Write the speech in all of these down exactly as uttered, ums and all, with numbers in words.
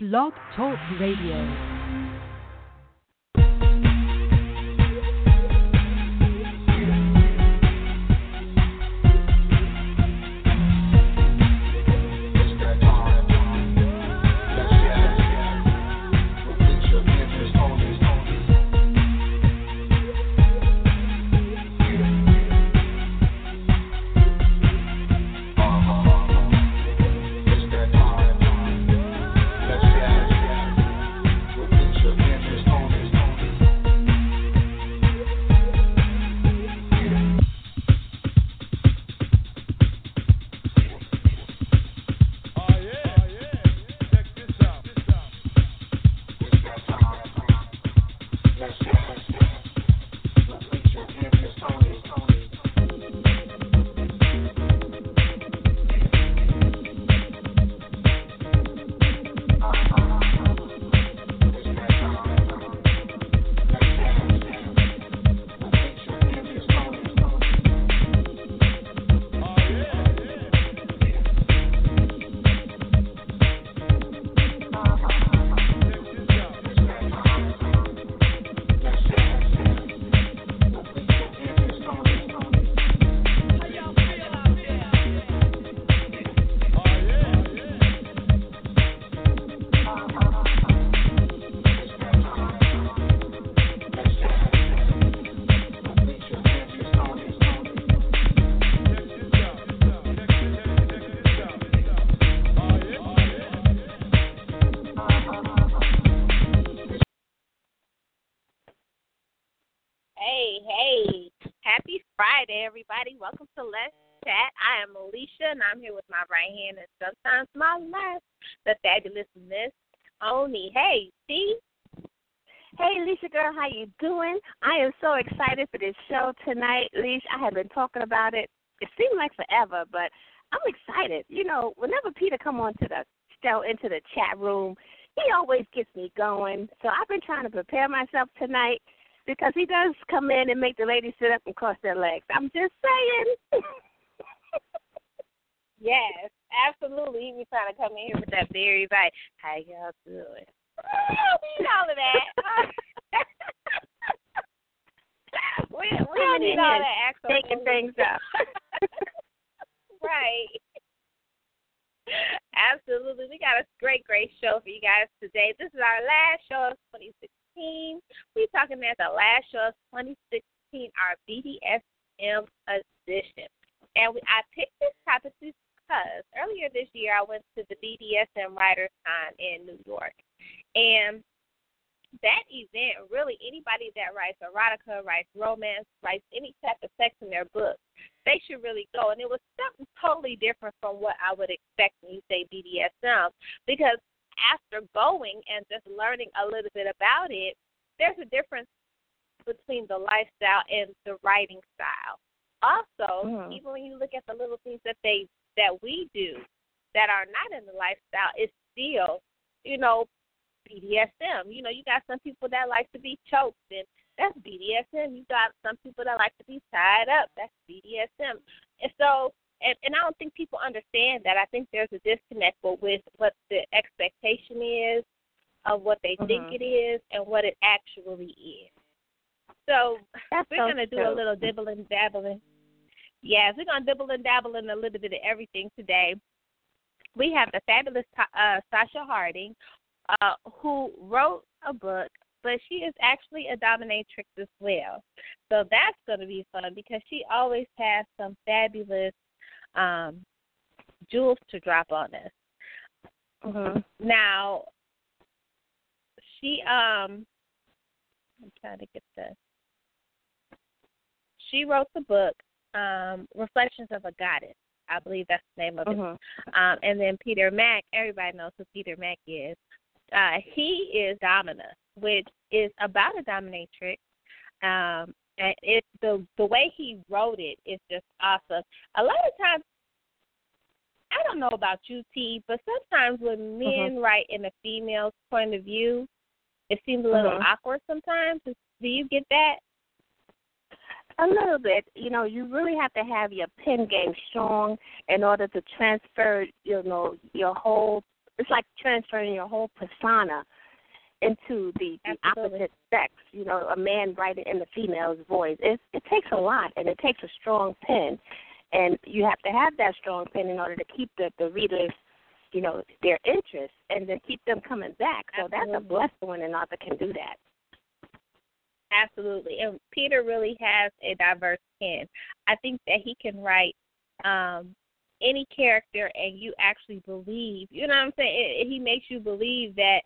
Blog Talk Radio. Everybody, welcome to Let's Chat. I am Lissha, and I'm here with my right hand and sometimes my left, the fabulous Mz Toni. Hey, see? Hey, Lissha girl, how you doing? I am so excited for this show tonight, Lissha. I have been talking about it. It seemed like forever, but I'm excited. You know, whenever Peter come on to the show, into the chat room, he always gets me going. So I've been trying to prepare myself tonight, because he does come in and make the ladies sit up and cross their legs. I'm just saying. Yes, absolutely. He be trying to come in here with that very vibe. How y'all doing? Oh, we need all of that. we we don't need all that axle. Taking things up. Right. Absolutely. We got a great, great show for you guys today. This is our last show of twenty sixteen. We're talking about the last show of twenty sixteen, our B D S M edition. And we, I picked this topic because earlier this year I went to the B D S M Writers' Con in New York. And that event, really anybody that writes erotica, writes romance, writes any type of sex in their book, they should really go. And it was something totally different from what I would expect when you say B D S M, because after going and just learning a little bit about it, there's a difference between the lifestyle and the writing style. Also, mm-hmm. even when you look at the little things that they that we do that are not in the lifestyle, it's still, you know, B D S M. You know, you got some people that like to be choked, and that's B D S M. You got some people that like to be tied up. That's B D S M. And so, And, and I don't think people understand that. I think there's a disconnect with what the expectation is of what they mm-hmm. think it is and what it actually is. So That's we're so going to do a little dibble and dabbling. Yes, we're going to dibble and dabble in a little bit of everything today. We have the fabulous uh, Sasha Harding, uh, who wrote a book, but she is actually a dominatrix as well. So that's going to be fun because she always has some fabulous Um, jewels to drop on us. Mm-hmm. Now, she um, I'm trying to get this. She wrote the book um, Reflections of a Goddess. I believe that's the name of mm-hmm. it. Um, and then Peter Mack. Everybody knows who Peter Mack is. Uh, he is Domina, which is about a dominatrix. Um, And it, the the way he wrote it is just awesome. A lot of times, I don't know about you, T, but sometimes when men uh-huh. write in a female's point of view, it seems a little uh-huh. awkward sometimes. Do you get that? A little bit. You know, you really have to have your pen game strong in order to transfer, you know, your whole it's like transferring your whole persona into the, the opposite sex. You know, a man writing in the female's voice. It, it takes a lot, and it takes a strong pen, and you have to have that strong pen in order to keep the, the readers, you know, their interest, and then keep them coming back. So Absolutely. That's a blessing when an author can do that. Absolutely. And Peter really has a diverse pen. I think that he can write um, any character, and you actually believe, you know what I'm saying? It, it, he makes you believe that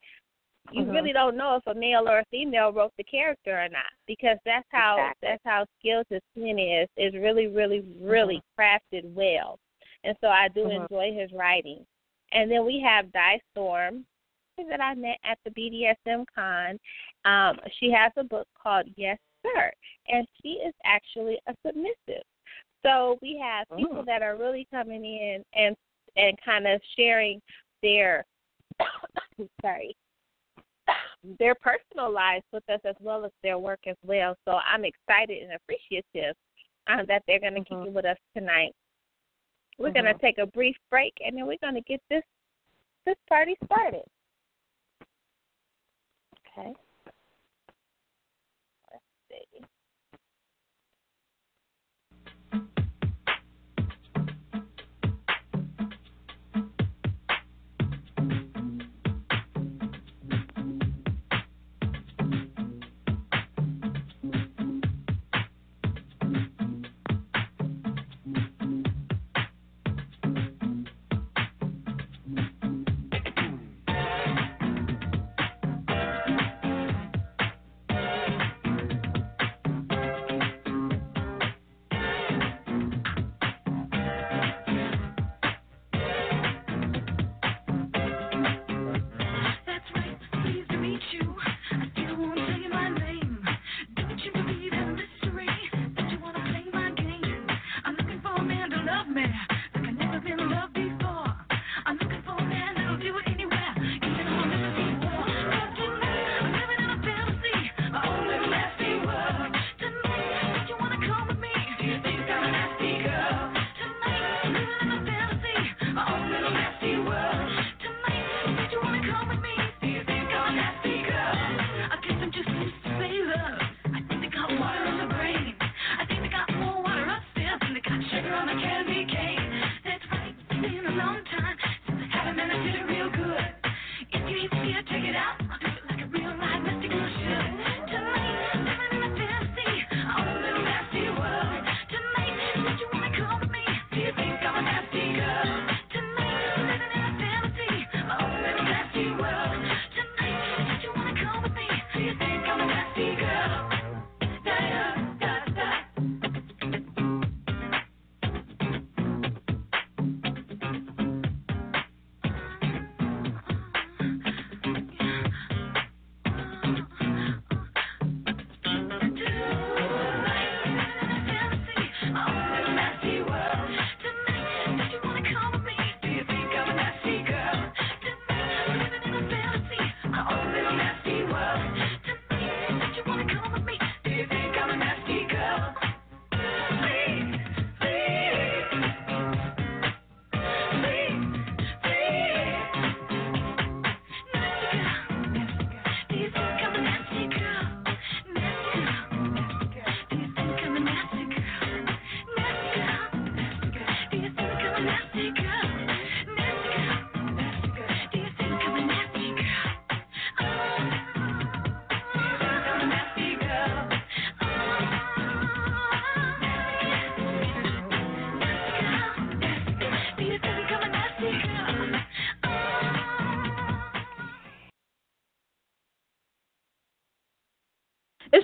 you mm-hmm. really don't know if a male or a female wrote the character or not, because that's how exactly. that's how skilled his pen is. It's really, really, really mm-hmm. crafted well. And so I do mm-hmm. enjoy his writing. And then we have D I Storm, that I met at the B D S M Con. Um, she has a book called Yes, Sir, and she is actually a submissive. So we have people oh. that are really coming in and and kind of sharing their sorry their personal lives with us as well as their work as well. So I'm excited and appreciative um, that they're going to mm-hmm. keep you with us tonight. We're mm-hmm. going to take a brief break, and then we're going to get this this party started. Okay. Let's see.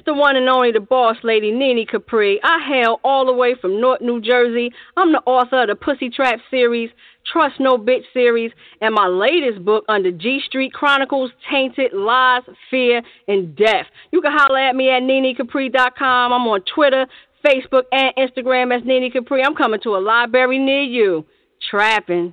The one and only, the boss lady, Nini Capri. I hail all the way from North New Jersey. I'm the author of the Pussy Trap series, Trust No Bitch series, and my latest book under G Street Chronicles, Tainted Lies, Fear, and Death. You can holler at me at nini capri dot com. I'm on Twitter, Facebook, and Instagram as Nini Capri. I'm coming to a library near you. Trapping.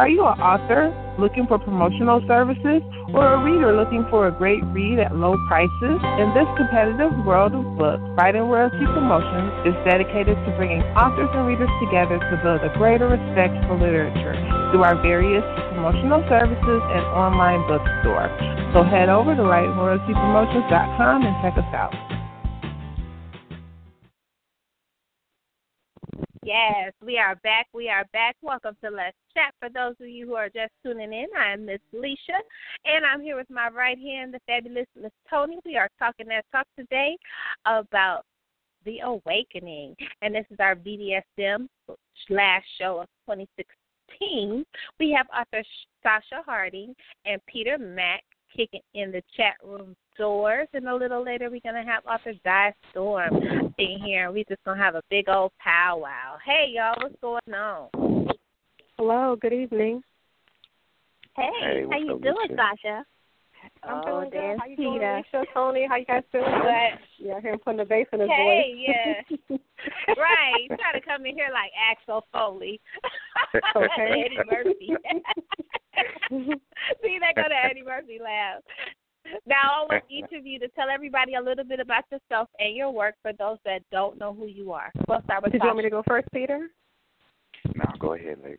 Are you an author looking for promotional services or a reader looking for a great read at low prices? In this competitive world of books, Writing Royalty Promotions is dedicated to bringing authors and readers together to build a greater respect for literature through our various promotional services and online bookstore. So head over to writing royalty promotions dot com and check us out. Yes, we are back. We are back. Welcome to Let's Chat. For those of you who are just tuning in, I am Miss Lissha, and I'm here with my right hand, the fabulous Mz Toni. We are talking that talk today about The Awakening, and this is our B D S M slash show of twenty sixteen. We have author Sasha Harding and Peter Mack kicking in the chat room doors, and a little later we're going to have author D I Storm in here, and we're just going to have a big old powwow. Hey, y'all, what's going on? Hello, good evening. Hey, hey how you doing, you? Sasha? I'm oh, doing good. How you doing, Lissha, Toni? How you guys feeling? What? Yeah, here I'm putting the bass in his hey, voice. Hey, yeah. Right, you try to come in here like Axel Foley. Okay. Eddie Murphy. See, that go to Eddie Murphy laugh. Now, I want each of you to tell everybody a little bit about yourself and your work for those that don't know who you are. We'll start with Did Sasha. You want me to go first, Peter? No, go ahead, lady.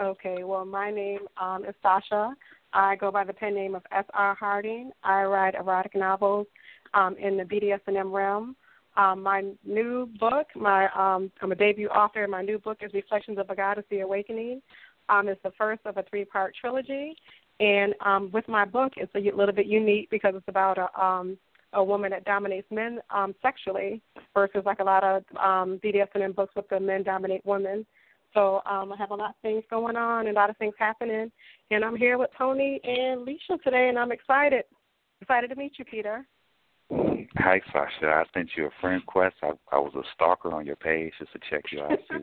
Okay, well, my name um, is Sasha. I go by the pen name of S R Harding. I write erotic novels um, in the B D S M realm. Um, my new book, my um, I'm a debut author, and my new book is Reflections of a Goddess: The Awakening. Um, it's the first of a three-part trilogy. And um, with my book, it's a little bit unique because it's about a, um, a woman that dominates men um, sexually versus like a lot of um, B D S M books with the men dominate women. So um, I have a lot of things going on and a lot of things happening. And I'm here with Toni and Lissha today, and I'm excited. Excited to meet you, Peter. Hi, Sasha. I sent you a friend request. I, I was a stalker on your page just to check you out. See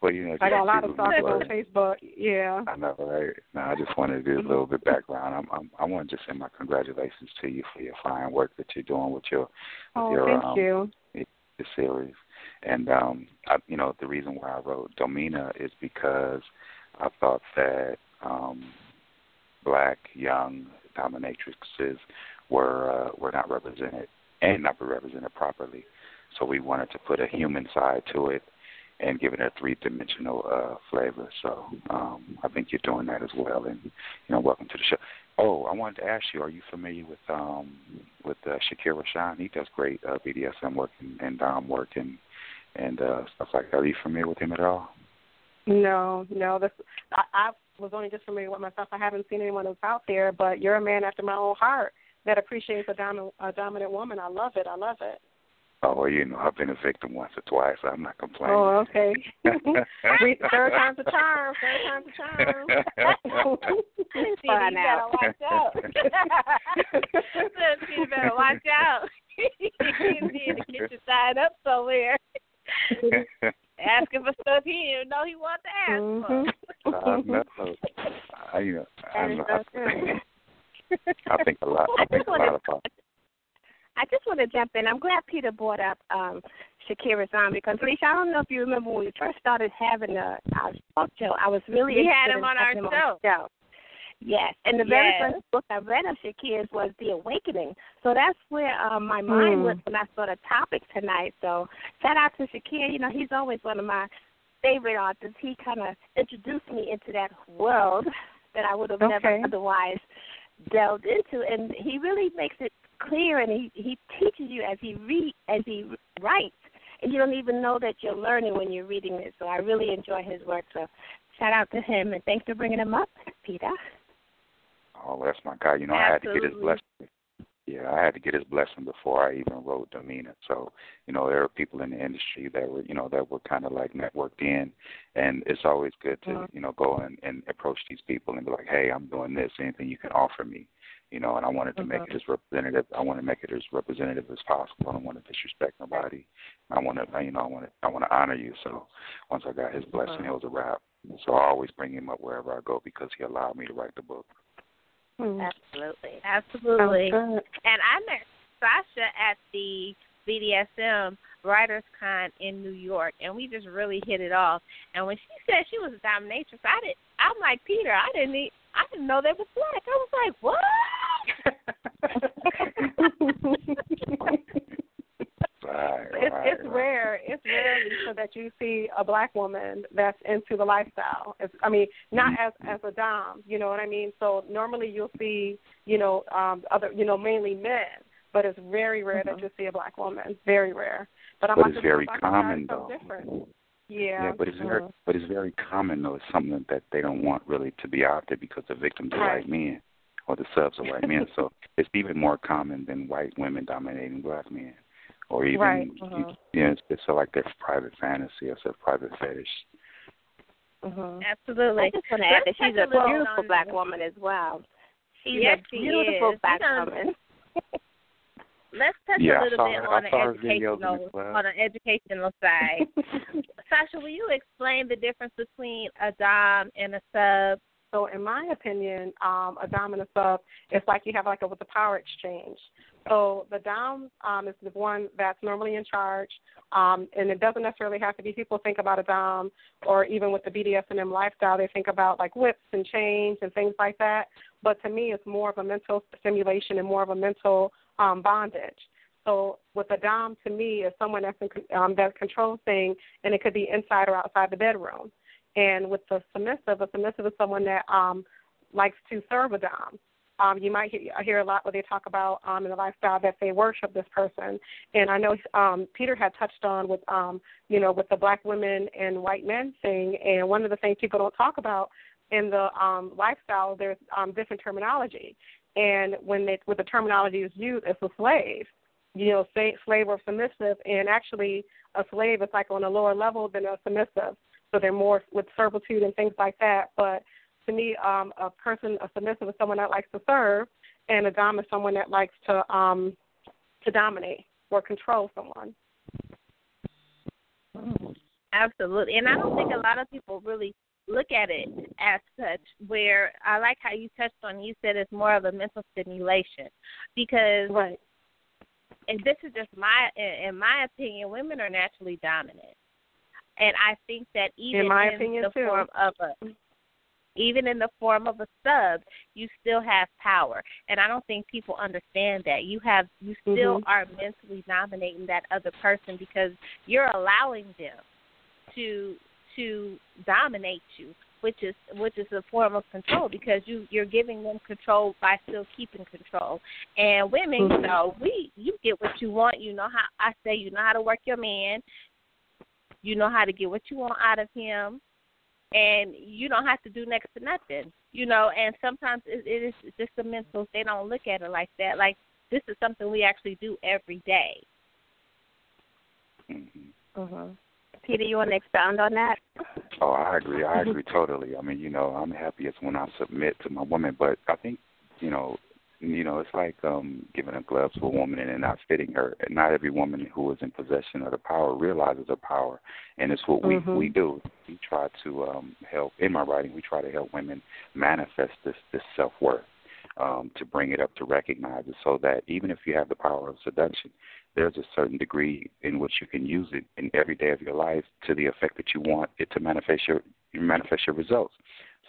what, you know, what you... well, you know, I got a lot of stalkers on Facebook. Yeah. I know, right? No, I just wanted to do a little bit background. I'm, I'm, I want to just send my congratulations to you for your fine work that you're doing with your. With oh, your, thank um, you. It, the series, and um, I, you know the reason why I wrote Domina is because I thought that um, black young dominatrixes were uh, were not represented and not represented properly, so we wanted to put a human side to it and give it a three dimensional uh, flavor. So um, I think you're doing that as well, and you know welcome to the show. Oh, I wanted to ask you: are you familiar with um, with uh, Shakir Rashawn? He does great uh, B D S M work and, and dom work and and uh, stuff like that. Are you familiar with him at all? No, no. This, I, I was only just familiar with myself. I haven't seen anyone who's out there. But you're a man after my own heart that appreciates a, dom, a dominant woman. I love it. I love it. Oh, you know, I've been a victim once or twice. So I'm not complaining. Oh, okay. Third time's a charm. Third time's a charm. See, you better watch out. See, you better watch out. You need to get your side up somewhere. Asking for stuff he didn't even know he wanted to ask for. Mm-hmm. I, you know, I, know, I, I think a lot. I think a lot about it. I just want to jump in. I'm glad Peter brought up um, Shakir Rashawn because, Lissha, I don't know if you remember when we first started having a, our talk show, I was really we interested had him on our him show. On the show. Yes, and the yes. very first book I read of Shakir's was The Awakening. So that's where um, my mind mm. was when I saw the topic tonight. So shout out to Shakir. You know, he's always one of my favorite authors. He kind of introduced me into that world that I would have okay. never otherwise delved into, and he really makes it clear, and he, he teaches you as he read, as he writes, and you don't even know that you're learning when you're reading it. So I really enjoy his work. So shout out to him, and thanks for bringing him up, Peter. Oh, that's my guy. You know, absolutely. I had to get his blessing. Yeah, I had to get his blessing before I even wrote Domina. So, you know, there are people in the industry that were, you know, that were kind of like networked in, and it's always good to, mm-hmm. you know, go and, and approach these people and be like, hey, I'm doing this. Anything you can offer me? You know, and I wanted to mm-hmm. make it as representative. I want to make it as representative as possible. I don't want to disrespect nobody. I want to, you know, I want to, I want to honor you. So once I got his blessing, mm-hmm. it was a wrap. So I always bring him up wherever I go because he allowed me to write the book. Absolutely, absolutely. And I met Sasha at the B D S M Writers' Con in New York, and we just really hit it off. And when she said she was a dominatrix, I did, I'm like, Peter, I didn't need, I didn't know they was black. I was like, what? right, it's right, it's right. rare. It's rare, Lissha, that you see a black woman that's into the lifestyle. It's, I mean, not as as a dom. You know what I mean? So normally you'll see, you know, um, other, you know, mainly men. But it's very rare mm-hmm. that you see a black woman. Very rare. But, I'm but it's very common, though. So different. Yeah. yeah, but it's mm-hmm. very, but it's very common though. It's something that they don't want really to be out there because the victims are right. white men, or the subs are white men. So it's even more common than white women dominating black men, or even right. mm-hmm. you, you know, it's, it's a, like their private fantasy or their private fetish. Mm-hmm. Absolutely. I just want to add that she's a beautiful black woman as well. She's yes, a beautiful she black woman. Let's touch yeah, a little bit on an, educational, on an educational side. Sasha, will you explain the difference between a dom and a sub? So in my opinion, um, a dom and a sub, it's like you have like a, with a power exchange. So the dom um, is the one that's normally in charge, um, and it doesn't necessarily have to be. People think about a dom, or even with the B D S M lifestyle, they think about like whips and chains and things like that. But to me, it's more of a mental stimulation and more of a mental um, bondage. So with a dom, to me, is someone that's in, um, that controls things, and it could be inside or outside the bedroom. And with the submissive, a submissive is someone that um, likes to serve a dom. Um, you might hear, hear a lot where they talk about um, in the lifestyle that they worship this person. And I know um, Peter had touched on with, um, you know, with the black women and white men thing. And one of the things people don't talk about in the um, lifestyle, there's um, different terminology. And when they, with the terminology is used, it's a slave, you know, say, slave or submissive. And actually a slave is like on a lower level than a submissive. So they're more with servitude and things like that. But to me, um, a person, a submissive is someone that likes to serve, and a dom is someone that likes to um, to dominate or control someone. Absolutely. And I don't think a lot of people really look at it as such, where I like how you touched on, you said it's more of a mental stimulation because, right. and this is just my, in my opinion, women are naturally dominant. And I think that even in, my in opinion, the too. form of a, even in the form of a sub, you still have power. And I don't think people understand that. You have, you still mm-hmm. are mentally dominating that other person because you're allowing them to to dominate you, which is which is a form of control because you you're giving them control by still keeping control. And women, mm-hmm. you know, we you get what you want. You know how I say, you know how to work your man. You know how to get what you want out of him, and you don't have to do next to nothing, you know. And sometimes it, it is just the mental. They don't look at it like that. Like, this is something we actually do every day. Mm-hmm. Uh-huh. Peter, you want to expound on that? Oh, I agree. I agree totally. I mean, you know, I'm happiest when I submit to my woman, but I think, you know, you know, it's like um, giving a glove to a woman and not fitting her. Not every woman who is in possession of the power realizes her power, and it's what we, mm-hmm. we do. We try to um, help. In my writing, we try to help women manifest this, this self-worth, um, to bring it up, to recognize it, so that even if you have the power of seduction, there's a certain degree in which you can use it in every day of your life to the effect that you want it to manifest your, manifest your results.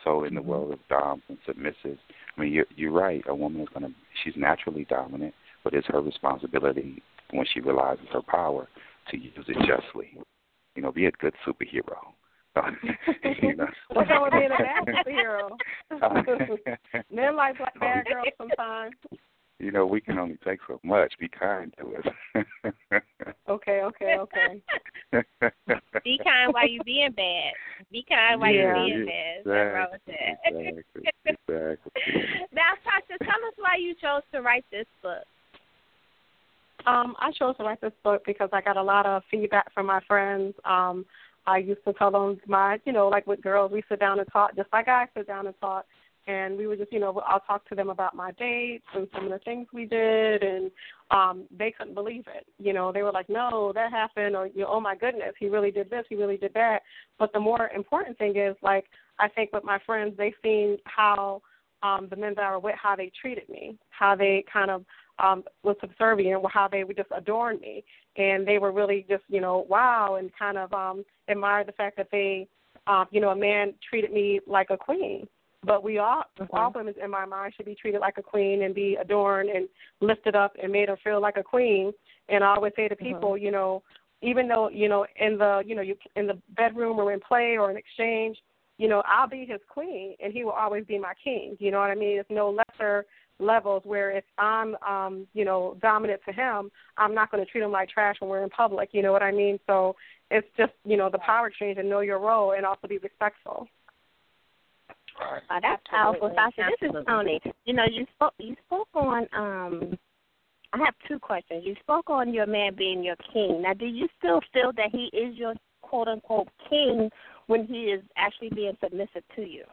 So in the world of doms and submissives, I mean, you're, you're right. A woman is going to, she's naturally dominant, but it's her responsibility when she realizes her power to use it justly. You know, be a good superhero. You know? What's wrong with being a bad superhero? Men like bad girls sometimes. You know, we can only take so much. Be kind to us. Okay, okay, okay. Be kind while you're being bad. Be kind while yeah, you're being exactly, bad. That's wrong with that. Exactly, exactly. Now, Sasha, tell us why you chose to write this book. Um, I chose to write this book because I got a lot of feedback from my friends. Um, I used to tell them my, you know, like with girls, we sit down and talk, just like I sit down and talk. And we would just, you know, I'll talk to them about my dates and some of the things we did, and um, they couldn't believe it. You know, they were like, no, that happened, or, you know, oh, my goodness, he really did this, he really did that. But the more important thing is, like, I think with my friends, they seen how um, the men that I were with, how they treated me, how they kind of um, was subservient, how they would just adorn me. And they were really just, you know, wow, and kind of um, admired the fact that they, uh, you know, a man treated me like a queen. But we all, mm-hmm. all women in my mind should be treated like a queen and be adorned and lifted up and made her feel like a queen. And I always say to people, mm-hmm. you know, even though, you know, in the, you know, you in the bedroom or in play or in exchange, you know, I'll be his queen and he will always be my king. You know what I mean? It's no lesser levels where if I'm, um, you know, dominant to him, I'm not going to treat him like trash when we're in public. You know what I mean? So it's just, you know, the power exchange and know your role and also be respectful. Oh, that's Absolutely. powerful, Sasha. This is Toni. You know, you spoke, you spoke on, um, I have two questions. You spoke on your man being your king. Now, do you still feel that he is your quote-unquote king when he is actually being submissive to you?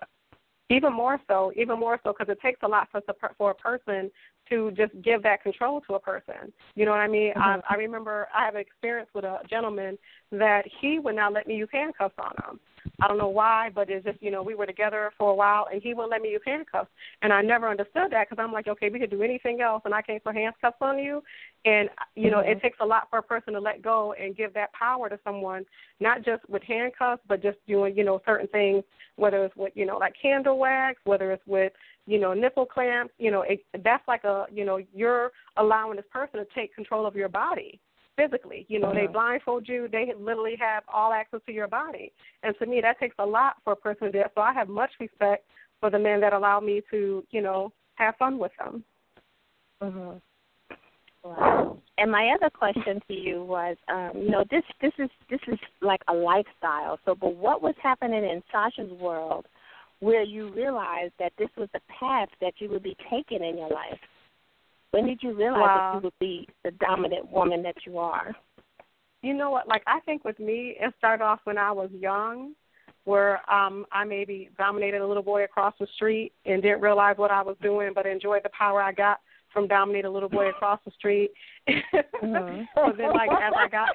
Even more so, even more so, because it takes a lot for, for a person to just give that control to a person. You know what I mean? Mm-hmm. I, I remember I have an experience with a gentleman that he would not let me use handcuffs on him. I don't know why, but it's just, you know, we were together for a while, and he wouldn't let me use handcuffs. And I never understood that because I'm like, okay, we could do anything else, and I can't put handcuffs on you. And, you mm-hmm. know, it takes a lot for a person to let go and give that power to someone, not just with handcuffs, but just doing, you know, certain things, whether it's with, you know, like candle wax, whether it's with, you know, nipple clamps. You know, it, that's like a, you know, you're allowing this person to take control of your body. Physically, you know, mm-hmm. they blindfold you. They literally have all access to your body. And to me, that takes a lot for a person to do that. So I have much respect for the men that allow me to, you know, have fun with them. Mm-hmm. Wow. And my other question to you was, um, you know, this this is this is like a lifestyle. So, but what was happening in Sasha's world where you realized that this was the path that you would be taking in your life? When did you realize wow. that you would be the dominant woman that you are? You know what? Like, I think with me, it started off when I was young, where um, I maybe dominated a little boy across the street and didn't realize what I was doing, but enjoyed the power I got from dominating a little boy across the street. Mm-hmm. So then, like, as I got...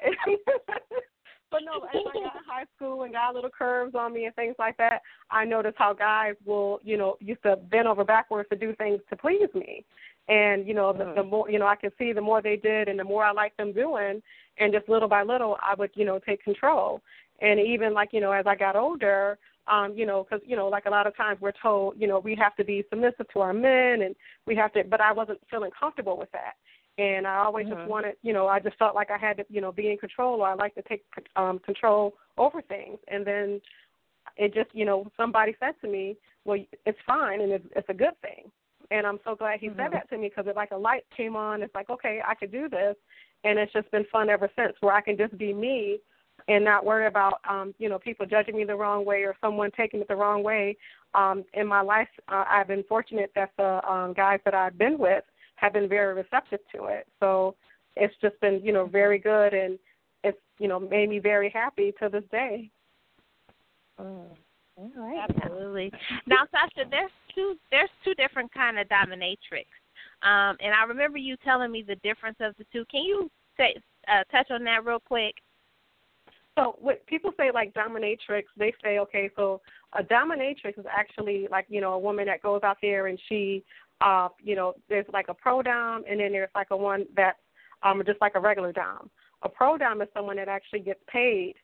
But no, as I got in high school and got little curves on me and things like that, I noticed how guys will, you know, used to bend over backwards to do things to please me. And, you know, the, the more, you know, I could see the more they did and the more I liked them doing. And just little by little, I would, you know, take control. And even like, you know, as I got older, um, you know, because, you know, like a lot of times we're told, you know, we have to be submissive to our men and we have to, but I wasn't feeling comfortable with that. And I always mm-hmm. just wanted, you know, I just felt like I had to, you know, be in control, or I like to take um, control over things. And then it just, you know, somebody said to me, well, it's fine and it's, it's a good thing. And I'm so glad he mm-hmm. said that to me because it like a light came on. It's like, okay, I could do this. And it's just been fun ever since where I can just be me and not worry about, um, you know, people judging me the wrong way or someone taking it the wrong way. Um, in my life, uh, I've been fortunate that the um, guys that I've been with have been very receptive to it. So it's just been, you know, very good, and it's, you know, made me very happy to this day. Mm. All right. Absolutely. Now, Sasha, there's two there's two different kind of dominatrix, um, and I remember you telling me the difference of the two. Can you say, uh, touch on that real quick? So what people say, like dominatrix, they say, okay, so a dominatrix is actually like, you know, a woman that goes out there and she – Uh, you know, there's like a pro dom, and then there's like a one that's um, just like a regular dom. A pro dom is someone that actually gets paid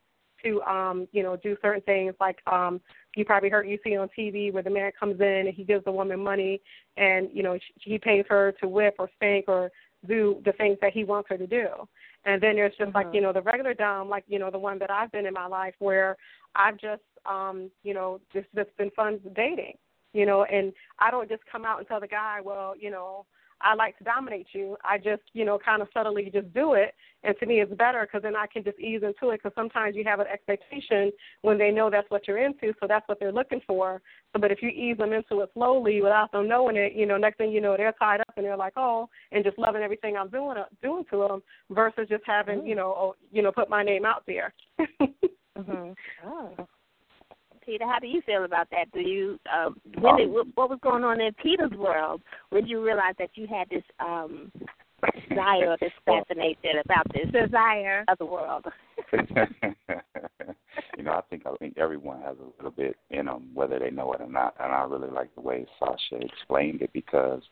to, um, you know, do certain things. Like um, you probably heard you see on T V where the man comes in and he gives the woman money, and you know he pays her to whip or spank or do the things that he wants her to do. And then there's just mm-hmm. like, you know, the regular dom, like, you know, the one that I've been in my life where I've just um, you know just just been fun dating. You know, and I don't just come out and tell the guy, well, you know, I like to dominate you. I just, you know, kind of subtly just do it. And to me, it's better because then I can just ease into it because sometimes you have an expectation when they know that's what you're into, so that's what they're looking for. So, but if you ease them into it slowly without them knowing it, you know, next thing you know, they're tied up and they're like, oh, and just loving everything I'm doing doing to them versus just having, you know, oh, you know, put my name out there. mm-hmm. Oh. Peter, how do you feel about that? Do you, uh, when did, what was going on in Peter's world when you realized that you had this um, desire, this fascination about this desire of the world? you know, I think I think everyone has a little bit in them, whether they know it or not. And I really like the way Sasha explained it, because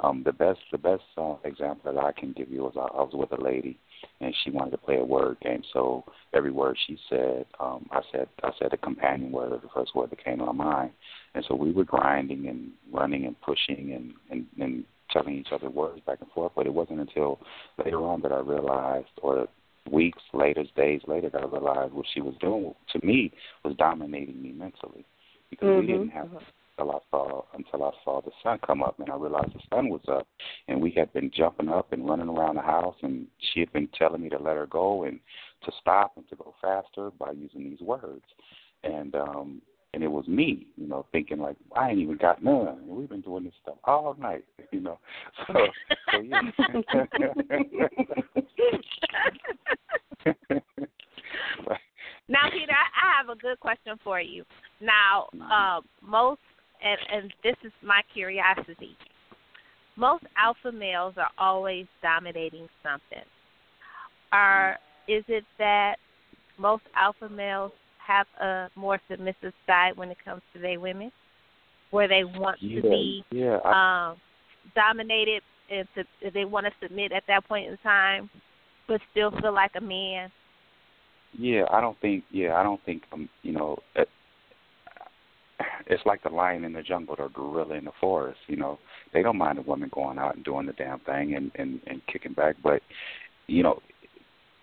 um, the best the best uh, example that I can give you is I, I was with a lady, and she wanted to play a word game. So every word she said, um, I said I said a companion word, the first word that came to my mind. And so we were grinding and running and pushing and, and, and telling each other words back and forth. But it wasn't until later on that I realized, or weeks later, days later, that I realized what she was doing to me was dominating me mentally, because mm-hmm. we didn't have mm-hmm. until I saw until I saw the sun come up, and I realized the sun was up, and we had been jumping up and running around the house, and she had been telling me to let her go and to stop and to go faster by using these words, and um, and it was me, you know, thinking like I ain't even got none, and we've been doing this stuff all night, you know, so, so yeah. Now, Peter, I, I have a good question for you. Now, uh, most, and, and this is my curiosity, most alpha males are always dominating something. Are, is it that most alpha males have a more submissive side when it comes to their women, where they want yeah, to be yeah, I, um, dominated and to, they want to submit at that point in time, but still feel like a man? Yeah, I don't think. Yeah, I don't think. Um, you know, it, it's like the lion in the jungle or gorilla in the forest. You know, they don't mind a woman going out and doing the damn thing and, and, and kicking back. But you know,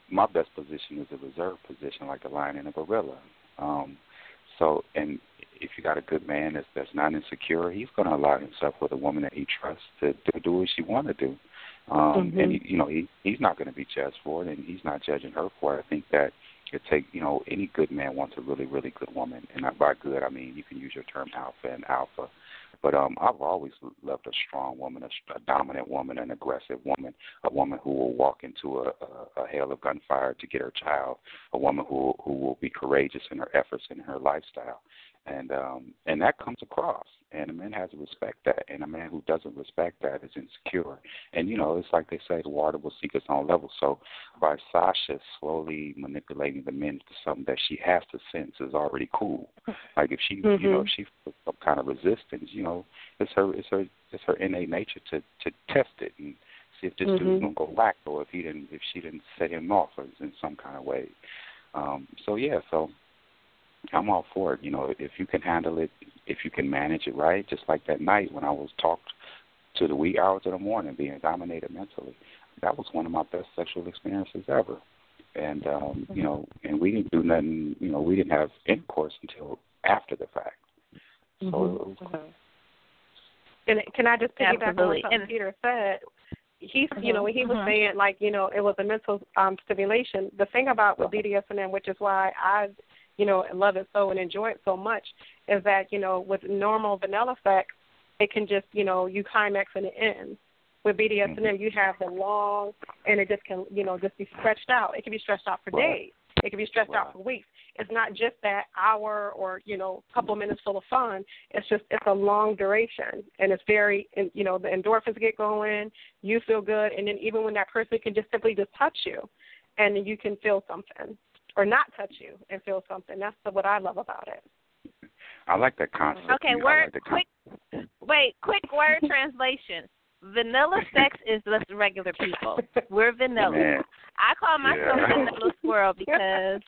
my best position is a reserve position, like the lion and the gorilla. Um, so, and if you got a good man that's that's not insecure, he's going to allow himself with a woman that he trusts to, to do what she want to do. Um, mm-hmm. And you know, he he's not going to be judged for it, and he's not judging her for it. I think that. It take you know any good man wants a really really good woman, and by good I mean you can use your term alpha and alpha, but um I've always loved a strong woman, a, a dominant woman, an aggressive woman, a woman who will walk into a, a, a hail of gunfire to get her child, a woman who who will be courageous in her efforts and her lifestyle, and um and that comes across, and a man has to respect that, and a man who doesn't respect that is insecure, and you know it's like they say, the water will seek its own level. So by Sasha slowly manipulating the men to something that she has to sense is already cool. Like if she, mm-hmm. you know, if she feels some kind of resistance, you know, it's her, it's her, it's her innate nature to, to test it and see if this mm-hmm. dude's gonna go whack, or if he didn't, if she didn't set him off in some kind of way. Um, so yeah, so I'm all for it. You know, if you can handle it, if you can manage it right, just like that night when I was talked to the wee hours of the morning, being dominated mentally. That was one of my best sexual experiences ever. And, um, you know, and we didn't do nothing, you know, we didn't have intercourse until after the fact. So mm-hmm. it was cool. And can I just piggyback Absolutely. on something and, Peter said? He's, mm-hmm. you know, he was mm-hmm. saying, like, you know, it was a mental um, stimulation. The thing about with B D S M, which is why I, you know, love it so and enjoy it so much, is that, you know, with normal vanilla sex, it can just, you know, you climax and it ends. With B D S M, mm-hmm. you have the long, and it just can, you know, just be stretched out. It can be stretched out for right. days. It can be stretched right. out for weeks. It's not just that hour or, you know, couple minutes full of fun. It's just, it's a long duration, and it's very, you know, the endorphins get going. You feel good, and then even when that person can just simply just touch you, and you can feel something, or not touch you and feel something. That's the, what I love about it. I like that concept. Okay, word, like quick. Concept. Wait, quick word translation. Vanilla sex is just regular people. We're vanilla. Man. I call myself yeah. vanilla squirrel because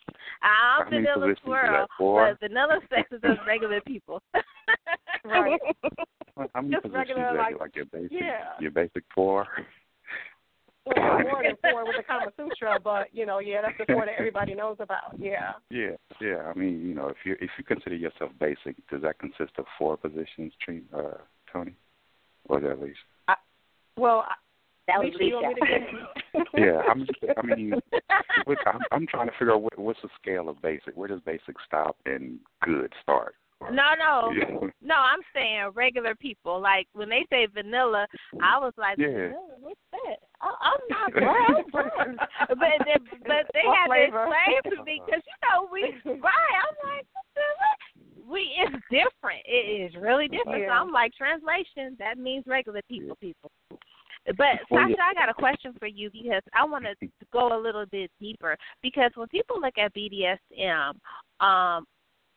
I'm I mean, vanilla squirrel, but vanilla sex is just regular people. Right. I mean, just regular, like, like your basic, yeah. your basic four. Well, more than four with the Kama Sutra, but you know, yeah, that's the four that everybody knows about. Yeah. Yeah, yeah. I mean, you know, if you if you consider yourself basic, does that consist of four positions, uh, Toni, or is that Lissha? Well, that would be yeah. I'm, I mean, I'm, I'm trying to figure out what, what's the scale of basic. Where does basic stop and good start? Or, no, no, yeah. no. I'm saying regular people. Like when they say vanilla, I was like, yeah. vanilla, what's that? I, I'm not brown, but they, but they had to explain to me because you know we right. I'm like, what the heck? We it's different. It is really different. Yeah. So I'm like, translation, that means regular people, yeah. people. But, well, Sasha, yeah. I got a question for you because I want to go a little bit deeper. Because when people look at B D S M, um,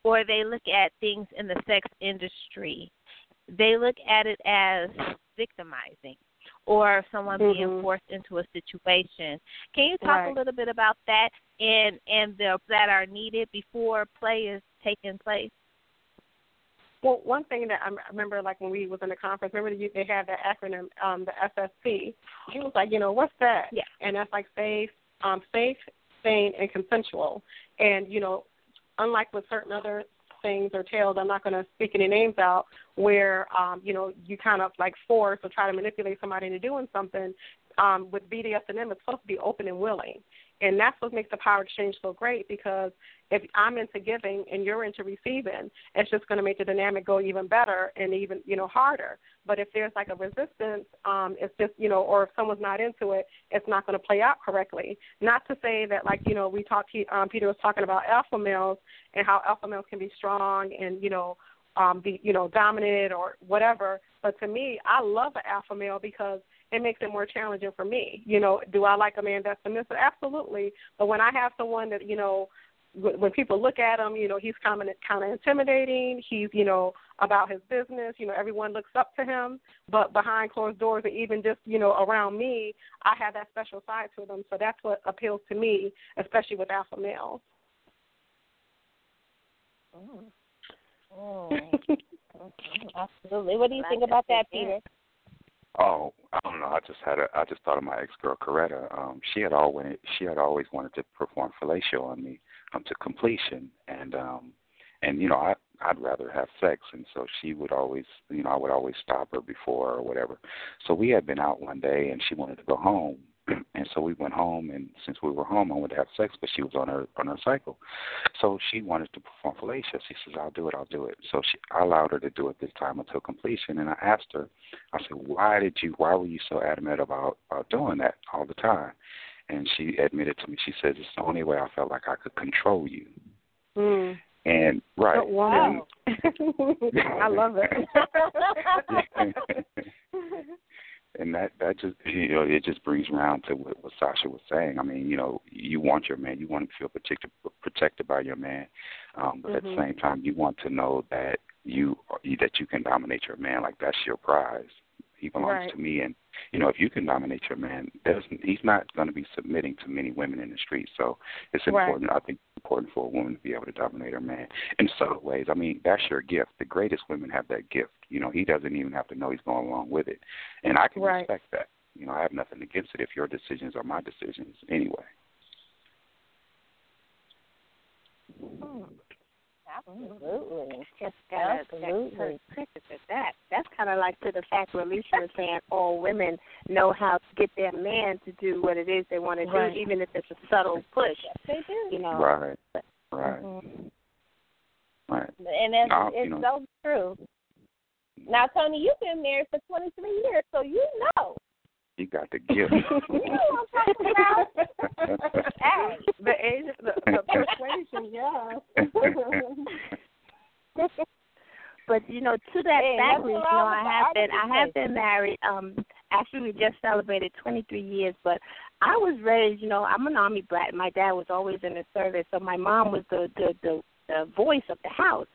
or they look at things in the sex industry. They look at it as victimizing or someone mm-hmm. being forced into a situation. Can you talk right. a little bit about that and, and the that are needed before play is taking place? Well, one thing that I remember, like when we was in the conference, remember they had that acronym, um, the S S C. He was like, you know, what's that? Yeah. And that's like safe, um, safe, sane, and consensual. And, you know, unlike with certain other things or tales, I'm not going to speak any names out, where, um, you know, you kind of like force or try to manipulate somebody into doing something. Um, with B D S M, it's supposed to be open and willing. And that's what makes the power exchange so great, because if I'm into giving and you're into receiving, it's just going to make the dynamic go even better and even, you know, harder. But if there's like a resistance, um, it's just, you know, or if someone's not into it, it's not going to play out correctly. Not to say that, like, you know, we talked, um, Peter was talking about alpha males and how alpha males can be strong and, you know, um, be, you know, dominant or whatever. But to me, I love an alpha male because it makes it more challenging for me. You know, do I like a man that's submissive? Absolutely. But when I have someone that, you know, when people look at him, you know, he's kind of, kind of intimidating. He's, you know, about his business. You know, everyone looks up to him. But behind closed doors and even just, you know, around me, I have that special side to them. So that's what appeals to me, especially with alpha males. Oh, oh. Absolutely. What do you think about that, Peter? Oh, I don't know. I just had a, I just thought of my ex-girl Coretta. Um, she had always she had always wanted to perform fellatio on me, um, to completion, and um, and you know I I'd rather have sex, and so she would always, you know, I would always stop her before or whatever. So we had been out one day, and she wanted to go home, and so we went home, and since we were home, I wanted to have sex, but she was on her on her cycle, so she wanted to perform fellatio. She says, "I'll do it, I'll do it." So she, I allowed her to do it this time until completion, and I asked her, I said, "Why did you? Why were you so adamant about, about doing that all the time?" And she admitted to me, she said, "It's the only way I felt like I could control you." Mm. And right, oh, wow, and, I love it. And that, that just, you know, it just brings around to what, what Sasha was saying. I mean, you know, you want your man, you want to feel protected, protected by your man, um, but mm-hmm. at the same time, you want to know that you that you can dominate your man. Like, that's your prize. He belongs right. to me, and you know, if you can dominate your man, he's not going to be submitting to many women in the street. So it's important. Right. I think it's important for a woman to be able to dominate her man in subtle ways. I mean, that's your gift. The greatest women have that gift. You know, he doesn't even have to know he's going along with it, and I can right. respect that. You know, I have nothing against it if your decisions are my decisions anyway. Hmm. Absolutely. Just got Absolutely. That. That's kind of like to the fact where Lissha was saying all women know how to get their man to do what it is they want to right. do, even if it's a subtle push. They do. You know? Right. Right. Mm-hmm. Right. And it's, no, it's you know. so true. Now, Toni, you've been married for twenty-three years, so you know. You got the gift. You know what I'm talking about? Hey, the age, the, the persuasion, yeah. But you know, to that hey, fact, you know, I have been, I have been married. Um, actually, we just celebrated twenty-three years. But I was raised, you know, I'm an Army brat. My dad was always in the service, so my mom was the the the, the voice of the house.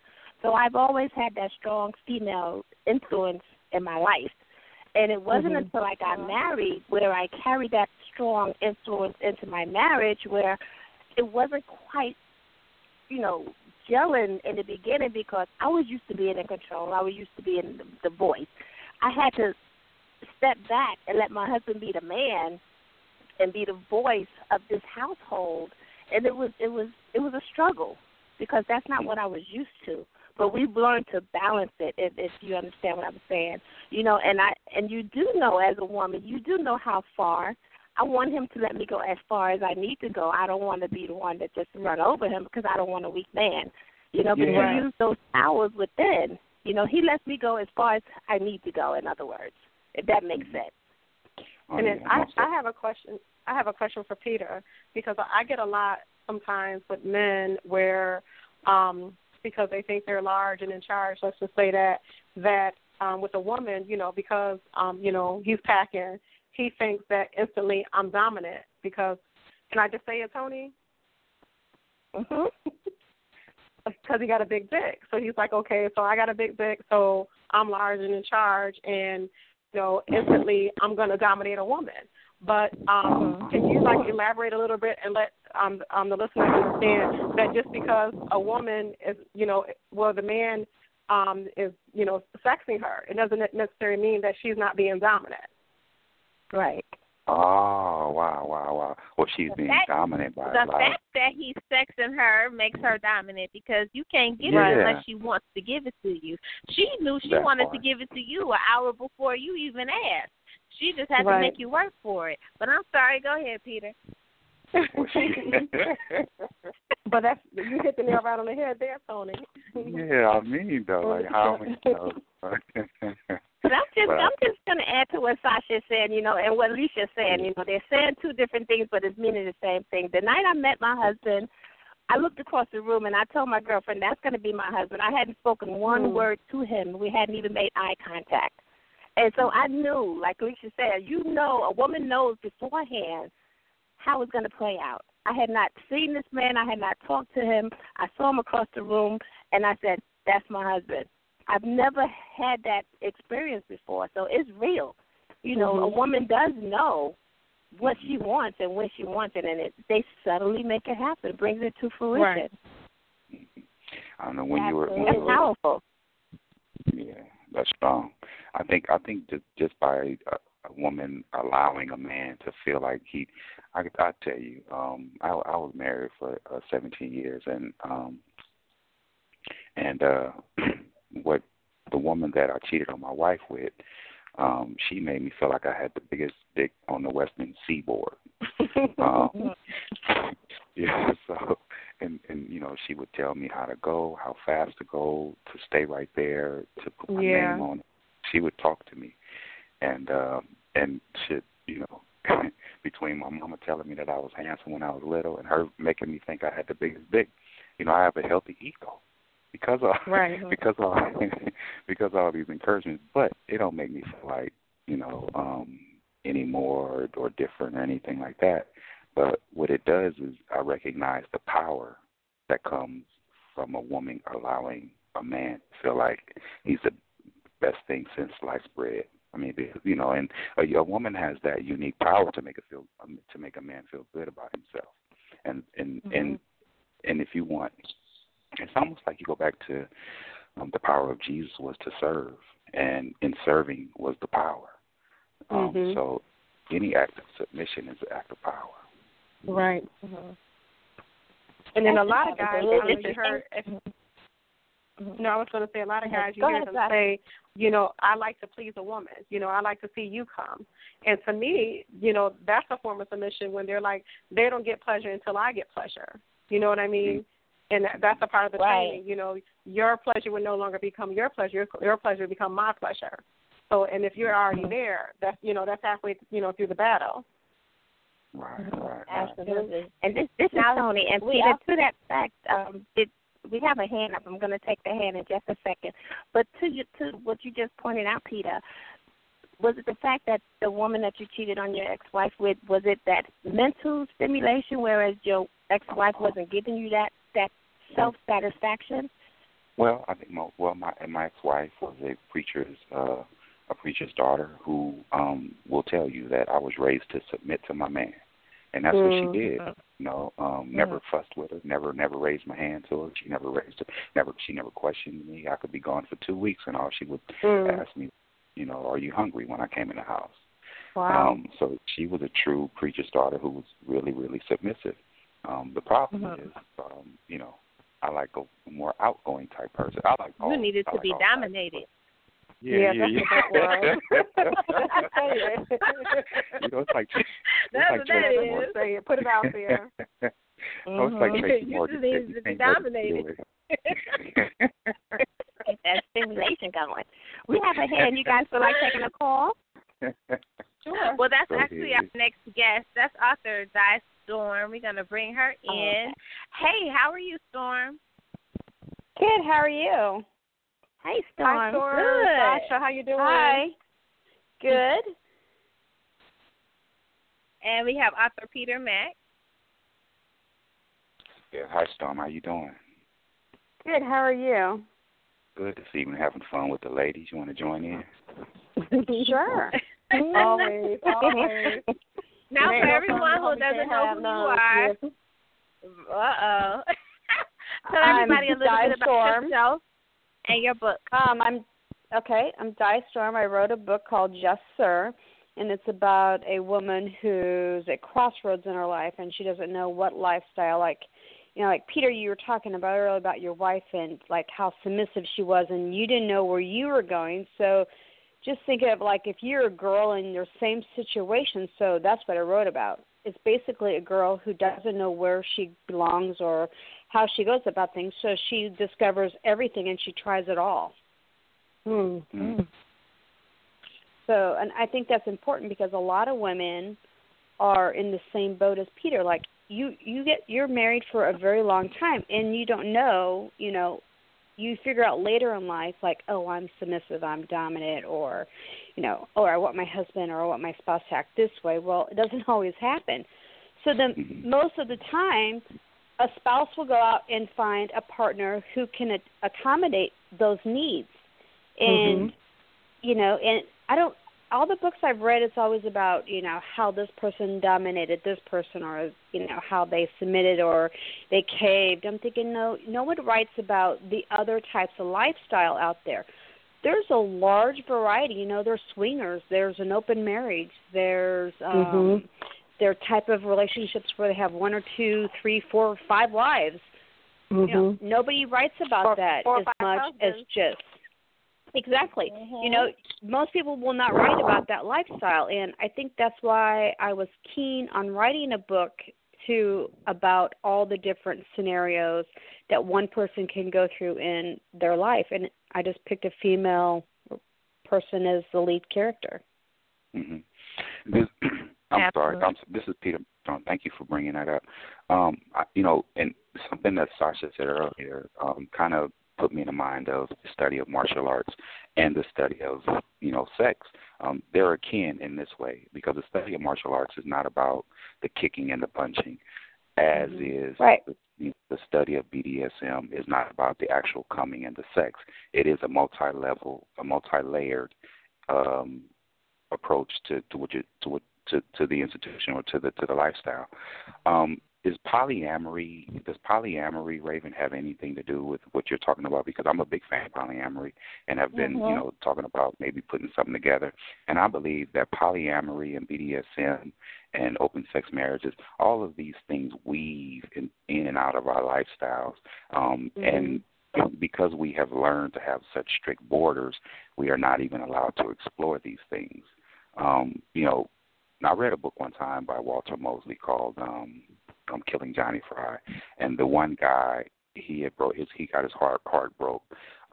So I've always had that strong female influence in my life. And it wasn't mm-hmm. until I got married where I carried that strong influence into my marriage, where it wasn't quite, you know, gelling in the beginning, because I was used to being in control. I was used to being the, the voice. I had to step back and let my husband be the man and be the voice of this household. And it was it was it was a struggle, because that's not what I was used to. But we've learned to balance it, if, if you understand what I'm saying. You know, and I and you do know, as a woman, you do know how far. I want him to let me go as far as I need to go. I don't want to be the one that just run over him, because I don't want a weak man. You know, but yeah. you use those powers within. You know, he lets me go as far as I need to go, in other words, if that makes sense. Oh, and then yeah. I, I have a question. I have a question for Peter, because I get a lot sometimes with men where um, – because they think they're large and in charge, let's just say that, that um, with a woman, you know, because, um, you know, he's packing, he thinks that instantly I'm dominant because, can I just say it, Toni? Mm-hmm. because he got a big dick. So he's like, okay, so I got a big dick, so I'm large and in charge, and, you know, instantly I'm going to dominate a woman. But um, can you, like, elaborate a little bit and let um, um, the listeners understand that just because a woman is, you know, well, the man um, is, you know, sexing her, it doesn't necessarily mean that she's not being dominant. Right. Oh, wow, wow, wow. Well, she's the being fact, dominant by the life. fact that he's sexing her makes her dominant because you can't get yeah. it unless she wants to give it to you. She knew she that wanted part. to give it to you an hour before you even asked. She just had right. to make you work for it. But I'm sorry. Go ahead, Peter. But that's, you hit the nail right on the head there, Toni. Yeah, I mean, though. Like, how many though? But I'm just, well, I'm just going to add to what Sasha said, you know, and what Lissha said. You know, they're saying two different things, but it's meaning the same thing. The night I met my husband, I looked across the room, and I told my girlfriend, that's going to be my husband. I hadn't spoken one mm. word to him. We hadn't even made eye contact. And so I knew, like Lissha said, you know, a woman knows beforehand how it's going to play out. I had not seen this man. I had not talked to him. I saw him across the room, and I said, that's my husband. I've never had that experience before, so it's real. You know, mm-hmm. a woman does know what she wants and when she wants it, and it, they subtly make it happen. It brings it to fruition. Right. I don't know when that's you were. When it's you were, powerful. Yeah, that's strong. I think. I think just, just by a, a woman allowing a man to feel like he, I, I tell you, um, I, I was married for uh, seventeen years, and um, and. Uh, what the woman that I cheated on my wife with, um, she made me feel like I had the biggest dick on the Western Seaboard. Um, yeah, so and and you know, she would tell me how to go, how fast to go, to stay right there, to put my yeah. name on it. She would talk to me, and um, and shit, you know, between my mama telling me that I was handsome when I was little and her making me think I had the biggest dick, you know, I have a healthy ego. Because of right. because of because of all these encouragements, but it don't make me feel like, you know, um, any more or, or different or anything like that. But what it does is I recognize the power that comes from a woman allowing a man to feel like he's the best thing since sliced bread. I mean, you know, and a, a woman has that unique power to make a feel to make a man feel good about himself, and and mm-hmm. and, and if you want. It's almost like you go back to um, the power of Jesus was to serve, and in serving was the power. Um, mm-hmm. So any act of submission is an act of power. Right. Mm-hmm. And then That's a lot of guys, you heard, if, no, I was going to say a lot of guys, you go hear ahead, them God. say, you know, I like to please a woman. You know, I like to see you come. And to me, you know, that's a form of submission when they're like, they don't get pleasure until I get pleasure. You know what I mean? Mm-hmm. And that's a part of the right. training, you know. Your pleasure would no longer become your pleasure. Your pleasure would become my pleasure. So, and if you're already there, that's, you know, that's halfway, you know, through the battle. Right, right, right. Absolutely. And this, this now, is Toni. And we Peter, to that fact, um, it, we have a hand up. I'm going to take the hand in just a second. But to you, to what you just pointed out, Peter, was it the fact that the woman that you cheated on your ex-wife with, was it that mental stimulation, whereas your ex-wife wasn't giving you that? that self-satisfaction? Well, I think my well my my ex-wife was a preacher's uh, a preacher's daughter who um, will tell you that I was raised to submit to my man, and that's mm. what she did. You know, um, mm. never fussed with her, never never raised my hand to her. She never raised her, never she never questioned me. I could be gone for two weeks, and all she would mm. ask me, you know, are you hungry when I came in the house? Wow. Um, so she was a true preacher's daughter who was really really submissive. Um, the problem mm-hmm. is, um, you know, I like a more outgoing type person. I like all, you needed I to like be dominated. Yeah, yeah, yeah. yeah. You know, it's like it's that's like what that is. Say it. Put it out there. Mm-hmm. No, it's like Tracy you Morgan. You just needed to be dominated. Get that stimulation going. We have a hand. You guys feel like taking a call? Sure. Well, that's so actually our next guest. That's author D I Storm. We're going to bring her in. Okay. Hey, how are you, Storm? Good. How are you? Hey, Storm. Hi, Storm. Good. Sasha, how you doing? Hi. Good. And we have author Peter Mack. Yeah. Hi, Storm. How you doing? Good. How are you? Good this evening. Having fun with the ladies. You want to join in? Sure. always, always. Now for everyone who doesn't know who you are, uh-oh. Tell everybody a little bit about yourself and your book. Um, I'm okay. I'm D I Storm. I wrote a book called Yes, Sir, and it's about a woman who's at crossroads in her life, and she doesn't know what lifestyle, like, you know, like, Peter, you were talking about earlier about your wife and, like, how submissive she was, and you didn't know where you were going. So just think of, like, if you're a girl in your same situation, so that's what I wrote about. It's basically a girl who doesn't know where she belongs or how she goes about things, so she discovers everything, and she tries it all. Mm-hmm. So, and I think that's important because a lot of women are in the same boat as Peter, like, You you get you're married for a very long time, and you don't know, you know, you figure out later in life, like, oh, I'm submissive, I'm dominant, or, you know, or I want my husband or I want my spouse to act this way. Well, it doesn't always happen. So then most of the time, a spouse will go out and find a partner who can a- accommodate those needs. And, mm-hmm. you know, and I don't, all the books I've read, it's always about, you know, how this person dominated this person or, you know, how they submitted or they caved. I'm thinking, no, no one writes about the other types of lifestyle out there. There's a large variety. You know, there's swingers. There's an open marriage. There's um, mm-hmm. there are type of relationships where they have one or two, three, four, five wives. Mm-hmm. You know, nobody writes about or, that or as much husbands. as just. Exactly. Mm-hmm. You know, most people will not write about that lifestyle, and I think that's why I was keen on writing a book to about all the different scenarios that one person can go through in their life, and I just picked a female person as the lead character. Mm-hmm. This, I'm Absolutely. sorry. I'm, this is Peter. Thank you for bringing that up. Um, I, you know, and something that Sasha said earlier um, kind of put me in the mind of the study of martial arts and the study of, you know, sex. Um, they're akin in this way because the study of martial arts is not about the kicking and the punching, as mm-hmm. is right. the, the study of B D S M is not about the actual coming and the sex. It is a multi-level, a multi-layered um, approach to to what you, to, what, to to the institution or to the to the lifestyle. Um, Is polyamory, does polyamory, Raven, have anything to do with what you're talking about? Because I'm a big fan of polyamory and have been, mm-hmm. you know, talking about maybe putting something together. And I believe that polyamory and B D S M and open sex marriages, all of these things weave in, in and out of our lifestyles. Um, mm-hmm. And because we have learned to have such strict borders, we are not even allowed to explore these things. Um, you know, I read a book one time by Walter Mosley called... Um, I'm Killing Johnny Fry, and the one guy he had broke his he got his heart heart broke,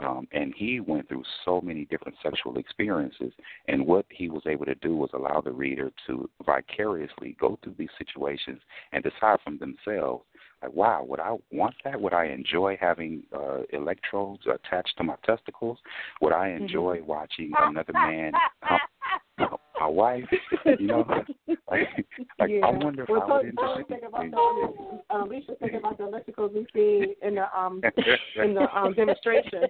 um, and he went through so many different sexual experiences, and what he was able to do was allow the reader to vicariously go through these situations and decide from themselves, like, wow, would I want that? Would I enjoy having uh, electrodes attached to my testicles? Would I enjoy mm-hmm. watching another man? Hump- My wife, you know, like, like yeah. I wonder if well, I would enjoy it. Um, we should think about the electricals we see in the um, in the um, demonstration.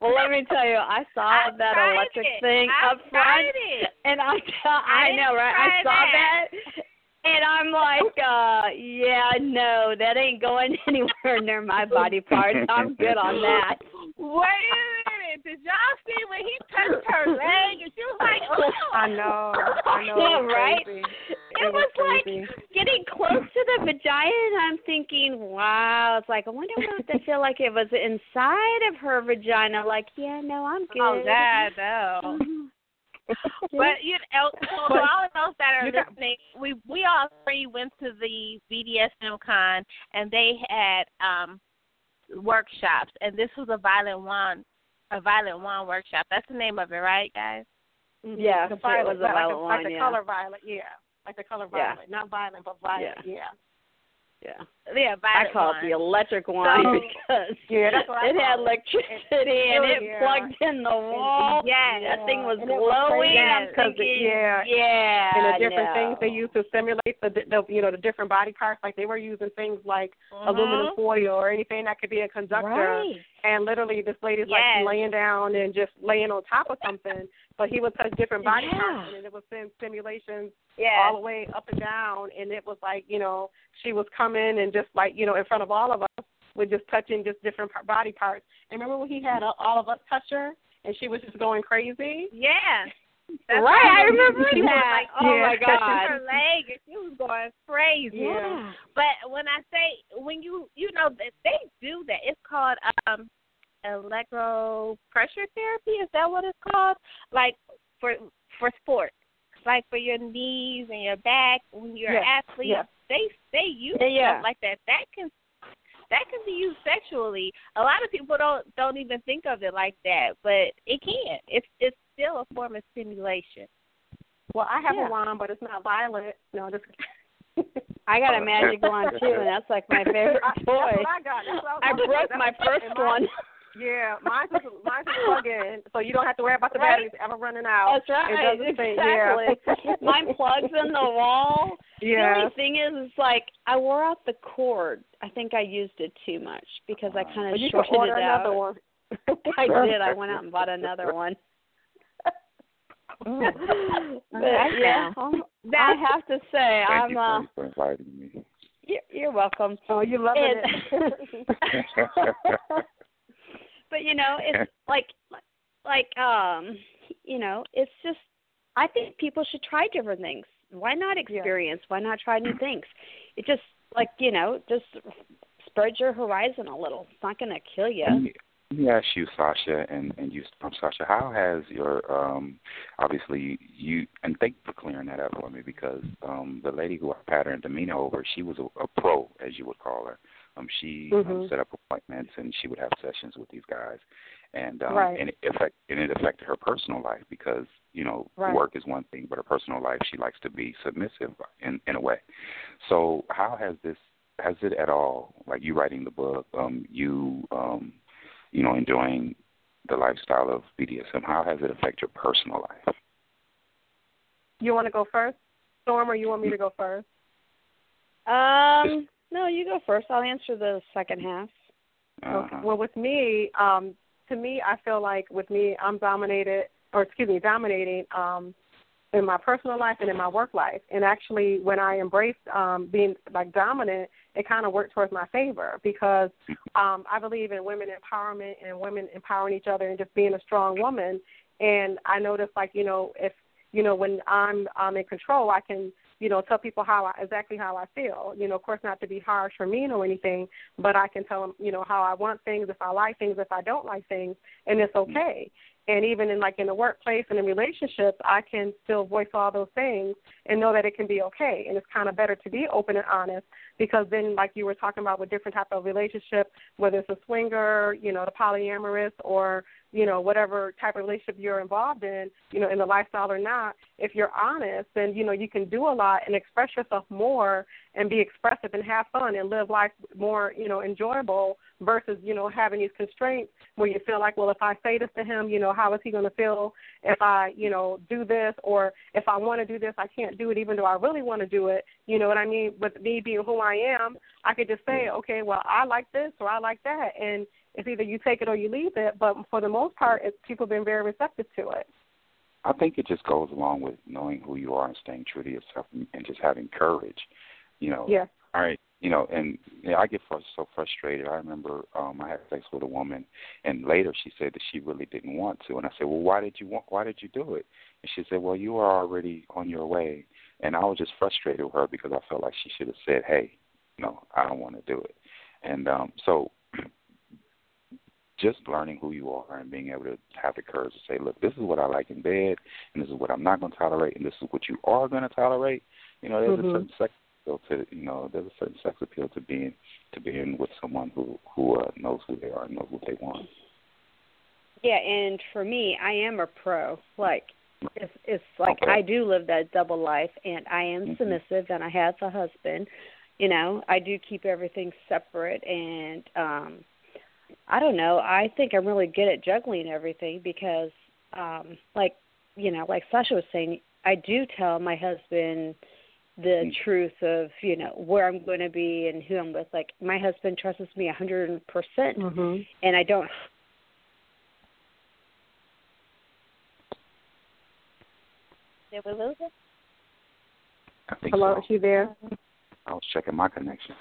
Well, let me tell you, I saw I that electric it. thing I up front, it. and I, I, I know, right? I saw that. that. And I'm like, uh, yeah, no, that ain't going anywhere near my body parts. I'm good on that. Wait a minute. Did y'all see when he touched her leg? And she was like, oh. I know. I know. Yeah, right? It, it was, was like getting close to the vagina, and I'm thinking, wow. It's like, I wonder what that feel like it was inside of her vagina. Like, yeah, no, I'm good. Oh, that, no. But you know, for all of those that are listening, we we all three went to the B D S M con, and they had um, workshops, and this was a violent wand, a violent wand workshop. That's the name of it, right, guys? Yeah, the violet, it was a violent like, wand, like the yeah. color violet, yeah, like the color violet, yeah. not violent, but violet, yeah. yeah. Yeah. Yeah, I call wine. It the electric wine so, because yeah, it had electricity and it yeah. plugged in the wall. Yeah, that thing was glowing. Yeah, yeah, yeah. And the different no. things they used to simulate the, the you know the different body parts, like they were using things like mm-hmm. aluminum foil or anything that could be a conductor. Right. And literally, this lady's yes. like laying down and just laying on top of something. But he would touch different body yeah. parts, and it was in simulations yeah. all the way up and down. And it was like, you know, she was coming and just like, you know, in front of all of us, with just touching just different body parts. And remember when he had all of us touch her, and she was just going crazy? Yeah. That's right, I remember she that. Was like, oh yeah. my God, touching her leg, and she was going crazy. Yeah. But when I say, when you, you know, they do that. It's called um, electro pressure therapy. Is that what it's called? Like for for sports, like for your knees and your back. When you're yes. an athlete, yes. they they use yeah. stuff like that. That can that can be used sexually. A lot of people don't don't even think of it like that, but it can. It's it's still a form of stimulation. Well, I have yeah. a wand, but it's not violet. No, just I got a magic wand too, and that's like my favorite toy. I, that's what I, got. That's what I, I broke my first one. My, yeah, mine's just mine's just plug in, so you don't have to worry about the right? batteries ever running out. That's right. It exactly. Yeah. Mine plugs in the wall. Yeah. The only thing is, it's like I wore out the cord. I think I used it too much because I kind of shorted it out. Another one. I did. I went out and bought another one. But, yeah, I have to say, Thank I'm. You uh, for inviting me. You're, you're welcome. Oh, you love it. But you know, it's like, like, um, you know, it's just. I think people should try different things. Why not experience? Yeah. Why not try new things? It just, like, you know, just spread your horizon a little. It's not going to kill you. Yeah. Let me ask you, Sasha, and, and you, um, Sasha, how has your, um, obviously, you, and thank you for clearing that up for me, because um, the lady who I patterned Domina over, she was a, a pro, as you would call her. Um, she mm-hmm. um, set up appointments, and she would have sessions with these guys, and um, right. and, it affect, and it affected her personal life because, you know, right. work is one thing, but her personal life, she likes to be submissive in, in a way. So how has this, has it at all, like you writing the book, um, you, um, you know, enjoying the lifestyle of B D S M, how has it affect your personal life? You want to go first, Storm, or you want me to go first? Um, no, you go first. I'll answer the second half. Uh-huh. Okay. Well, with me, um, to me, I feel like with me, I'm dominated, or excuse me, dominating um, in my personal life and in my work life. And actually, when I embraced um, being like dominant, it kind of worked towards my favor because um, I believe in women empowerment and women empowering each other and just being a strong woman. And I noticed, like, you know, if, you know, when I'm, I'm in control, I can, you know, tell people how I, exactly how I feel, you know, of course not to be harsh or mean or anything, but I can tell them, you know, how I want things, if I like things, if I don't like things, and it's okay. And even in, like, in the workplace and in relationships, I can still voice all those things and know that it can be okay. And it's kind of better to be open and honest because then, like you were talking about with different type of relationship, whether it's a swinger, you know, the polyamorous or, you know, whatever type of relationship you're involved in, you know, in the lifestyle or not, if you're honest, then, you know, you can do a lot and express yourself more and be expressive and have fun and live life more, you know, enjoyable versus, you know, having these constraints where you feel like, well, if I say this to him, you know, how is he going to feel if I, you know, do this or if I want to do this, I can't do it even though I really want to do it. You know what I mean? With me being who I am, I could just say, okay, well, I like this or I like that. And it's either you take it or you leave it. But for the most part, it's, people have been very receptive to it. I think it just goes along with knowing who you are and staying true to yourself and, and just having courage. You know, yeah. All right. You know, and you know, I get so frustrated. I remember um, I had sex with a woman, and later she said that she really didn't want to. And I said, well, why did you want? Why did you do it? And she said, well, you are already on your way. And I was just frustrated with her because I felt like she should have said, hey, no, I don't want to do it. And um, so just learning who you are and being able to have the courage to say, look, this is what I like in bed, and this is what I'm not going to tolerate, and this is what you are going to tolerate. You know, there's mm-hmm. a certain sex. To, you know, there's a certain sex appeal to being to being with someone who who uh, knows who they are and knows what they want. Yeah, and for me, I am a pro. Like it's, it's like okay. I do live that double life, and I am mm-hmm. submissive, and I have a husband, You know, I do keep everything separate, and um, I don't know. I think I'm really good at juggling everything because, um, like, you know, like Sasha was saying, I do tell my husband the truth of, you know, where I'm going to be and who I'm with. Like, my husband trusts me one hundred percent, mm-hmm. and I don't. Did we lose it? I think Hello, so. Is she there? I was checking my connection.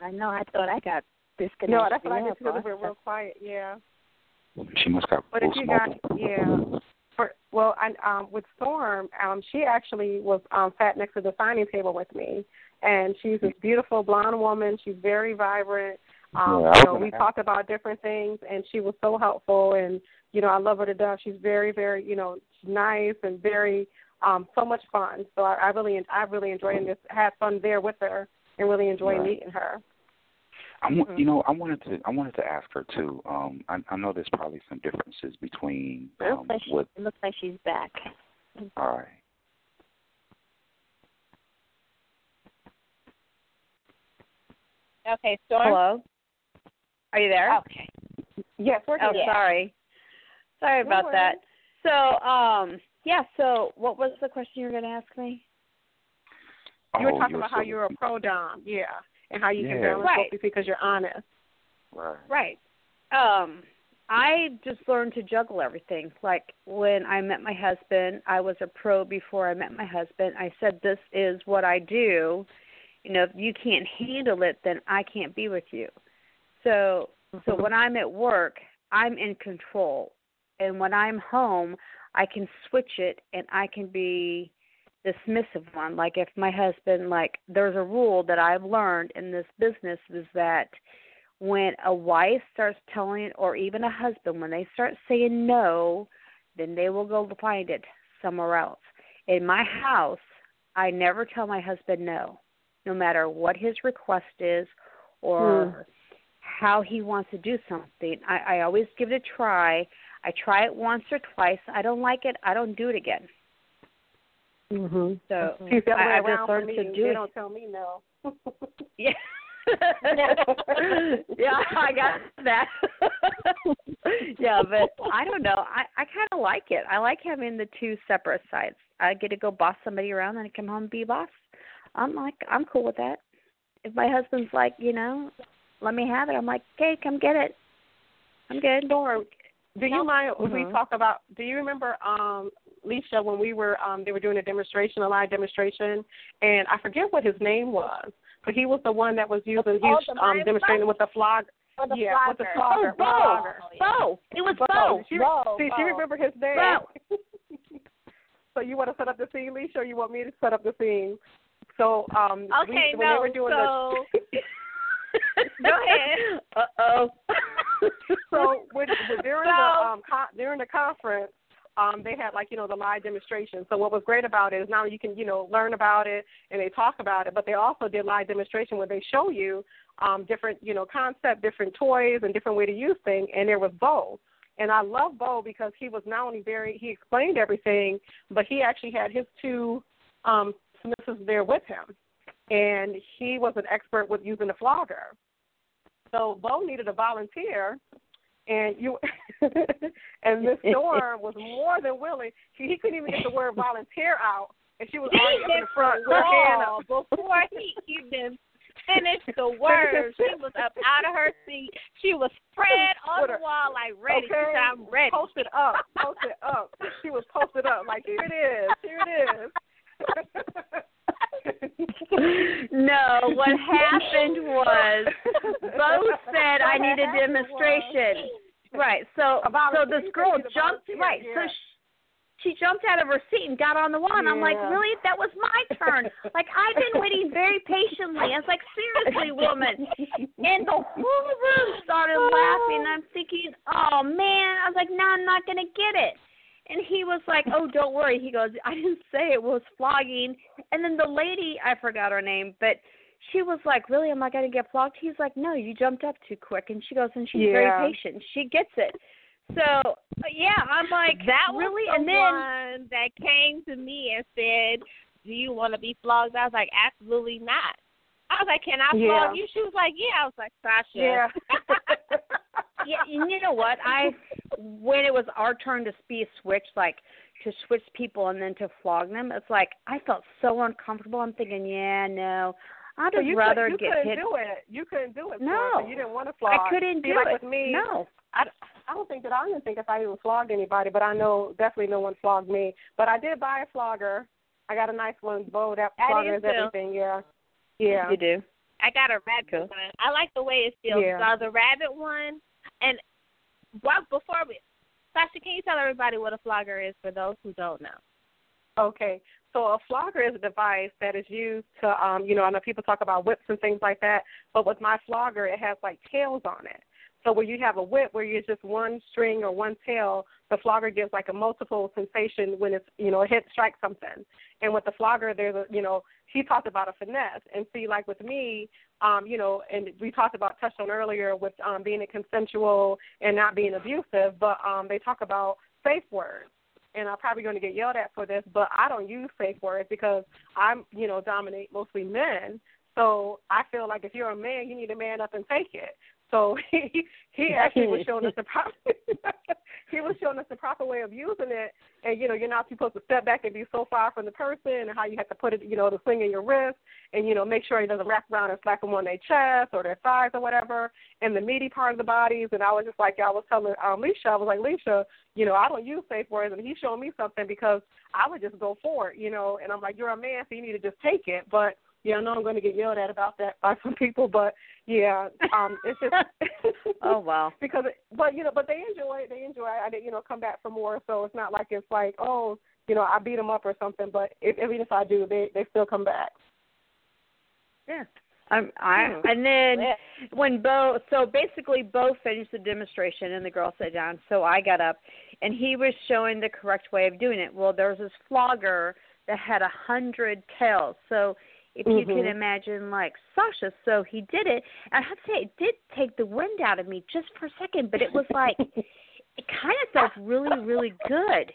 I know. I thought I got disconnected. No, that's what I did because we're real quiet. Yeah. She must have. But if you smoking. got, yeah. For, well, I, um, with Storm, um, she actually was um, sat next to the signing table with me, and she's this beautiful blonde woman. She's very vibrant. Um, yeah, you know, we have... talked about different things, and she was so helpful. And you know, I love her to death. She's very, very, you know, nice and very. Um, so much fun. So I, I really, I really enjoyed this. Had fun there with her, and really enjoyed right. meeting her. I want, mm-hmm. you know, I wanted to, I wanted to ask her too. Um, I, I know there's probably some differences between. Um, it, looks like what, she, it looks like she's back. All right. Okay, Storm. Hello. Are you there? Okay. Yes, we're here. Oh, yeah. Sorry. Sorry about no that. So, um. Yeah, so what was the question you were going to ask me? Oh, you were talking about so how you're a pro-dom, yeah, and how you yeah. can balance right. both because you're honest. Right. Right. Um, I just learned to juggle everything. Like, when I met my husband, I was a pro before I met my husband. I said, this is what I do. You know, if you can't handle it, then I can't be with you. So, mm-hmm. so when I'm at work, I'm in control. And when I'm home, I can switch it, and I can be dismissive one. Like, if my husband, like, there's a rule that I've learned in this business is that when a wife starts telling, or even a husband, when they start saying no, then they will go find it somewhere else. In my house, I never tell my husband no, no matter what his request is or mm. how he wants to do something. I, I always give it a try. I try it once or twice. I don't like it. I don't do it again. Mm-hmm. So mm-hmm. I, I just learned to do they it. They don't tell me no. yeah. yeah, I got that. yeah, but I don't know. I, I kind of like it. I like having the two separate sides. I get to go boss somebody around and I come home and be boss. I'm like, I'm cool with that. If my husband's like, you know, let me have it, I'm like, okay, come get it. I'm good. Dorm. Do you mind if mm-hmm. we talk about, do you remember, um, Lissha, when we were, um, they were doing a demonstration, a live demonstration, and I forget what his name was, but he was the one that was using, oh, he, um, demonstrating with the flog. Oh, the yeah, flogger. with the flogger. Oh, Bo. Oh, yeah. Bo. It was Bo. Bo. She, Bo. See, Bo. She remembered his name. Bo. So you want to set up the scene, Lissha, or you want me to set up the scene? So, um, okay, we, when no, they were doing so... the... Go ahead. Uh-oh. So when, when during, so, the, um, co- during the conference, um, they had, like, you know, the live demonstration. So what was great about it is now you can, you know, learn about it and they talk about it, but they also did live demonstration where they show you um, different, you know, concept, different toys and different way to use things, and there was both. And I love Bo because he was not only very, he explained everything, but he actually had his two um, submissives there with him. And he was an expert with using the flogger. So Bo needed a volunteer, and you and Miss Storm was more than willing. She, he couldn't even get the word volunteer out, and she was already up in the front with her hand up. Before he even finished the word, she was up out of her seat. She was spread on the wall like ready. Okay. She said, I'm ready. Post it up. Post it up. She was posted up like, here it is. Here it is. No, what happened was Bo said I need a demonstration. Right, so so this girl jumped, right, so she, she jumped out of her seat and got on the wall, and I'm like, really? That was my turn. Like, I've been waiting very patiently. I was like, seriously, woman. And the whole room started laughing, and I'm thinking, oh, man. I was like, no, I'm not going to get it. And he was like, oh, don't worry. He goes, I didn't say it was flogging. And then the lady, I forgot her name, but she was like, really, am I going to get flogged? He's like, no, you jumped up too quick. And she goes, and she's yeah. very patient. She gets it. So, yeah, I'm like, that really? Was the and then, one that came to me and said, do you want to be flogged? I was like, absolutely not. I was like, can I plug yeah. you? She was like, yeah. I was like, Sasha. Yeah. Yeah, and you know what? I when it was our turn to be switched, like to switch people and then to flog them, it's like I felt so uncomfortable. I'm thinking, yeah, no, I'd so rather could, you get couldn't hit. Do it. You couldn't do it. No, so you didn't want to flog. I couldn't see, do like it. With me, no. I, I don't think that I didn't think if I even flogged anybody, but I know definitely no one flogged me. But I did buy a flogger. I got a nice one. Bow that flogger is everything. Yeah, yeah. You do. I got a rabbit cool. one. I like the way it feels. Yeah. So the rabbit one. And well, before we, Sasha, can you tell everybody what a flogger is for those who don't know? Okay. So a flogger is a device that is used to, um, you know, I know people talk about whips and things like that, but with my flogger, it has, like, tails on it. So where you have a whip where you're just one string or one tail, the flogger gives, like, a multiple sensation when it's, you know, a hit strikes something. And with the flogger, there's a, you know, she talked about a finesse. And see, like, with me, um, you know, and we talked about, touched on earlier with um, being consensual and not being abusive, but um, they talk about safe words. And I'm probably going to get yelled at for this, but I don't use safe words because I'm, you know, dominate mostly men. So I feel like if you're a man, you need to man up and take it. So he, he actually was showing us the proper he was showing us the proper way of using it. And, you know, you're not supposed to step back and be so far from the person and how you have to put it, you know, the sling in your wrist and, you know, make sure he doesn't wrap around and slap them on their chest or their thighs or whatever and the meaty part of the bodies. And I was just like, I was telling um, Lissha, I was like, Lissha, you know, I don't use safe words. And he showed me something because I would just go for it, you know. And I'm like, you're a man, so you need to just take it. But, yeah, I know I'm going to get yelled at about that by some people, but yeah, um, it's just oh wow. Because, it, but you know, but they enjoy it. They enjoy it. I did, you know, come back for more, so it's not like it's like oh, you know, I beat them up or something. But if, even if I do, they they still come back. Yeah. Um, I and then yeah. when Bo, so basically Bo finished the demonstration and the girl sat down, so I got up, and he was showing the correct way of doing it. Well, there was this flogger that had a hundred tails, so. If you mm-hmm. can imagine, like, Sasha. So he did it. And I have to say, it did take the wind out of me just for a second, but it was like, it kind of felt really, really good.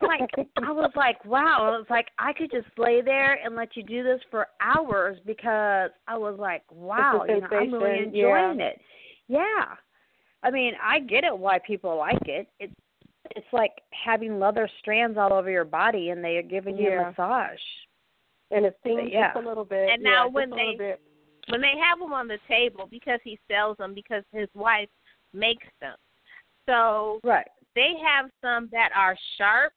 Like, I was like, wow. I was like, I could just lay there and let you do this for hours because I was like, wow, you know, I'm really enjoying yeah. it. Yeah. I mean, I get it why people like it. It's, it's like having leather strands all over your body and they are giving yeah. you a massage. And it stings yeah. just a little bit. And now yeah, when they bit. when they have them on the table, because he sells them, because his wife makes them. So right. they have some that are sharp.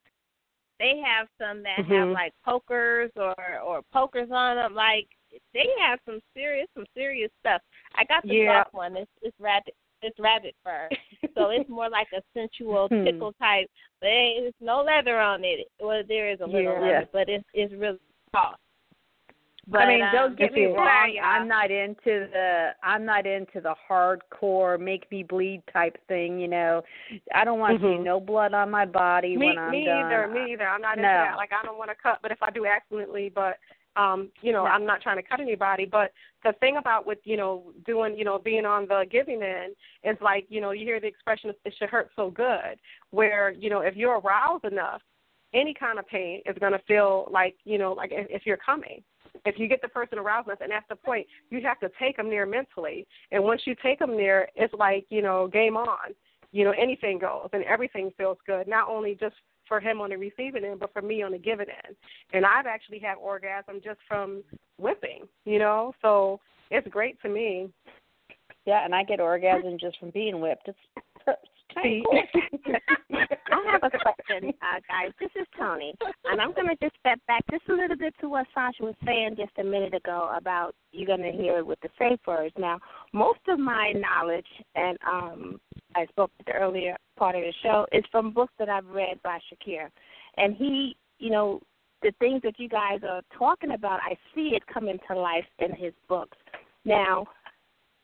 They have some that mm-hmm. have like pokers or, or pokers on them. Like they have some serious some serious stuff. I got the yeah. soft one. It's it's rabbit it's rabbit fur, so it's more like a sensual tickle type. But there's no leather on it. Well, there is a little yeah. leather, but it's it's really Oh. But, I mean, don't um, get me wrong. I'm not into the I'm not into the hardcore make me bleed type thing. You know, I don't want mm-hmm. to see no blood on my body me, when I'm me done. Me either. Me either. I'm not no. into that. Like I don't want to cut, but if I do accidentally, but um, you know, no. I'm not trying to cut anybody. But the thing about with you know doing you know being on the giving end is like you know you hear the expression it should hurt so good. Where you know if you're aroused enough. Any kind of pain is going to feel like, you know, like if, if you're coming. If you get the person aroused, and that's the point, you have to take them there mentally. And once you take them there, it's like, you know, game on. You know, anything goes and everything feels good, not only just for him on the receiving end, but for me on the giving end. And I've actually had orgasm just from whipping, you know, so it's great to me. Yeah, and I get orgasm just from being whipped. It's I have a question, uh, guys. This is Toni, and I'm going to just step back just a little bit to what Sasha was saying just a minute ago about you're going to hear it with the safe words. Now, most of my knowledge, and um, I spoke to the earlier part of the show, is from books that I've read by Shakir. And he, you know, the things that you guys are talking about, I see it come into life in his books. Now,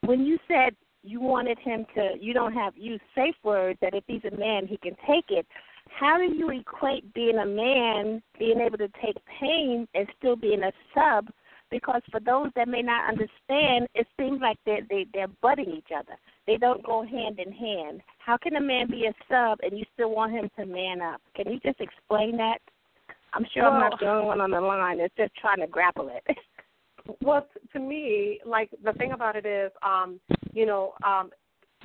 when you said, you wanted him to, you don't have, use safe words that if he's a man, he can take it. How do you equate being a man, being able to take pain and still being a sub? Because for those that may not understand, it seems like they're, they, they're butting each other. They don't go hand in hand. How can a man be a sub and you still want him to man up? Can you just explain that? I'm sure well, I'm not the only one on the line that's just trying to grapple it. Well, to me, like, the thing about it is, um, you know, um,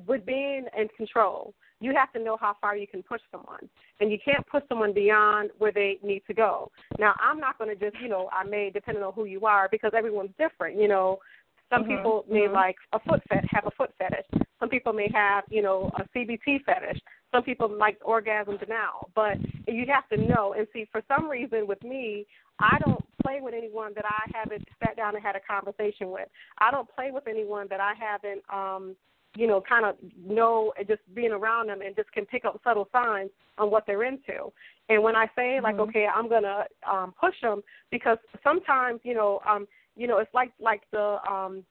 with being in control, you have to know how far you can push someone. And you can't push someone beyond where they need to go. Now, I'm not going to just, you know, I may, depending on who you are, because everyone's different, you know. Some mm-hmm. people may mm-hmm. like a foot fet- have a foot fetish. Some people may have, you know, a C B T fetish. Some people like orgasm denial. But you have to know. And see, for some reason with me, I don't play with anyone that I haven't sat down and had a conversation with. I don't play with anyone that I haven't, um, you know, kind of know, just being around them and just can pick up subtle signs on what they're into. And when I say, mm-hmm. like, okay, I'm going to um, push them, because sometimes, you know, um, you know, it's like, like the, um,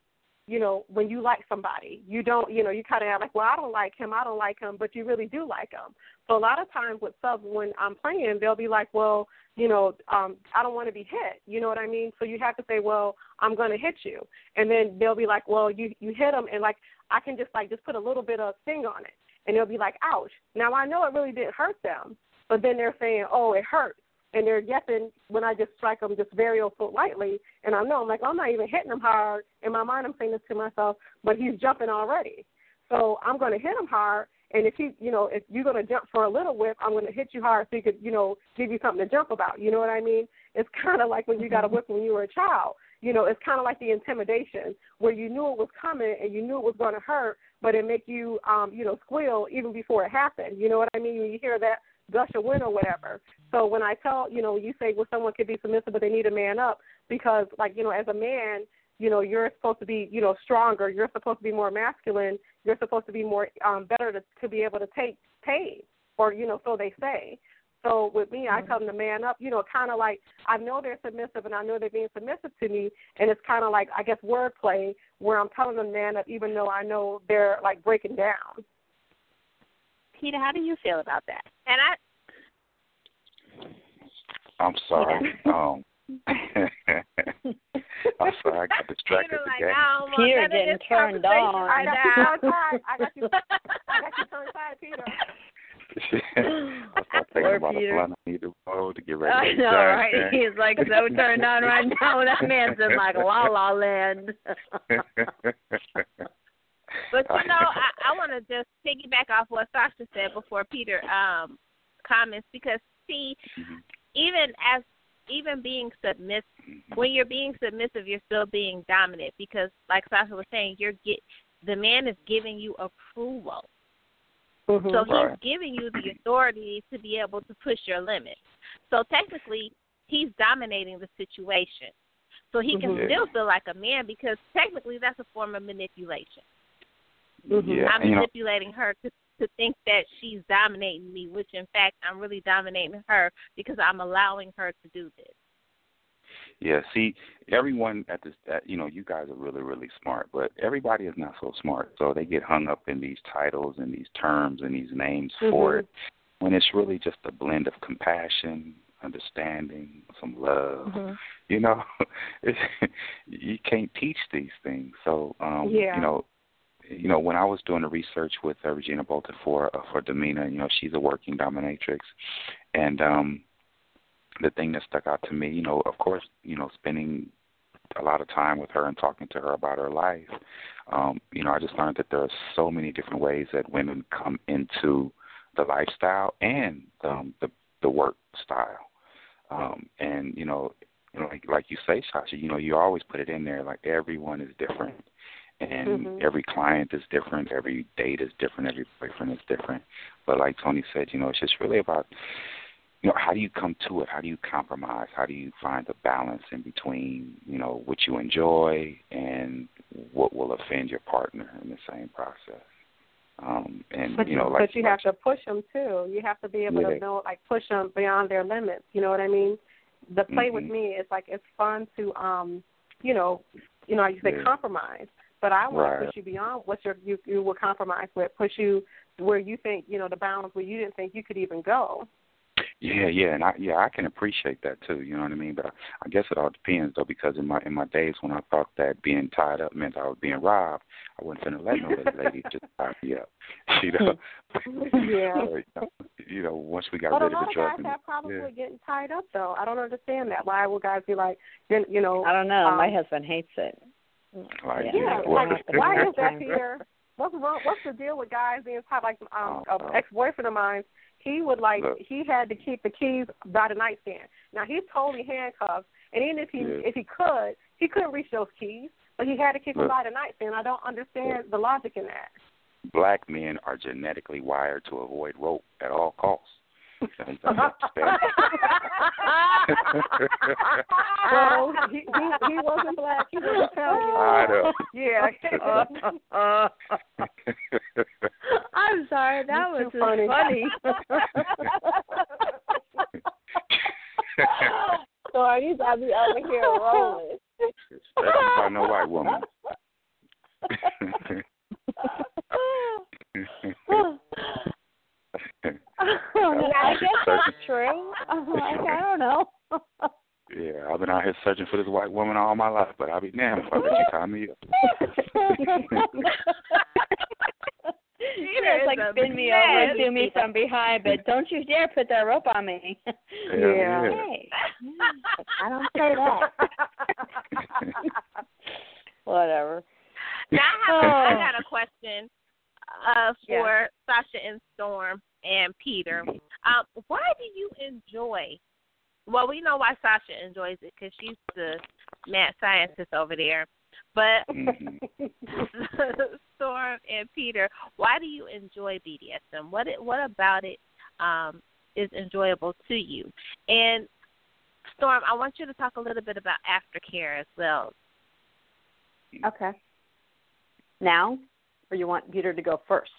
you know, when you like somebody, you don't, you know, you kind of have like, well, I don't like him, I don't like him, but you really do like him. So a lot of times with subs, when I'm playing, they'll be like, well, you know, um, I don't want to be hit. You know what I mean? So you have to say, well, I'm going to hit you. And then they'll be like, well, you, you hit them. And like, I can just like, just put a little bit of thing on it. And they'll be like, ouch. Now I know it really didn't hurt them, but then they're saying, oh, it hurts. And they're yelping when I just strike them just very so lightly. And I know, I'm like, I'm not even hitting him hard. In my mind, I'm saying this to myself, but he's jumping already. So I'm going to hit him hard. And if he, you know, if you're going to jump for a little whip, I'm going to hit you hard so you could, you know, give you something to jump about. You know what I mean? It's kind of like when you got a whip when you were a child. You know, it's kind of like the intimidation where you knew it was coming and you knew it was going to hurt, but it make you, um, you know, squeal even before it happened. You know what I mean? When you hear that gush a win or whatever. So when I tell, you know, you say, well, someone could be submissive, but they need a man up because, like, you know, as a man, you know, you're supposed to be, you know, stronger. You're supposed to be more masculine. You're supposed to be more um, better to, to be able to take pain, or, you know, so they say. So with me, I come to man up, you know, kind of like I know they're submissive and I know they're being submissive to me. And it's kind of like, I guess, wordplay where I'm telling them man up, even though I know they're, like, breaking down. Peter, how do you feel about that? And I, I'm sorry. um, I'm sorry, I got distracted like, again. Peter getting turned on. I got you turned I got you turned Peter. I start thinking about Peter. A plan I need to roll to get ready. I know, right? He's like so turned on right now. That man's in like la la land. But, you know, I, I want to just piggyback off what Sasha said before Peter um, comments, because, see, mm-hmm. even as even being submissive, when you're being submissive, you're still being dominant because, like Sasha was saying, you're get, the man is giving you approval. Mm-hmm. So right. He's giving you the authority to be able to push your limits. So technically, he's dominating the situation. So he can mm-hmm. still feel like a man because technically that's a form of manipulation. Mm-hmm. Yeah, I'm manipulating you know, her to, to think that she's dominating me, which, in fact, I'm really dominating her because I'm allowing her to do this. Yeah, see, everyone at this, at, you know, you guys are really, really smart, but everybody is not so smart. So they get hung up in these titles and these terms and these names mm-hmm. for it when it's really just a blend of compassion, understanding, some love. Mm-hmm. You know, you can't teach these things. So, um, yeah. you know. You know, when I was doing the research with uh, Regina Bolton for uh, for Domina, you know, she's a working dominatrix, and um, the thing that stuck out to me, you know, of course, you know, spending a lot of time with her and talking to her about her life, um, you know, I just learned that there are so many different ways that women come into the lifestyle and um, the the work style, um, and you know, you know, like like you say, Sasha, you know, you always put it in there, like everyone is different. And mm-hmm. every client is different, every date is different, every boyfriend is different. But like Toni said, you know, it's just really about, you know, how do you come to it? How do you compromise? How do you find the balance in between, you know, what you enjoy and what will offend your partner in the same process? Um, and but, you know, like, but you like, have to push them, too. You have to be able yeah. to know, like, push them beyond their limits. You know what I mean? The play mm-hmm. with me is, like, it's fun to, um, you know, you know, I used to say yeah. compromise. But I want right. to push you beyond what you're, you you will compromise with, push you where you think, you know, the bounds where you didn't think you could even go. Yeah, yeah, and I, yeah, I can appreciate that too. You know what I mean? But I, I guess it all depends though, because in my in my days when I thought that being tied up meant I was being robbed, I wasn't finna let no lady just tie me up. You know? yeah. So, you know, you know, once we got but rid of the drug. But a lot of guys have problems yeah. with getting tied up, though. I don't understand that. Why would guys be like, you know. I don't know. Um, My husband hates it. Like, yeah. yeah. Like, why is that, Peter? What's wrong? What's the deal with guys being tied? Like, um, oh, an ex-boyfriend of mine, he would, like, look. he had to keep the keys by the nightstand. Now, he's totally handcuffed, and even if he, yeah. if he could, he couldn't reach those keys, but he had to keep look. them by the nightstand. I don't understand look. the logic in that. Black men are genetically wired to avoid rope at all costs. Well, he, he, he wasn't black. He was Italian. I know. Yeah. Uh, uh, I'm sorry. That was just funny. funny. So I used to be over here rolling. Especially by no white woman. I mean, I guess that's true. Like, I don't know. Yeah, I've been out here searching for this white woman all my life, but I'll be damned if I let you tie me up. You know, it's like spin me over and do me from behind, but don't you dare put that rope on me. Yeah. yeah. Hey, I don't say that. Whatever. Now I, have, oh. I got a question uh, for yeah. Sasha and Storm and Peter. Um, why do you enjoy? Well, we know why Sasha enjoys it because she's the mad scientist over there. But Storm and Peter, why do you enjoy B D S M? What it, what about it um, is enjoyable to you? And Storm, I want you to talk a little bit about aftercare as well. Okay. Now, or you want Peter to go first?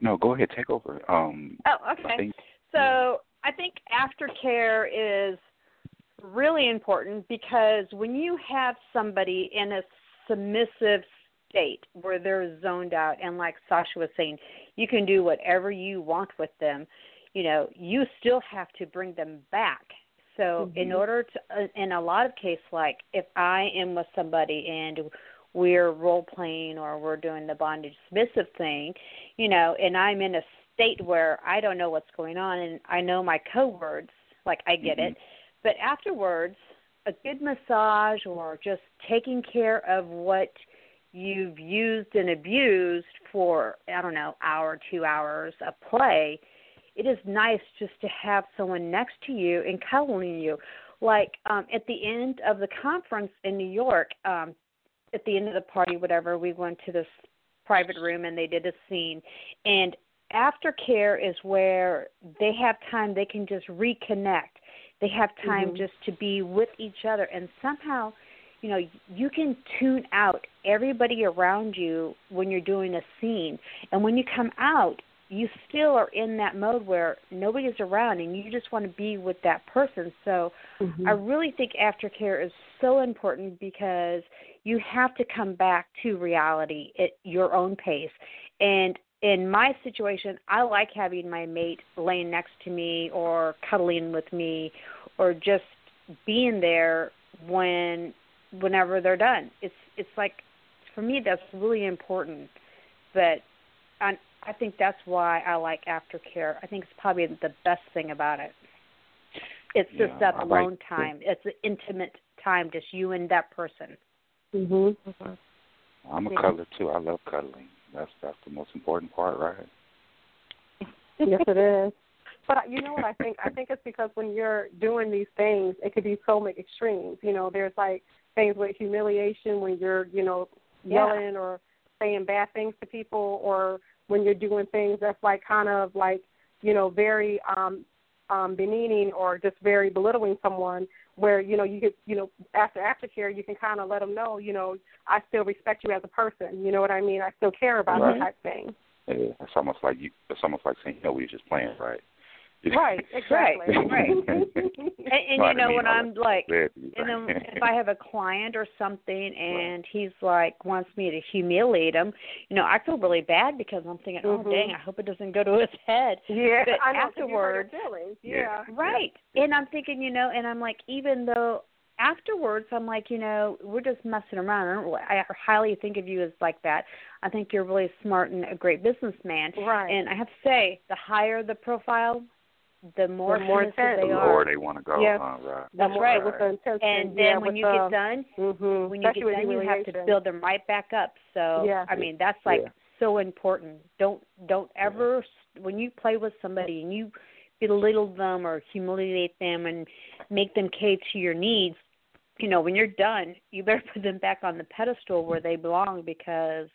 No, go ahead. Take over. Um, oh, okay. I think, so yeah. I think aftercare is really important because when you have somebody in a submissive state where they're zoned out, and like Sasha was saying, you can do whatever you want with them, you know, you still have to bring them back. So mm-hmm. in order to, in a lot of cases, like if I am with somebody and we're role-playing or we're doing the bondage submissive thing, you know, and I'm in a state where I don't know what's going on and I know my code words, like I get mm-hmm. it. But afterwards, a good massage or just taking care of what you've used and abused for, I don't know, hour, two hours of play, it is nice just to have someone next to you and cuddling you. Like um, at the end of the conference in New York, um, at the end of the party, whatever, we went to this private room and they did a scene. And aftercare is where they have time, they can just reconnect. They have time mm-hmm. just to be with each other. And somehow, you know, you can tune out everybody around you when you're doing a scene. And when you come out, you still are in that mode where nobody's around and you just want to be with that person. So mm-hmm. I really think aftercare is so important because you have to come back to reality at your own pace. And in my situation, I like having my mate laying next to me or cuddling with me or just being there when whenever they're done. It's it's like, for me, that's really important. But on I think that's why I like aftercare. I think it's probably the best thing about it. It's just yeah, that alone like time. It. It's an intimate time, just you and that person. Mm-hmm. Mm-hmm. I'm a yeah. cuddler, too. I love cuddling. That's that's the most important part, right? Yes, it is. But you know what I think? I think it's because when you're doing these things, it could be so many extremes. You know, there's, like, things with humiliation when you're, you know, yelling yeah. or saying bad things to people or when you're doing things that's like kind of like, you know, very um, um, benigning or just very belittling someone where, you know, you could, you know, after aftercare, you can kind of let them know, you know, I still respect you as a person. You know what I mean? I still care about right. that type thing. Yeah, it's almost like you, it's almost like saying, you know, we were just playing, right? Right, exactly. Right, right. And, and you know, when I'm like, and then if I have a client or something and he's like, wants me to humiliate him, you know, I feel really bad because I'm thinking, oh, mm-hmm. dang, I hope it doesn't go to his head. Yeah, but I know, afterwards, yeah. Right. Yeah. And I'm thinking, you know, and I'm like, even though afterwards, I'm like, you know, we're just messing around. I, don't, I highly think of you as like that. I think you're really smart and a great businessman. Right. And I have to say, the higher the profile, the more the more they, the more they want to go. Yes. Huh? Right. That's, That's right. right. With the intention, and then yeah, when you the, get done, mm-hmm. when you Especially get done, you have to build them right back up. So yeah. I mean, that's like yeah. so important. Don't don't ever yeah. when you play with somebody and you belittle them or humiliate them and make them cave to your needs. You know, when you're done, you better put them back on the pedestal where they belong, because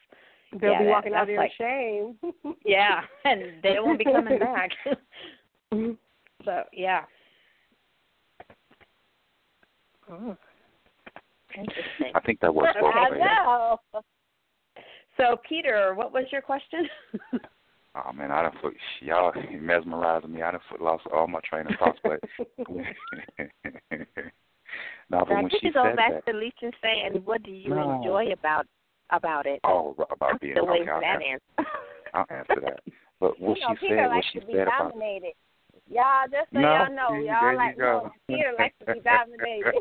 they'll yeah, be walking that, out of like, shame. Yeah, and they won't be coming back. So yeah, oh. Interesting. I think that works well. I know. So Peter, what was your question? Oh man, I done foot y'all mesmerizing me. I done foot lost all my train of thoughts, but no, but I when think she it goes back that, to Lissha saying, "What do you no. enjoy about about it?" Oh, about being okay. I'll, that answer. Answer. I'll answer that. But what you know, she Peter said, likes what she to be said about. Dominated. Y'all, just so no, y'all know, y'all like, you know, Peter likes to be dominated.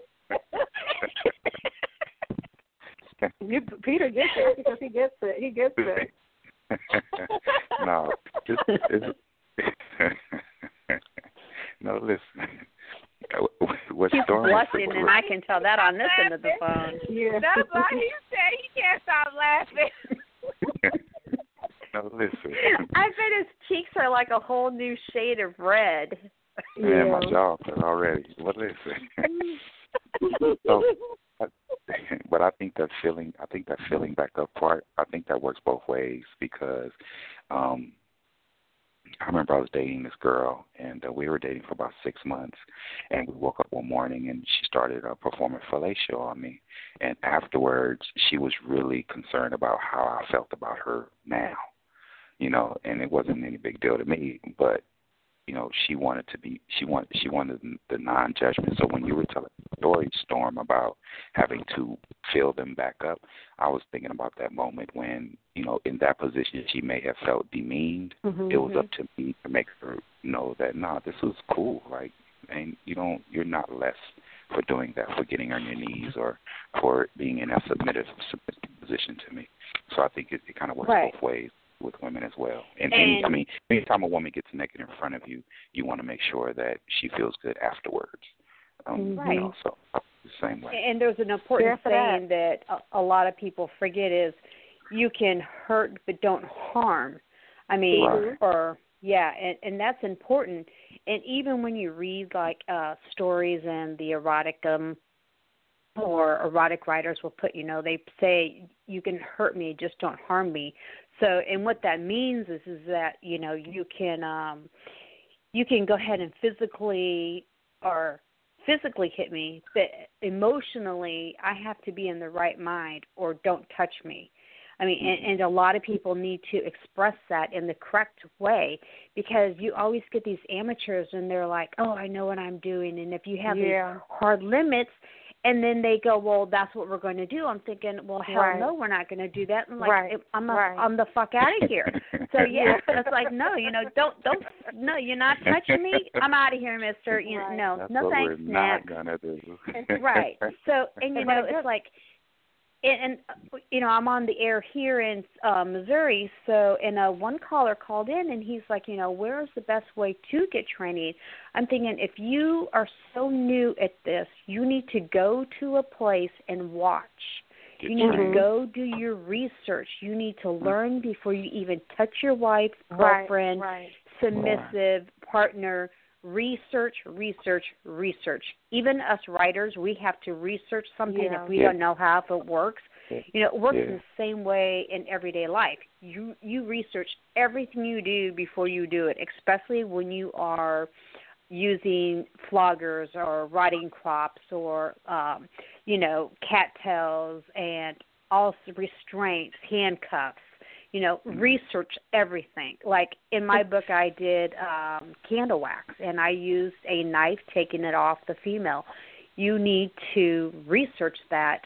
you, Peter gets it because he gets it. He gets it. no, it's, it's, no, listen. What he's Storm blushing, and I can tell that on this laughing. End of the phone. Yeah. That's why he said he can't stop laughing. No, listen. I bet his cheeks are like a whole new shade of red. Yeah, yeah my jaw is already. Well, listen. so, I, but I think that filling, I think that filling back up part, I think that works both ways, because um, I remember I was dating this girl, and uh, we were dating for about six months, and we woke up one morning, and she started uh, performing fellatio on me, and afterwards, she was really concerned about how I felt about her now. You know, and it wasn't any big deal to me, but, you know, she wanted to be, she wanted, she wanted the non-judgment. So when you were telling the story, Storm, about having to fill them back up, I was thinking about that moment when, you know, in that position she may have felt demeaned. Mm-hmm, it was mm-hmm. up to me to make her know that, nah, this was cool. Like, and you don't, you're not less for doing that, for getting on your knees or for being in a submissive, submissive position to me. So I think it, it kind of works right. both ways. With women as well. And, and any, I mean, anytime a woman gets naked in front of you, you want to make sure that she feels good afterwards. Um, right. You know, so, the same way. And there's an important saying that, that a, a lot of people forget is, you can hurt but don't harm. I mean, right. or, yeah, and, and that's important. And even when you read, like, uh, stories and the erotic, um, or erotic writers will put, you know, they say, you can hurt me, just don't harm me. So, and what that means is, is that, you know, you can um, you can go ahead and physically or physically hit me, but emotionally I have to be in the right mind, or don't touch me. I mean, and, and a lot of people need to express that in the correct way, because you always get these amateurs and they're like, oh, I know what I'm doing. And if you have yeah. these hard limits, and then they go, well, that's what we're going to do. I'm thinking, well, hell right. no, we're not going to do that. I'm like, right. I'm, a, right. I'm the fuck out of here. So, yeah, it's like, no, you know, don't, don't, no, you're not touching me. I'm out of here, mister. You right. know, no, that's no what thanks, we're not going to do. Right. So, and, you know, it's like, and, and, you know, I'm on the air here in uh, Missouri. So, and uh, one caller called in, and he's like, you know, where's the best way to get training? I'm thinking, if you are so new at this, you need to go to a place and watch. You need mm-hmm. to go do your research. You need to learn before you even touch your wife, girlfriend, right, right. submissive right. partner. Research, research, research. Even us writers, we have to research something yeah. if we yeah. don't know how, if it works. Yeah. You know, it works yeah. in the same way in everyday life. You you research everything you do before you do it, especially when you are using floggers or rotting crops or, um, you know, cattails and also restraints, handcuffs. You know, research everything. Like in my book, I did um, candle wax, and I used a knife, taking it off the female. You need to research that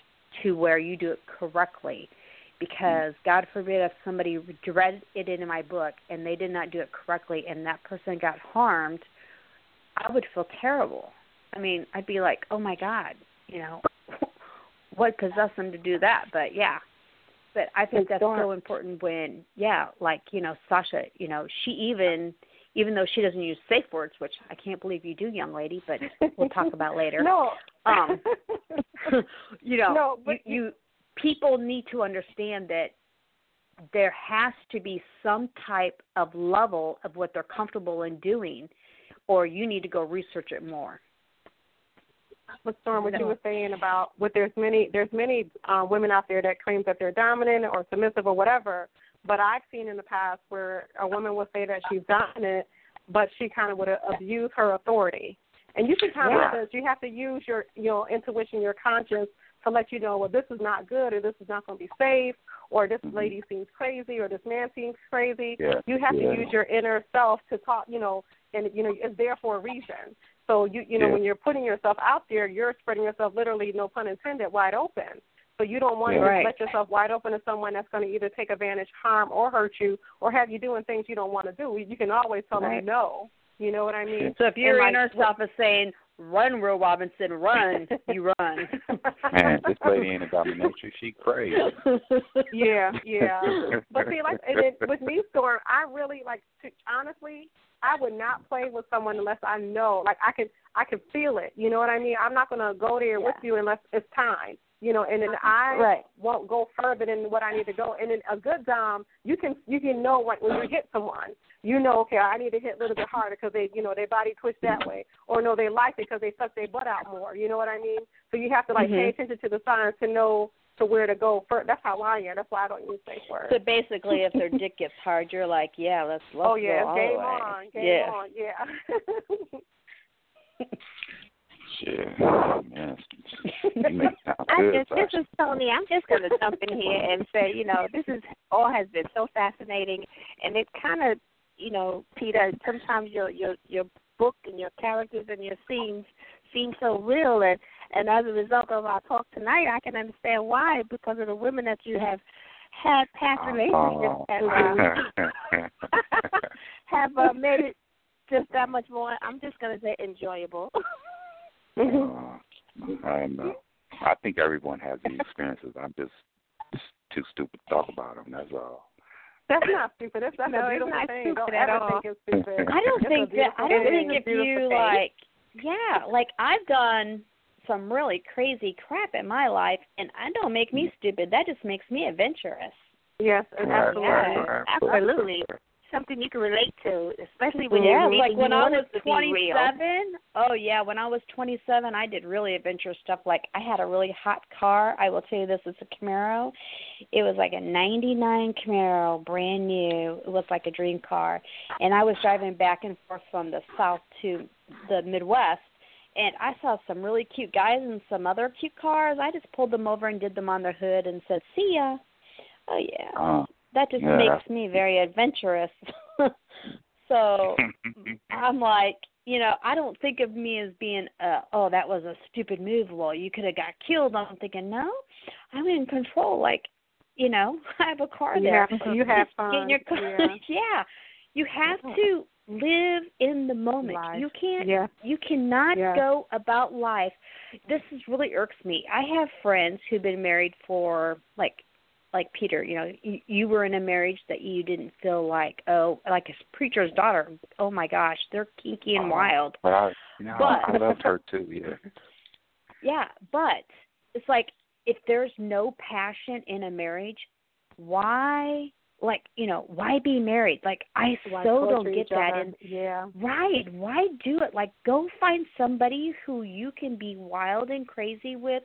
to where you do it correctly, because mm-hmm. God forbid if somebody read it in my book and they did not do it correctly and that person got harmed, I would feel terrible. I mean, I'd be like, oh, my God. you know, what possessed them to do that? But, yeah. But I think that's so important when, yeah, like, you know, Sasha, you know, she even, even though she doesn't use safe words, which I can't believe you do, young lady, but we'll talk about later. No. Um, you know, no, but you, you people need to understand that there has to be some type of level of what they're comfortable in doing, or you need to go research it more. But Storm, what you were saying about what there's many there's many uh, women out there that claim that they're dominant or submissive or whatever. But I've seen in the past where a woman will say that she's dominant, but she kind of would abuse her authority. And you can kind yeah. of you have to use your you know intuition, your conscience to let you know, well, this is not good, or this is not going to be safe, or this mm-hmm. lady seems crazy, or this man seems crazy. Yeah. You have yeah. to use your inner self to talk. You know, and you know it's there for a reason. So, you you know, yeah. when you're putting yourself out there, you're spreading yourself literally, no pun intended, wide open. So you don't want yeah, to right. let yourself wide open to someone that's going to either take advantage, harm, or hurt you, or have you doing things you don't want to do. You can always tell right. them no. You know what I mean? So if your like, inner self is saying, run, Will Robinson, run, you run. Man, this lady ain't a dominatrix. She crazy. Yeah, yeah. But see, like, and it, with me, Storm, I really, like, to, honestly, I would not play with someone unless I know. Like, I could, I could feel it. You know what I mean? I'm not going to go there yeah. with you unless it's time. You know, and then I right. won't go further than what I need to go. And then a good dom, you can you can know what, when you hit someone, you know, okay, I need to hit a little bit harder because they, you know, their body twitched that way, or no, they like it because they suck their butt out more. You know what I mean? So you have to like mm-hmm. pay attention to the signs to know to where to go first. That's how I am. That's why I don't use safe words. So basically, if their dick gets hard, you're like, yeah, let's let's oh, yeah, go all the way. On, game yeah. on, yeah. Yeah, man. Just, this is Toni. I'm just going to jump in here and say, you know, this is all has been so fascinating, and it kind of, you know, Peter, sometimes your your your book and your characters and your scenes seem so real, and, and as a result of our talk tonight, I can understand why, because of the women that you have had past relationships and uh, have uh, made it just that much more, I'm just going to say, enjoyable. Mm-hmm. Uh, I know. I think everyone has these experiences. I'm just too stupid to talk about them. That's all. That's not stupid. That's not no, a beautiful it's not thing. Don't ever all. think it's stupid. I don't it's think that. I don't thing. think if you like. Yeah, like I've done some really crazy crap in my life, and I don't make me stupid. That just makes me adventurous. Yes, absolutely. Yeah, absolutely. Something you can relate to, especially when yeah, you're like when you I was twenty-seven. Oh yeah, when I was twenty-seven, I did really adventurous stuff. Like I had a really hot car. I will tell you this: it's a Camaro. It was like a ninety-nine Camaro, brand new. It was like a dream car, and I was driving back and forth from the South to the Midwest. And I saw some really cute guys and some other cute cars. I just pulled them over and did them on their hood and said, "See ya." Oh yeah. Oh. That just yeah. makes me very adventurous. So I'm like, you know, I don't think of me as being, uh, oh, that was a stupid move. Well, you could have got killed. I'm thinking, no, I'm in control. Like, you know, I have a car you there. Have, you have fun. Get in your car. Yeah. yeah. You have to live in the moment. Life. You can't, yeah. you cannot yeah. go about life. This is really irks me. I have friends who've been married for like, like Peter, you know, you, you were in a marriage that you didn't feel like, oh, like a preacher's daughter. Oh my gosh, they're kinky and oh, wild. But I, you know, but, I loved her too. Yeah. Yeah, but it's like if there's no passion in a marriage, why, like, you know, why be married? Like I why so don't get that. And yeah, right? Why do it? Like, go find somebody who you can be wild and crazy with,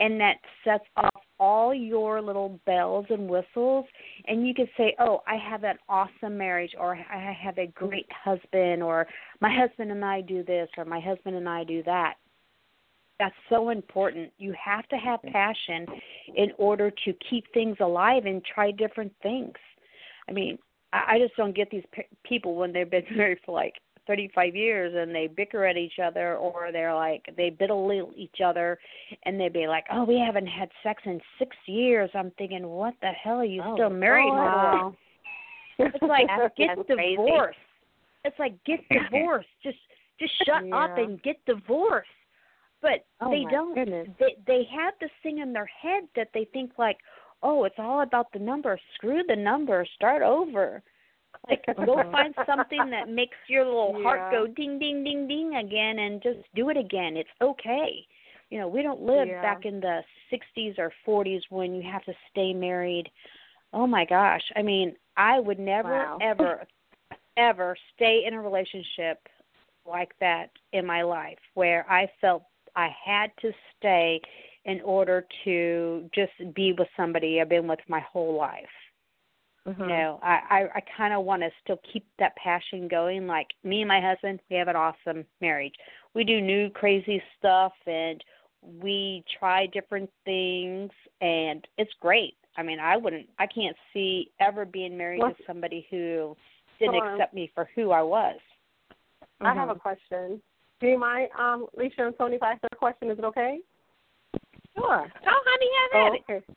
and that sets off all your little bells and whistles, and you could say, oh, I have an awesome marriage, or I have a great husband, or my husband and I do this, or my husband and I do that. That's so important. You have to have passion in order to keep things alive and try different things. I mean, I just don't get these people when they've been married for like thirty-five years and they bicker at each other, or they're like, they belittle each other and they'd be like, oh, we haven't had sex in six years. I'm thinking, what the hell are you oh, still married wow. for? It's like, get divorced. It's like, get divorced. Just, just shut yeah. up and get divorced. But oh they don't. Goodness. They they have this thing in their head that they think like, oh, it's all about the number. Screw the number. Start over. Like, go find something that makes your little yeah. heart go ding, ding, ding, ding again and just do it again. It's okay. You know, we don't live yeah. back in the sixties or forties when you have to stay married. Oh, my gosh. I mean, I would never, wow. ever, ever stay in a relationship like that in my life where I felt I had to stay in order to just be with somebody I've been with my whole life. Mm-hmm. You know, I, I, I kind of want to still keep that passion going. Like, me and my husband, we have an awesome marriage. We do new crazy stuff, and we try different things, and it's great. I mean, I wouldn't, I can't see ever being married well, to somebody who didn't accept me for who I was. Mm-hmm. I have a question. Do you mind, um, Lissha and Toni, if I ask her a question, is it okay? Sure. Oh, honey, have oh, at okay. it.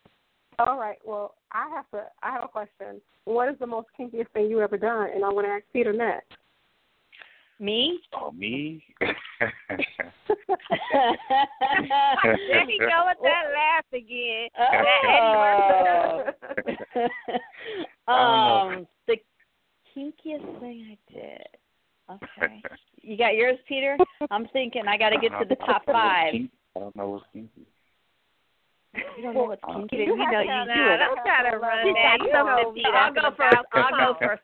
All right. Well, I have to. I have a question. What is the most kinkiest thing you ever done? And I want to ask Peter next. Me? Oh, me? There you go with that laugh again. Uh, um, the kinkiest thing I did. Okay. You got yours, Peter? I'm thinking I got to get to the top five. I don't know what's kinky. You don't know what's kinky. You, you know you do it. I'm trying to run that. You know, I'll go first. I'll go first.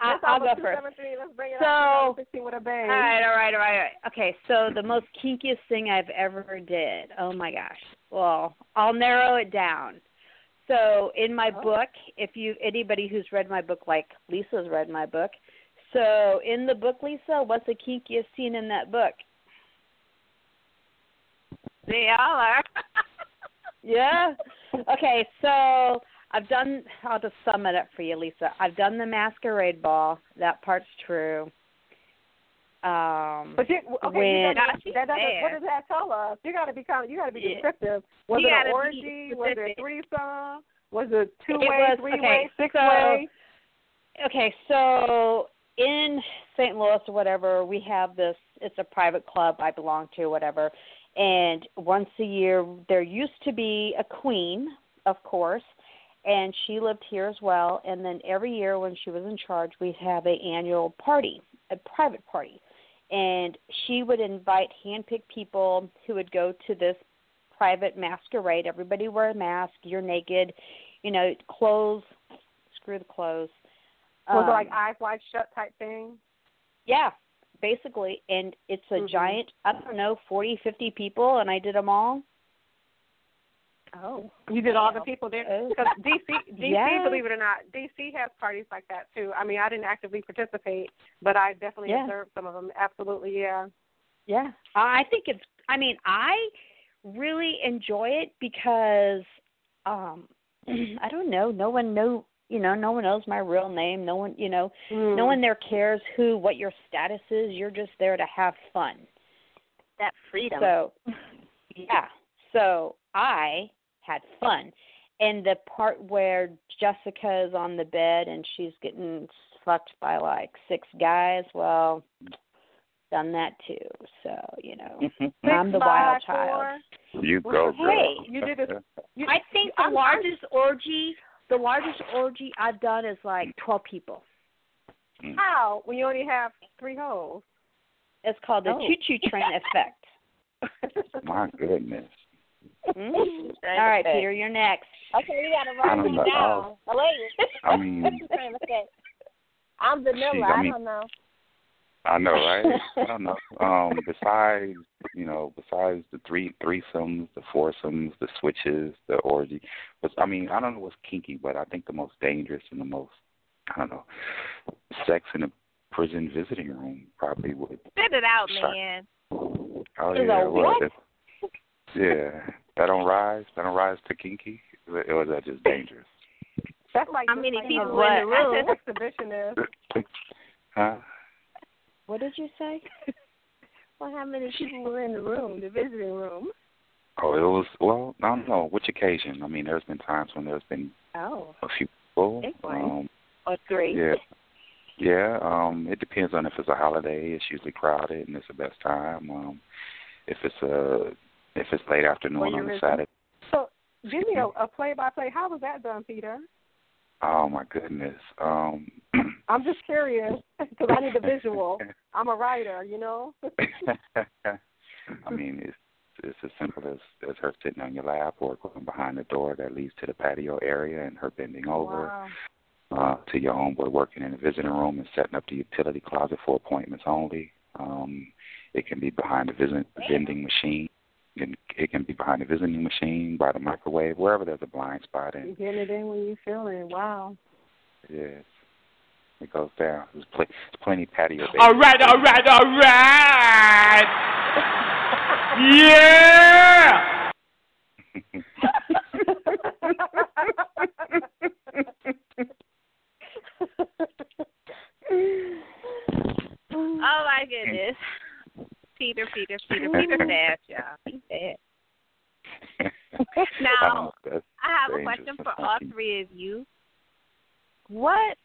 I'll, I'll go first. Let's bring it so, up. With a bang. All right, all right, all right, all right. Okay, so the most kinkiest thing I've ever did. Oh, my gosh. Well, I'll narrow it down. So in my oh. book, if you anybody who's read my book, like Lisa's read my book. So in the book, Lissa, what's the kinkiest scene in that book? They all are. Yeah. Okay, so I've done, I'll just sum it up for you, Lissa. I've done the masquerade ball. That part's true. Um, but you, okay, when, you gotta, no, that doesn't, what does that tell us? You got to be kind of, you got to be descriptive. Was you it an orgy? Was it a threesome? Was it two-way, three-way, okay, six-way? So, okay, so in Saint Louis or whatever, we have this, it's a private club I belong to, whatever. And once a year, there used to be a queen, of course, and she lived here as well. And then every year when she was in charge, we'd have an annual party, a private party. And she would invite hand-picked people who would go to this private masquerade. Everybody wear a mask. You're naked. You know, clothes. Screw the clothes. Was um, it like eyes wide shut type thing? Yeah. Basically, and it's a mm-hmm. giant, I don't know, forty, fifty people, and I did them all. Oh. You did all the people there? Because D C, D C yeah. believe it or not, D C has parties like that, too. I mean, I didn't actively participate, but I definitely yeah. observed some of them. Absolutely, yeah. Yeah. I think it's, I mean, I really enjoy it because, um, I don't know, no one knows. You know, no one knows my real name. No one, you know, mm. no one there cares who, what your status is. You're just there to have fun. That freedom. So, yeah. So I had fun. And the part where Jessica is on the bed and she's getting fucked by like six guys, well, done that too. So, you know, I'm the wild child. You go, girl. Hey, you did it. I think the I'm, largest I'm, orgy... The largest orgy I've done is like twelve people. How? When you only have three holes? It's called the oh. choo-choo train effect. My goodness. Mm-hmm. All right, effect. Peter, you're next. Okay, we got to write this down. Oh, ladies. I mean, I'm vanilla. Geez, I, mean, I don't know. I know, right? I don't know. Um, besides, you know, besides the three threesomes, the foursomes, the switches, the orgy, but, I mean, I don't know what's kinky, but I think the most dangerous and the most, I don't know, sex in a prison visiting room probably would. Spit it out, shock. Man. Oh yeah, like, what? It, yeah, that don't rise. That don't rise to kinky. Or is that just dangerous? That's like how many like people in the room? Exhibitionist. Huh? What did you say? Well, how many people were in the room, the visiting room? Oh, it was, well, I don't know, which occasion? I mean, there's been times when there's been oh. a few people. Um, or three. Yeah, yeah. Um, it depends on if it's a holiday. It's usually crowded, and it's the best time. Um, if it's a if it's late afternoon on a Saturday. So, give me a play by play. How was that done, Peter? Oh my goodness. Um, I'm just curious because I need a visual. I'm a writer, you know. I mean, it's it's as simple as, as her sitting on your lap or going behind the door that leads to the patio area and her bending over. Wow. Uh, to your homeboy working in the visiting room and setting up the utility closet for appointments only. Um, it can be behind the visit, vending machine. It can, it can be behind the visiting machine, by the microwave, wherever there's a blind spot. And you get it in when you feel it. Wow. Yes. It goes down. There's, pl- there's plenty of patio. Baby. All right, all right, all right. Yeah. Oh my goodness. Peter, Peter, Peter, Peter sad, y'all. He's sad. Now, I have a question for all three of you. What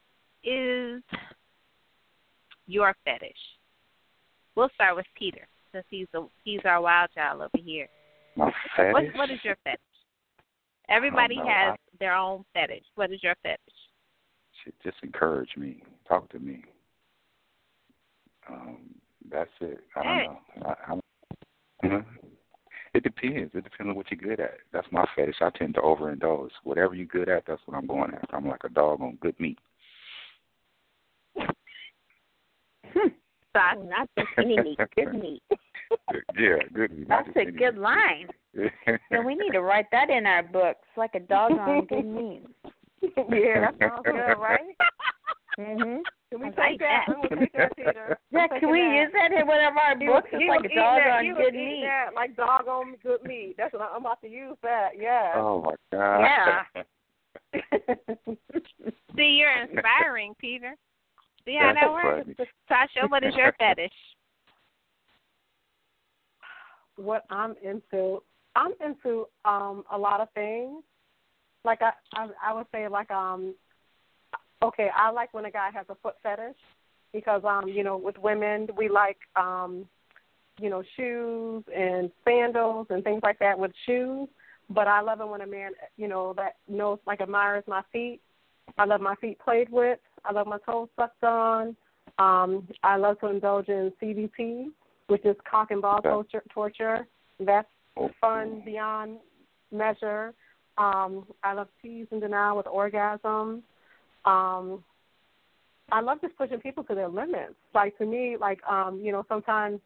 is your fetish? We'll start with Peter, since he's a, he's our wild child over here. My fetish? What, what is your fetish? Everybody has their own fetish. What is your fetish? Just encourage me. Talk to me. Um, that's it. I don't know. I, I, you know. It depends. It depends on what you're good at. That's my fetish. I tend to overindulge. Whatever you're good at, that's what I'm going after. I'm like a dog on good meat. Hmm. So I, not just any meat, good meat. Yeah, good meat. That's a good meat. Line. So we need to write that in our books, like a dog on good meat. Yeah, that sounds good, right? Mm-hmm. Can we take that? We will take that, Peter. Yeah, can we use that in one of our books? It's like a dog on good meat. Like dog on good meat. That's what I'm about to use that, yeah. Oh, my God. Yeah. See, you're inspiring, Peter. See how that works? Sasha, what is your fetish? What I'm into, I'm into um, a lot of things. Like I, I, I would say like um, okay, I like when a guy has a foot fetish because um, you know, with women we like um, you know, shoes and sandals and things like that with shoes. But I love it when a man, you know, that knows like admires my feet. I love my feet played with. I love my toes sucked on. Um, I love to indulge in C B T, which is cock and ball torture. torture. That's fun beyond measure. Um, I love tease and denial with orgasm. Um, I love just pushing people to their limits. Like, to me, like, um, you know, sometimes,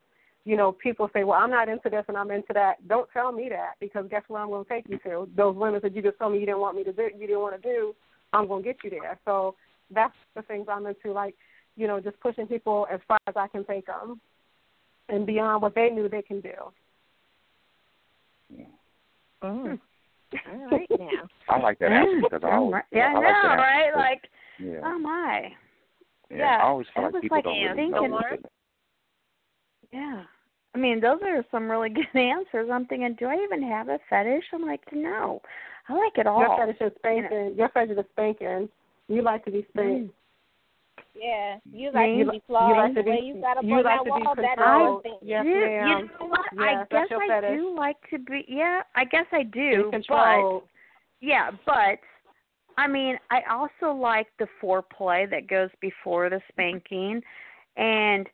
you know, people say, well, I'm not into this and I'm into that. Don't tell me that, because guess where I'm going to take you to? Those limits that you just told me you didn't want me to do, you didn't want to do, I'm going to get you there. So that's the things I'm into, like, you know, just pushing people as far as I can take them and beyond what they knew they can do. Yeah. Mm-hmm. All right now. I like that answer because I always yeah, I, I like know, that right? Like, yeah. Oh my, yeah. yeah. I always feel like people like don't really thinking, know. Yeah, I mean, those are some really good answers. I'm thinking, do I even have a fetish? I'm like, no, I like it all. Your fetish is spanking. You know. Your fetish is spanking. You like to be spanked. Mm. Yeah, you like you to be flawed. You like to be, you gotta you like to be controlled. I, yes, do, ma'am. You know what? Yes, I guess I fetish. do like to be, yeah, I guess I do. But, yeah, but, I mean, I also like the foreplay that goes before the spanking. And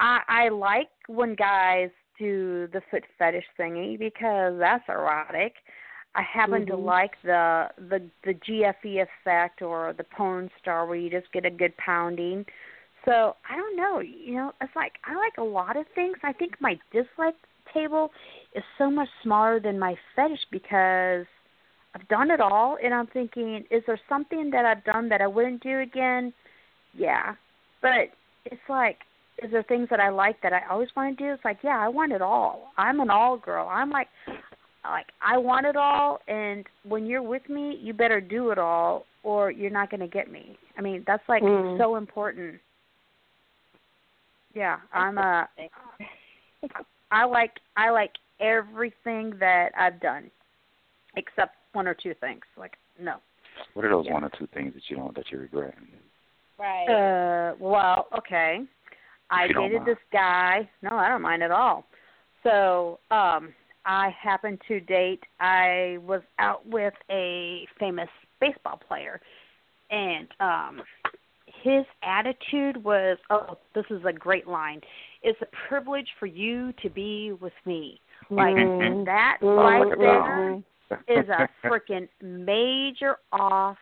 I, I like when guys do the foot fetish thingy because that's erotic. I happen mm-hmm. to like the, the the G F E effect or the porn star where you just get a good pounding. So I don't know, you know, it's like I like a lot of things. I think my dislike table is so much smaller than my fetish because I've done it all, and I'm thinking, is there something that I've done that I wouldn't do again? Yeah, but it's like, is there things that I like that I always want to do? It's like, yeah, I want it all. I'm an all girl. I'm like. Like, I want it all, and when you're with me, you better do it all, or you're not going to get me. I mean, that's, like, mm. so important. Yeah, I'm a, I like, I like everything that I've done, except one or two things. Like, no. What are those yeah. one or two things that you don't, that you regret? Right. Uh, well, okay. I dated this guy. No, I don't mind at all. So um, I happened to date, I was out with a famous baseball player, and um, his attitude was, oh, this is a great line, it's a privilege for you to be with me. Like, mm-hmm. that right there is a freaking major off.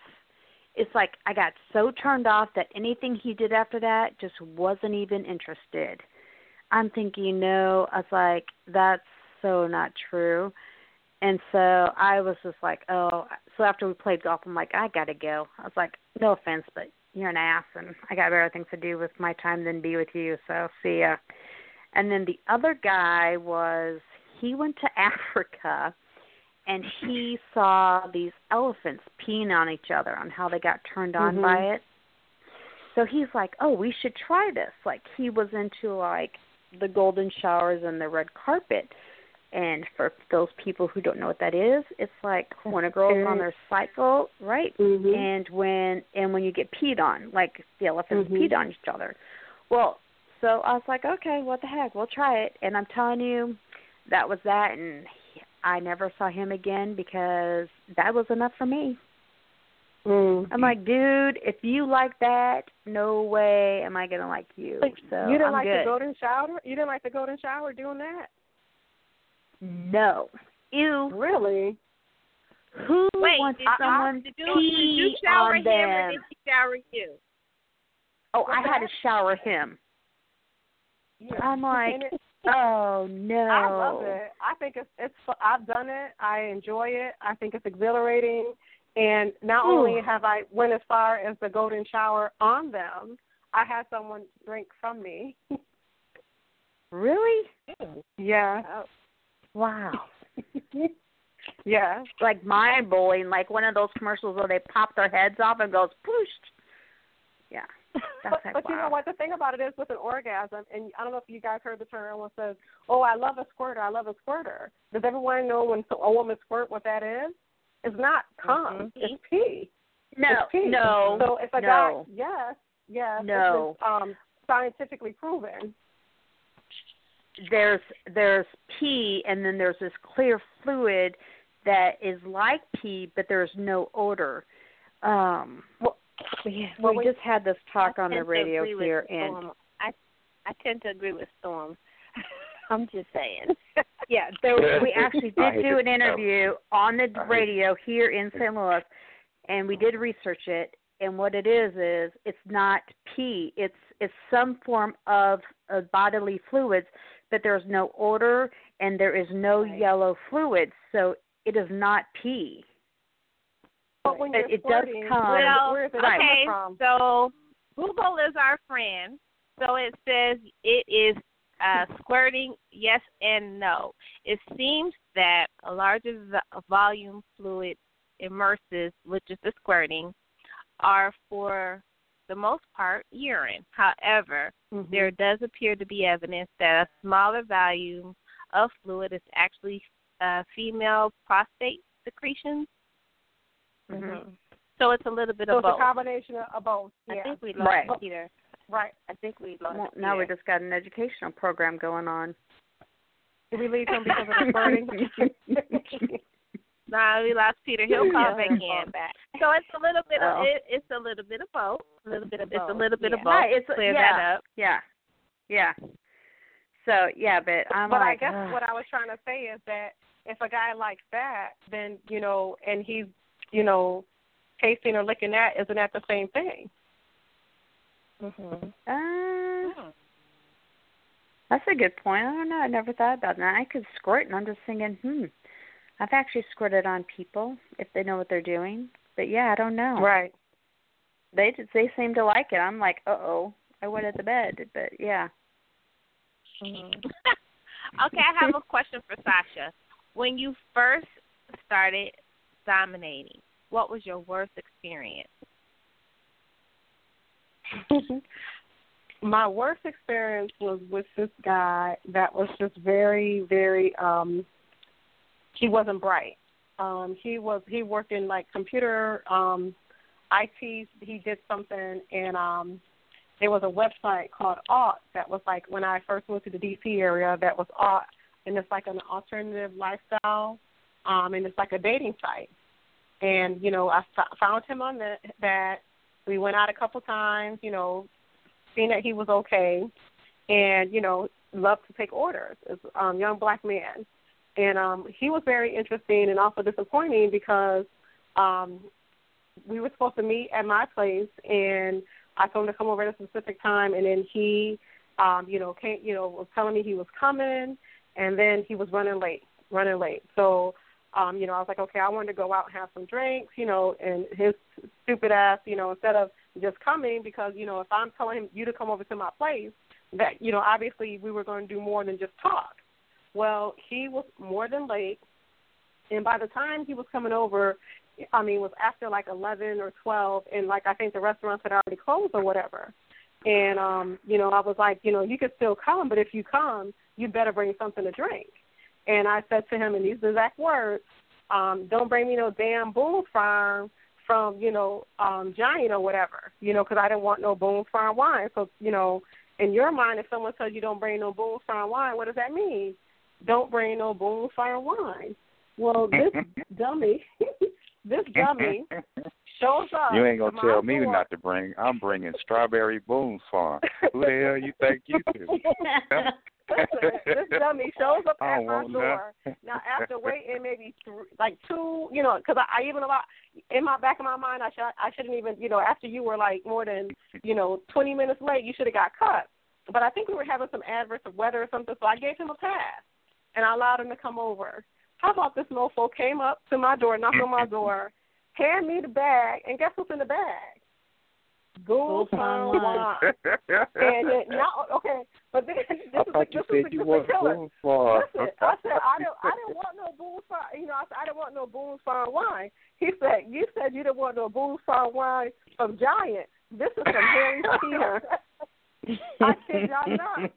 It's like I got so turned off that anything he did after that just wasn't even interested. I'm thinking, no, I was like, that's so not true. And so I was just like, oh. So after we played golf, I'm like, I got to go. I was like, no offense, but you're an ass, and I got better things to do with my time than be with you, so see ya. And then the other guy was, he went to Africa, and he saw these elephants peeing on each other on how they got turned on mm-hmm. by it. So he's like, oh, we should try this. Like, he was into, like, the golden showers and the red carpet. And for those people who don't know what that is, it's like when a girl's on their cycle, right? Mm-hmm. And when and when you get peed on, like the elephants mm-hmm. peed on each other. Well, so I was like, okay, what the heck? We'll try it. And I'm telling you, that was that. And he, I never saw him again because that was enough for me. Mm-hmm. I'm like, dude, if you like that, no way am I gonna like you. So you didn't I'm like good. the golden shower? You didn't like the golden shower doing that? No. Ew. Really? Who Wait, wants did someone to pee shower on them? Him or did he shower you? Oh, What's I that? had to shower him. Yeah. I'm like, oh, no. I love it. I think it's, it's, I've done it. I enjoy it. I think it's exhilarating. And not Ooh. only have I went as far as the golden shower on them, I had someone drink from me. Really? Yeah. Oh. Wow. Yeah. Like mind blowing, like one of those commercials where they pop their heads off and goes poosh. Yeah. That's but like, but wow. You know what? The thing about it is with an orgasm, and I don't know if you guys heard the term, everyone says, oh, I love a squirter, I love a squirter. Does everyone know when a woman squirt what that is? It's not cum. Mm-hmm. It's pee. No. It's pee. No. So if a no. guy, yes, yes. No. It's um, scientifically proven. There's there's pee, and then there's this clear fluid that is like pee, but there's no odor. Um, well, yeah, well, we just had this talk I on the radio here, and I I tend to agree with Storm. I'm just saying. Yeah, so we actually did do an interview on the radio here in Saint Louis, and we did research it. And what it is is it's not pee. It's it's some form of, of bodily fluids, but there's no odor and there is no right. yellow fluid, so it is not pee. But when you're it flirting, does come. Well, where is it okay, from? So Google is our friend. So it says it is uh, squirting. Yes and no. It seems that a larger volume fluid immerses, which is the squirting, are for the most part urine. However, mm-hmm. there does appear to be evidence that a smaller volume of fluid is actually uh, female prostate secretions. Mm-hmm. So it's a little bit so of both. So it's a combination of both. Yeah. I think we lost right. Peter. Right. I think we lost well, Now we just got an educational program going on. Did we leave him because of the burning? No, nah, we lost Peter. He'll call back in. Back. So it's a little bit of oh. it, it's a little bit of both. A little bit of both. It's a little bit yeah. of both. Right, it's a, Clear yeah. that up. Yeah, yeah. So yeah, but I'm. But like, I guess Ugh. what I was trying to say is that if a guy likes that, then you know, and he's you know, tasting or licking that, isn't that the same thing? Mm-hmm. Uh, hmm. That's a good point. I don't know. I never thought about that. I could squirt, and I'm just thinking, hmm. I've actually squirted on people if they know what they're doing. But, yeah, I don't know. Right. They they seem to like it. I'm like, uh-oh, I went at the bed. But, yeah. Mm-hmm. Okay, I have a question for Sasha. When you first started dominating, what was your worst experience? My worst experience was with this guy that was just very, very um. He wasn't bright. Um, he was. He worked in like computer, um, I T. He did something, and um, there was a website called Aught that was like when I first moved to the D C area. That was Aught. and it's like an alternative lifestyle, um, and it's like a dating site. And, you know, I found him on the, that. We went out a couple times, you know, seeing that he was okay, and, you know, loved to take orders as a um, young black man. And um, he was very interesting and also disappointing because um, we were supposed to meet at my place, and I told him to come over at a specific time, and then he, um, you know, came, you know, was telling me he was coming, and then he was running late, running late. So, um, you know, I was like, okay, I wanted to go out and have some drinks, you know, and his stupid ass, you know, instead of just coming, because, you know, if I'm telling him you to come over to my place, that, you know, obviously we were going to do more than just talk. Well, he was more than late, and by the time he was coming over, I mean, it was after like eleven or twelve, and like I think the restaurants had already closed or whatever. And, um, you know, I was like, you know, you could still come, but if you come, you better bring something to drink. And I said to him in these exact words, um, don't bring me no damn Boone Farm from, you know, um, Giant or whatever, you know, because I didn't want no Boone Farm wine. So, you know, in your mind, if someone tells you don't bring no Boone Farm wine, what does that mean? Don't bring no Boone Farm wine. Well, this dummy, this dummy shows up. You ain't going to tell me not to bring. I'm bringing Strawberry Boone Farm. Who the hell you think you do? Listen, this dummy shows up at my door. That. Now, after waiting maybe three, like two, you know, because I, I even about in my back of my mind, I should I shouldn't even, you know, after you were like more than, you know, twenty minutes late, you should have got cut. But I think we were having some adverse weather or something, so I gave him a pass and I allowed him to come over. How about this mofo came up to my door, knocked on my door, hand me the bag, and guess what's in the bag? Gold wine. And it, not okay, but then this I is like, this is the killer. Listen, I said I didn't, I didn't want no Boone's Farm. You know, I said I didn't want no Boone's Farm wine. He said, you said you didn't want no Boone's Farm wine from Giant. This is from Harry Peter. I kid y'all not.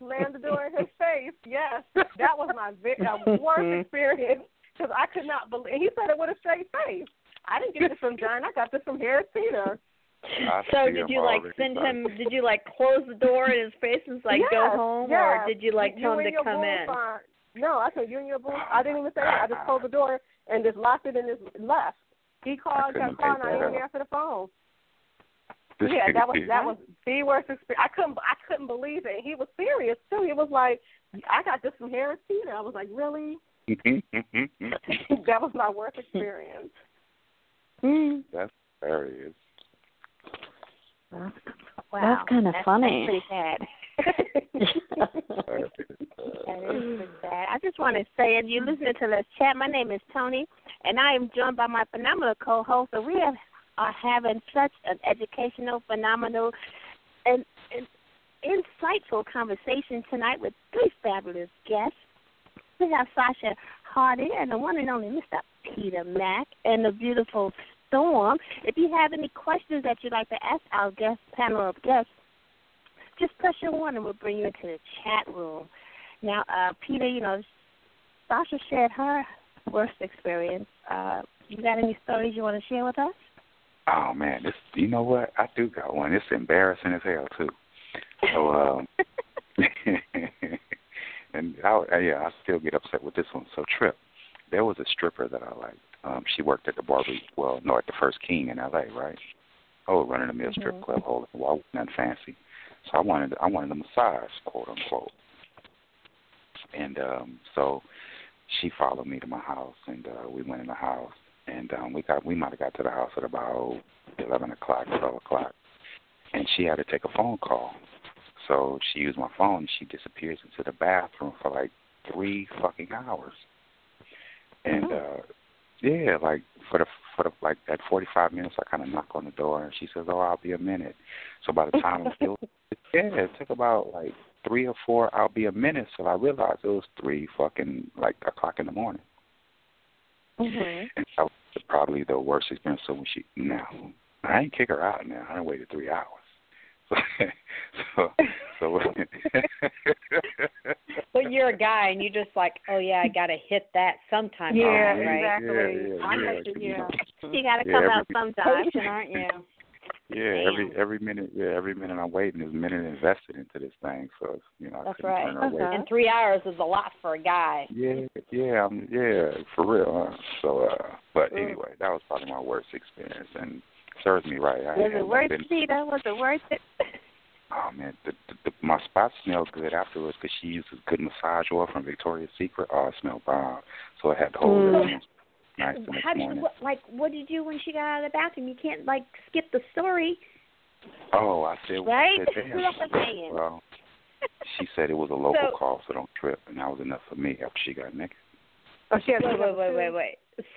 Slammed the door in his face. Yes, that was my that worst experience because I could not believe. And he said it with a straight face. I didn't get this from Giant. I got this from Harry Peter. I so did you like send done. him? Did you like close the door in his face and like yes, go home, yes. or did you like tell you him to come in? Farm. No, I said you and your boo. I didn't even say that. I just closed the door and just locked it and just left. He called, got called, and I didn't answer the phone. Yeah, that was that was the worst experience. I couldn't I couldn't believe it. He was serious too. It was like I got this from Harry Peter. I was like, really? That was my worst experience. That's hilarious. Wow. That's kind of that's, funny. That's pretty sad. That is pretty sad. I just want to say, if you're listening to Let's Chat, my name is Toni, and I am joined by my phenomenal co-host, and we have, are having such an educational, phenomenal, and, and insightful conversation tonight with three fabulous guests. We have Sasha Harding and the one and only Mister Peter Mack and the beautiful Storm. If you have any questions that you'd like to ask our guest panel of guests, just press your one and we'll bring you into the chat room. Now, uh, Peter, you know, Sasha shared her worst experience. Uh, you got any stories you want to share with us? Oh, man, this, you know what? I do got one. It's embarrassing as hell, too. So, um, and, I, yeah, I still get upset with this one. So, Trip, there was a stripper that I liked. Um, she worked at the Barbie, well, no, at the First King in L A, right? Oh, running a mill mm-hmm. strip club, holding a wall, nothing fancy. So I wanted, I wanted a massage, quote unquote. And um, so she followed me to my house, and uh, we went in the house, and um, we got, we might have got to the house at about eleven o'clock, twelve o'clock, and she had to take a phone call. So she used my phone, and she disappears into the bathroom for like three fucking hours, and. Mm-hmm. Uh, Yeah, like for the for the like at forty-five minutes, I kind of knock on the door, and she says, "Oh, I'll be a minute." So by the time I'm still, yeah, it took about like three or four. I'll be a minute. So I realized it was three fucking like o'clock in the morning. Mm-hmm. And that was probably the worst experience. So when she now, I ain't kick her out now. I waited three hours. So, so, so. But you're a guy, and you just like, oh yeah, I gotta hit that sometime. Yeah, right? Exactly. Yeah, yeah, yeah. I yeah. You, yeah. You gotta come yeah, out sometime, aren't you? Yeah, Damn. every every minute, yeah, every minute I'm waiting is a minute invested into this thing. So you know, that's I right. Turn uh-huh. And three hours is a lot for a guy. Yeah, yeah, I'm, yeah, for real. Huh? So, uh, but Ooh. anyway, that was probably my worst experience, and serves me right. I was it worth it? Been... That wasn't worth it. Oh man, the, the, the, my spot smelled good afterwards because she used a good massage oil from Victoria's Secret. Oh, it smelled bomb. So I had the whole. Mm. Nice How did you, what, like, what did you do when she got out of the bathroom? You can't, like, skip the story. Oh, I said, right? I said, Damn. Well, she said it was a local so, call, so don't trip, and that was enough for me after she got naked. Oh, she had wait, wait, wait, wait, wait.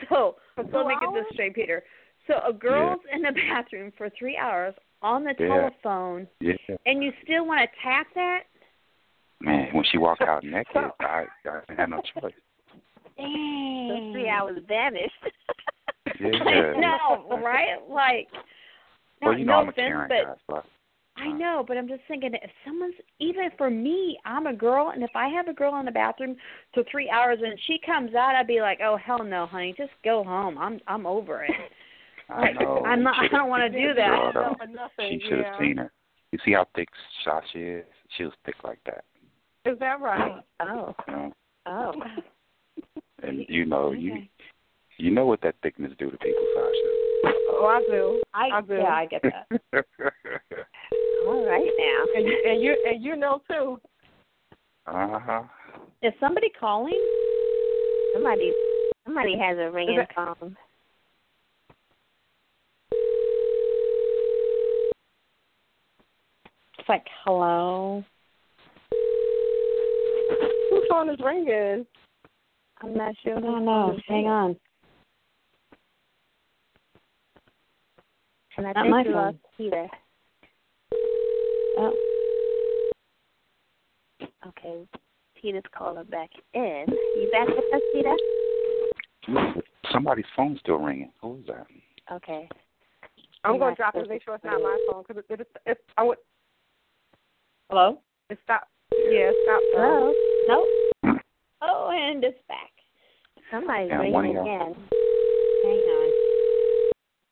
So, so let me get this straight, Peter. So a girl's yeah. in the bathroom for three hours on the yeah. telephone, yeah. and you still want to tap that? Man, when she walked out naked, so, I, I didn't have no choice. Dang. Three hours vanished. Yeah. No, right? Like, well, you know, no I'm offense, a Karen, but guys, but I know. But I'm just thinking, if someone's even for me, I'm a girl, and if I have a girl in the bathroom for three hours and she comes out, I'd be like, oh hell no, honey, just go home. I'm I'm over it. I know. I'm not. I don't want to do that. Girl, she should have yeah. seen her. You see how thick Sasha is? She was thick like that. Is that right? Oh. You know? Oh. And you know okay. you you know what that thickness do to people, Sasha. Oh, I do. I, I do. Yeah, I get that. All right now, and, and you and you know too. Uh huh. Is somebody calling? Somebody somebody has a ringing phone. It's like hello. Whose phone is ringing? I'm not sure. I don't know. Hang on. And I not think my you phone. Lost Peter. Oh. Okay. Peter's calling back in. You back with us, Peter? Somebody's phone's still ringing. Who is that? Okay. I'm going to drop it and make sure it's not my phone. Cause it, it, it, I would... Hello? It stopped. Yeah, it stopped. Hello? Nope. Oh, and it's back. Somebody's and ringing again. Hang on.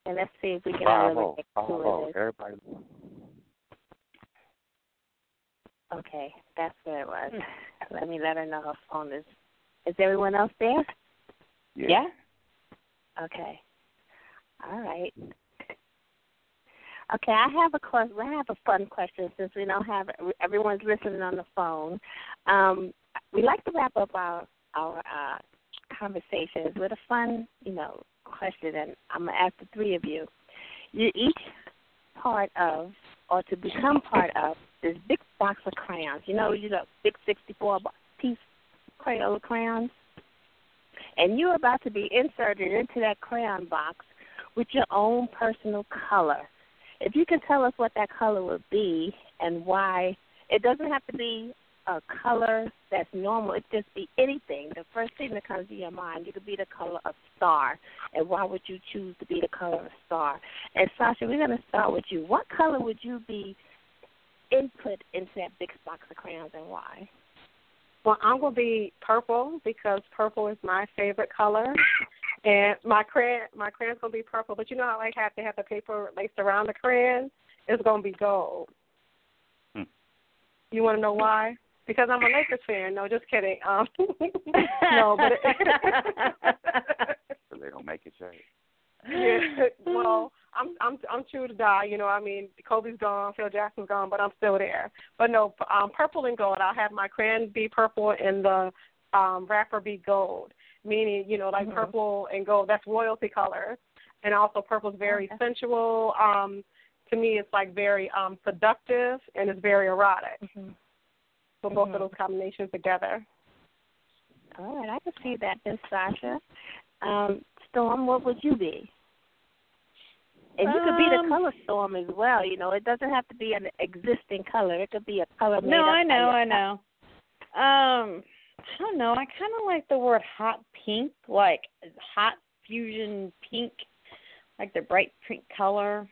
And let's see if we can really get to it. Okay, that's what it was. Let me let her know her phone is. Is everyone else there? Yeah. yeah? Okay. All right. Okay, I have a question. I have a fun question since we don't have everyone's listening on the phone. Um, we like to wrap up our our uh, conversations with a fun, you know, question, and I'm gonna ask the three of you. You're each part of, or to become part of, this big box of crayons. You know, you know, big sixty-four piece Crayola crayons, and you're about to be inserted into that crayon box with your own personal color. If you can tell us what that color would be and why, it doesn't have to be a color that's normal. It could just be anything. The first thing that comes to your mind, you could be the color of star. And why would you choose to be the color of star? And, Sasha, we're going to start with you. What color would you be input into that big box of crayons and why? Well, I'm going to be purple because purple is my favorite color. And my crayon, my crayon's going to be purple. But you know how I have to have the paper laced around the crayon? It's going to be gold. Hmm. You want to know why? Because I'm a Lakers fan. No, just kidding. Um, no, but it, so they don't make it right. Yeah. Well, I'm I'm I'm true to die. You know, I mean, Kobe's gone, Phil Jackson's gone, but I'm still there. But no, um, purple and gold. I'll have my crayon be purple and the um, wrapper be gold. Meaning, you know, like mm-hmm. purple and gold. That's royalty colors, and also purple is very okay. sensual. Um, to me, it's like very um, seductive and it's very erotic. Mm-hmm. So both mm-hmm. of those combinations together. All right, I can see that, Miss Sasha. Um, Storm, what would you be? And um, you could be the color Storm as well. You know, it doesn't have to be an existing color. It could be a color. Made no, up I know, I know. Um, I don't know. I kind of like the word hot pink, like hot fusion pink, like the bright pink color.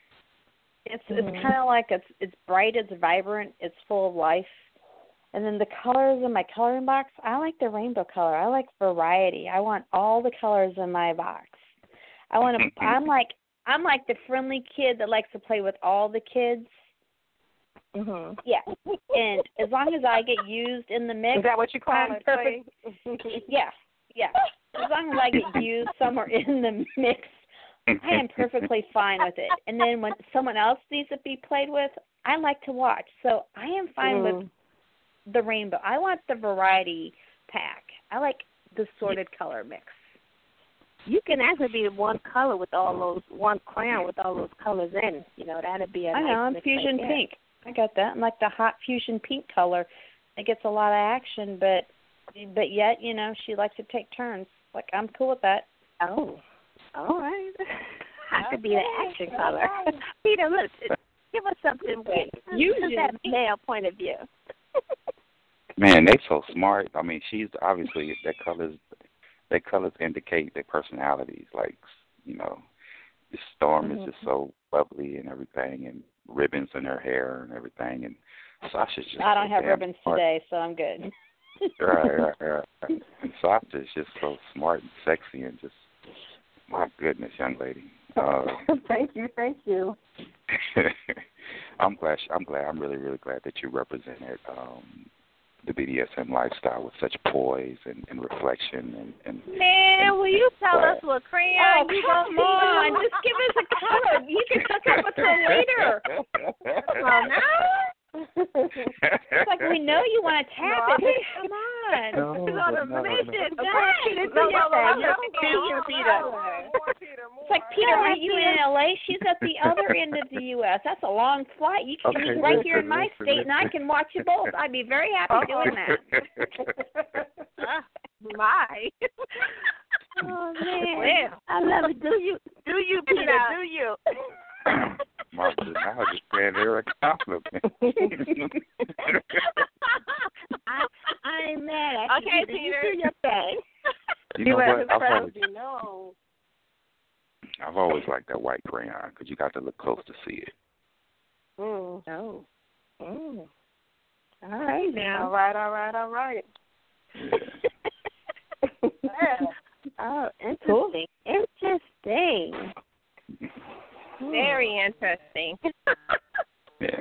It's mm-hmm. it's kind of like it's it's bright, it's vibrant, it's full of life. And then the colors in my coloring box, I like the rainbow color. I like variety. I want all the colors in my box. I want to. I'm like I'm like the friendly kid that likes to play with all the kids. Mm-hmm. Yeah, and as long as I get used in the mix, is that what you call I'm it? Perfect. Yeah, yeah. As long as I get used somewhere in the mix, I am perfectly fine with it. And then when someone else needs to be played with, I like to watch. So I am fine mm. with the rainbow. I want the variety pack. I like the sorted color mix. You can actually be one color with all those, one crayon with all those colors in. You know, that'd be a nice I know, I'm fusion like pink. I got that. I'm like the hot fusion pink color. It gets a lot of action, but but yet, you know, she likes to take turns. Like, I'm cool with that. Oh, all right. I could be the action color. Peter, look, give us something with that male point of view. Man, they so smart. I mean, she's obviously, their colors, their colors indicate their personalities. Like, you know, the Storm mm-hmm. is just so bubbly and everything, and ribbons in her hair and everything. And Sasha's just I don't so have ribbons smart. Today, so I'm good. right, right, right. And Sasha's just so smart and sexy and just, my goodness, young lady. Uh, thank you, thank you. I'm glad. I'm glad. I'm really, really glad that you represented um, the B D S M lifestyle with such poise and, and reflection. And, and man, and, will you tell glad. us what crayon? Oh, you come on! Just give us a color. You can hook up with her later. Come on now. It's like we know you want to tap no, it. Hey, come on. No, this is on a mission. It's like Peter, yeah, are you in L A? She's at the other end of the U S That's a long flight. You can okay, be right listen, here in my listen, state, listen. and I can watch you both. I'd be very happy oh. doing that. uh, my. Oh man, I love it. Do you, do you, Peter? Do you? Martha, I was just saying they're a compliment. I, I'm mad at okay, you. Peter. You do your thing. You, you know what? I've always, you know. I've always liked that white crayon because you got to look close to see it. Mm. Oh. Mm. All right now. All right, all right, all right. Yeah. Oh, interesting. Cool. Interesting. Very interesting. Yeah.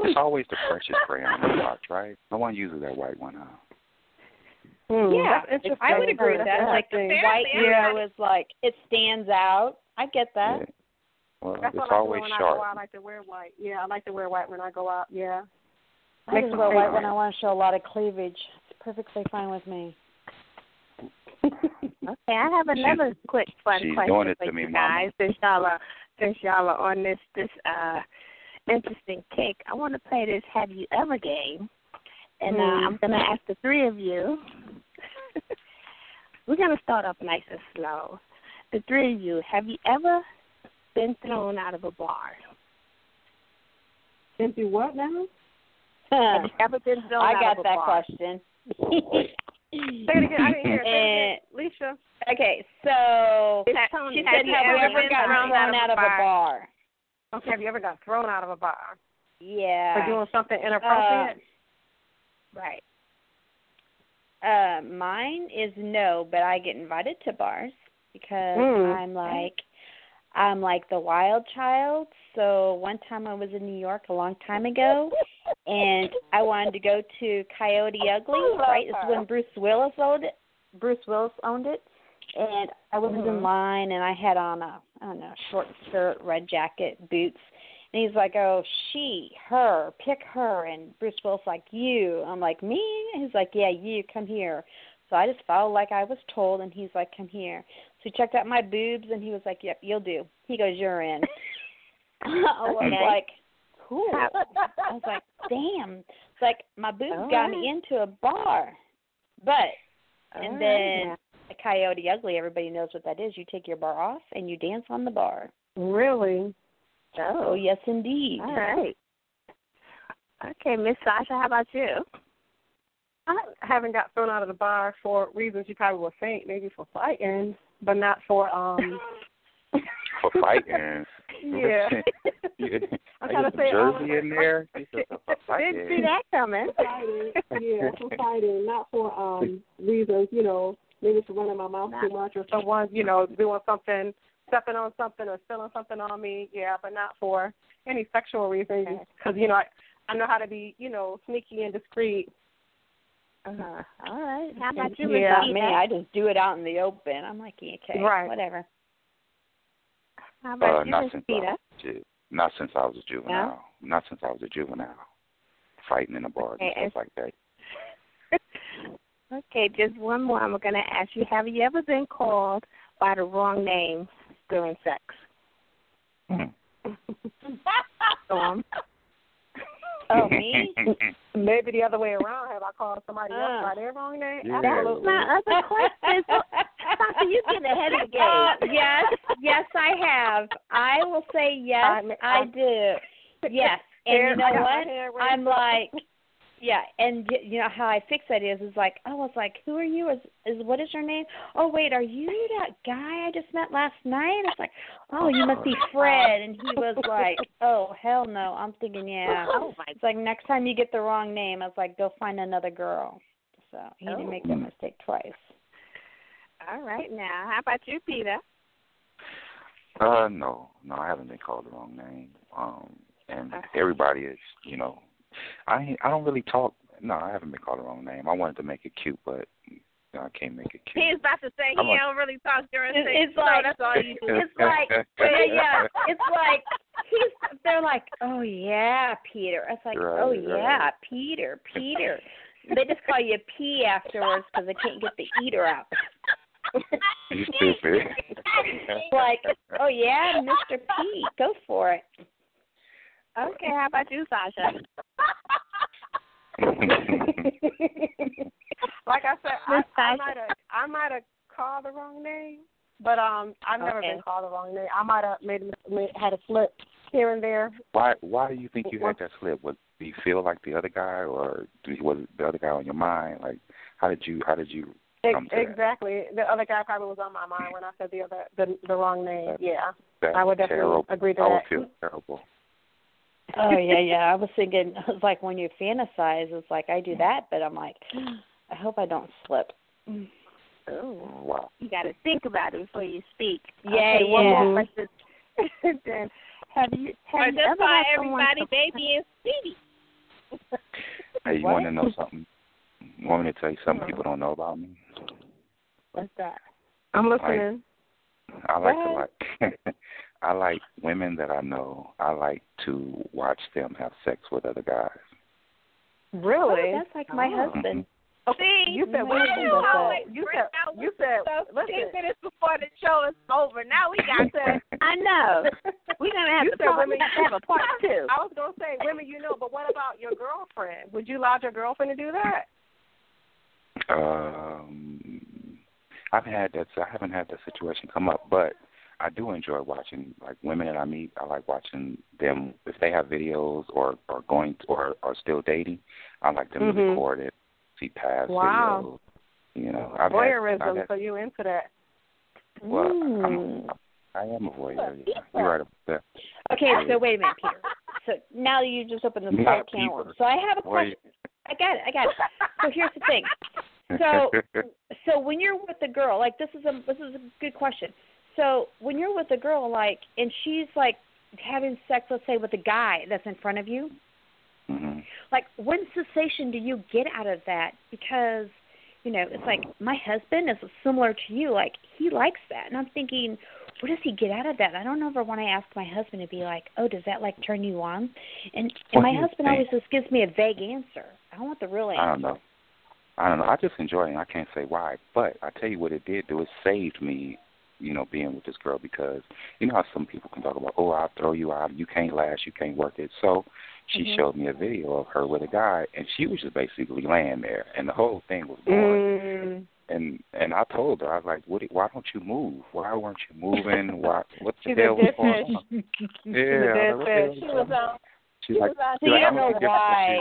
It's always the precious crayon to watch, right? No one uses that white one, huh? Hmm. Yeah, I would agree with that. That's like the white yellow is like, it stands out. I get that. Yeah. Well, that's it's what always I do when sharp. I, go out. I like to wear white. Yeah, I like to wear white when I go out. Yeah. I like to wear white when I want to show a lot of cleavage. It's perfectly fine with me. Okay, I have another she's, quick fun question for me, you guys. Since y'all, are, since y'all are on this this uh, interesting kick, I want to play this Have You Ever game, and mm. uh, I'm going to ask the three of you. We're going to start off nice and slow. The three of you, have you ever been thrown out of a bar? Been through what now? Have you ever been thrown I out of a bar? I got that question. Say it again. I didn't hear it. Lissha. Okay, so she said, have you ever got thrown out of a bar? Okay, have you ever got thrown out of a bar? Yeah. For doing something inappropriate? Uh, right. Uh, mine is no, but I get invited to bars because mm. I'm like, I'm like the wild child. So one time I was in New York a long time ago, and I wanted to go to Coyote Ugly. Right, it's when Bruce Willis owned it. Bruce Willis owned it, and I was mm-hmm. in line, and I had on a I don't know short skirt, red jacket, boots, and he's like, "Oh, she, her, pick her," and Bruce Willis like, "You." I'm like, "Me?" And he's like, "Yeah, you. Come here." So I just followed like I was told, and he's like, "Come here." So he checked out my boobs, and he was like, "Yep, you'll do." He goes, "You're in." I was okay. like, cool. I was like, damn. It's like my boobs All got right. me into a bar. But, All and then right. a Coyote Ugly, everybody knows what that is. You take your bar off, and you dance on the bar. Really? Oh, oh yes, indeed. All right. Okay, Miss Sasha, how about you? I haven't got thrown out of the bar for reasons you probably will think, maybe for fighting, but not for um. for fighting. Yeah. yeah. I'm trying to say Jersey in there. Didn't see that coming. Fighting. Yeah, for fighting, not for um reasons, you know, maybe for running my mouth not. too much or someone, you know, doing something stepping on something or spilling something on me, yeah, but not for any sexual reasons. Because, okay. you know, I, I know how to be, you know, sneaky and discreet. Uh, all right. How about you? Yeah, me, I just do it out in the open. I'm like, okay, right. whatever. How about uh, you, not since, ju- not since I was a juvenile. No? Not since I was a juvenile. Fighting in the bars okay. and stuff like that. Okay, just one more. I'm going to ask you, have you ever been called by the wrong name during sex? Hmm. um, Oh, me? Maybe the other way around. Have I called somebody uh, else by their wrong name? Yeah. That's my other question. Sasha, you get ahead of the game. Uh, yes, yes, I have. I will say yes, I'm, I'm, I did. Yes, and you know what? I'm like, yeah, and you know how I fix that is, is like, I was like, who are you? Is is what is your name? Oh, wait, are you that guy I just met last night? It's like, oh, you must be Fred. And he was like, oh, hell no. I'm thinking, yeah. Oh, it's like next time you get the wrong name, I was like, go find another girl. So he oh. didn't make that mistake twice. All right, now. How about you, Peter? Uh, no. No, I haven't been called the wrong name. Um, and uh-huh. everybody is, you know, I I don't really talk. No, I haven't been called the wrong name. I wanted to make it cute, but no, I can't make it cute. He's about to say he I'm don't a, really talk during sex. It's, it's like, so that's all you do. It's like, yeah, yeah. It's like, he's, they're like, oh, yeah, Peter. It's like, right, oh, right. yeah, Peter, Peter. They just call you P afterwards because they can't get the eater out. You stupid. Like, oh, yeah, Mister P, go for it. Okay, how about you, Sasha? Like I said, I, I might have I might have called the wrong name, but um, I've never okay. been called the wrong name. I might have made, made had a slip here and there. Why Why do you think you had that slip? Was do you feel like the other guy, or was it the other guy on your mind? Like, how did you How did you come to exactly? That? The other guy probably was on my mind when I said the other the, the wrong name. That's, yeah, that's I would definitely terrible. agree to I that. I would feel terrible. Oh, yeah, yeah. I was thinking, it's like when you fantasize, it's like I do that, but I'm like, I hope I don't slip. Oh, wow. You got to think about it before you speak. Yeah, okay, yeah. One more question. Then have you, have you ever had everybody, someone... baby, and Stevie. Hey, you what? want to know something? You want me to tell you something people don't know about me? What's that? I'm listening. I, I like to like... I like women that I know. I like to watch them have sex with other guys. Really? Oh, that's like my oh. husband. Mm-hmm. See, you said women do always you said, out you said, so listen. ten minutes before the show is over. Now we got to. I know. We're going to have to have a part two. I was going to say, women you know, but what about your girlfriend? Would you allow your girlfriend to do that? Um, I've had that, I haven't had that situation come up, but I do enjoy watching, like, women that I meet. I like watching them if they have videos or are going to, or are still dating. I like them mm-hmm. to record it, see past wow. videos. You know, I've voyeurism. Had, I've had, so you into that? Well, I'm, I am a voyeur. Yeah. You're right about that. Okay, so wait a minute, Peter. So now you just opened the whole can of worms. So I have a question. I got it. I got it. So here's the thing. So, so when you're with a girl, like this is a this is a good question. So when you're with a girl, like, and she's, like, having sex, let's say, with a guy that's in front of you, mm-hmm. like, what sensation do you get out of that? Because, you know, it's like my husband is similar to you. Like, he likes that. And I'm thinking, what does he get out of that? I don't ever want to ask my husband to be like, oh, does that, like, turn you on? And, and my husband think? always just gives me a vague answer. I want the real answer. I don't know. I don't know. I just enjoy it. I can't say why. But I tell you what it did do. It saved me. You know, being with this girl, because you know how some people can talk about, oh, I'll throw you out, you can't last, you can't work it. So she mm-hmm. showed me a video of her with a guy, and she was just basically laying there, and the whole thing was boring. Mm. And and I told her, I was like, what, why don't you move? Why weren't you moving? Why? What the hell was going on? Yeah, she was out. She was out. She don't know why.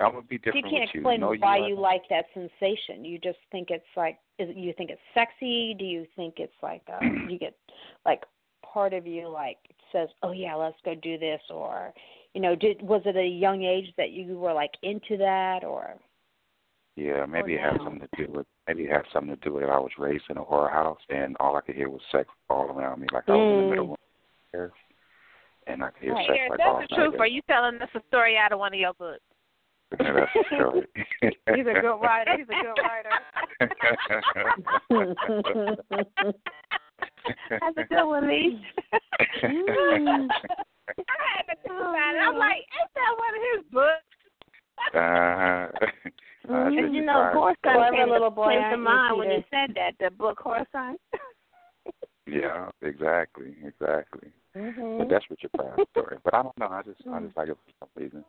I'm gonna be different. You can't explain you. No, why you, you like that sensation. You just think it's like, is, you think it's sexy. Do you think it's like uh, you get like part of you like says, oh yeah, let's go do this, or you know, did was it a young age that you were like into that, or? Yeah, maybe oh, it had something to do with maybe it had something to do with it. I was raised in a horror house, and all I could hear was sex all around me. Like mm. I was in the middle of the and I could hear right. sex yeah, like all around me. That's the truth. Are you telling us a story out of one of your books? Yeah, that's the story. He's a good writer. He's a good writer. That's a good one, Lee. I had to think about it. I'm like, ain't that one of his books? uh-huh. uh, and you know, Horse Son came little boy to mind when you said that, the book Horse Son. Yeah, exactly, exactly. Mm-hmm. But that's what your proud story. But I don't know. I just, mm-hmm. I just like it for some reason.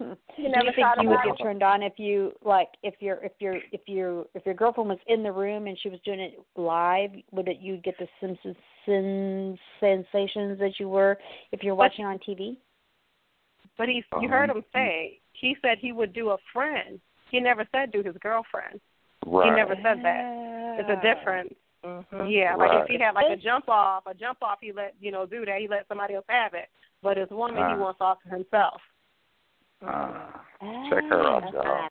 You never think you would get turned on if you like if your if your if your if your girlfriend was in the room and she was doing it live? Would it you get the senses, sens, sensations that you were if you're watching on T V? But he, you um, heard him say he said he would do a friend. He never said do his girlfriend. Right. He never said that. It's a difference. Mm-hmm. Yeah, right. Like if he had like a jump off, a jump off, he let you know do that. He let somebody else have it. But as woman, uh. he wants all to himself. Uh, oh, check her out, y'all.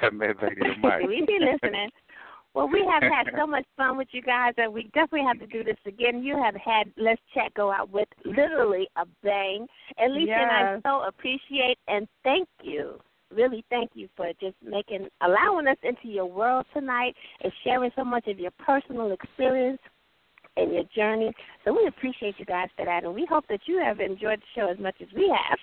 That may be your mic. We be listening. Well, we have had so much fun with you guys that we definitely have to do this again. You have had Let's Chat go out with literally a bang. And Lissha yes. and I so appreciate and thank you. Really thank you for just making, allowing us into your world tonight and sharing so much of your personal experience and your journey. So we appreciate you guys for that, and we hope that you have enjoyed the show as much as we have.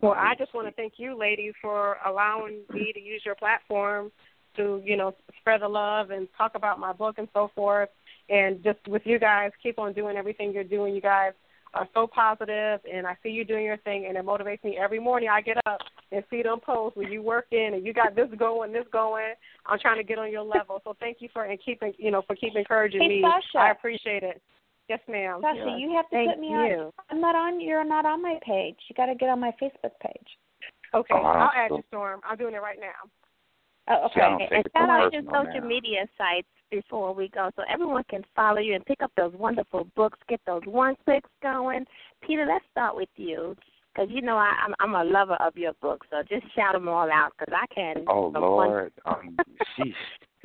Well, I just want to thank you, ladies, for allowing me to use your platform to, you know, spread the love and talk about my book and so forth. And just with you guys, keep on doing everything you're doing. You guys are so positive, and I see you doing your thing, and it motivates me every morning. I get up and see them posts where you working, and you got this going, this going. I'm trying to get on your level. So thank you for and keeping, you know, for keep encouraging hey, me. Sasha. I appreciate it. Yes, ma'am. Sasha, yes. you have to Thank put me you. on. I'm not on. You're not on my page. You got to get on my Facebook page. Okay, uh-huh. I'll add you, Storm. I'm doing it right now. Oh, okay. Yeah, okay. And shout out your social now. media sites before we go, so everyone can follow you and pick up those wonderful books. Get those one clicks going. Peter, let's start with you because you know I, I'm, I'm a lover of your books. So just shout them all out because I can. Oh Lord, um, sheesh.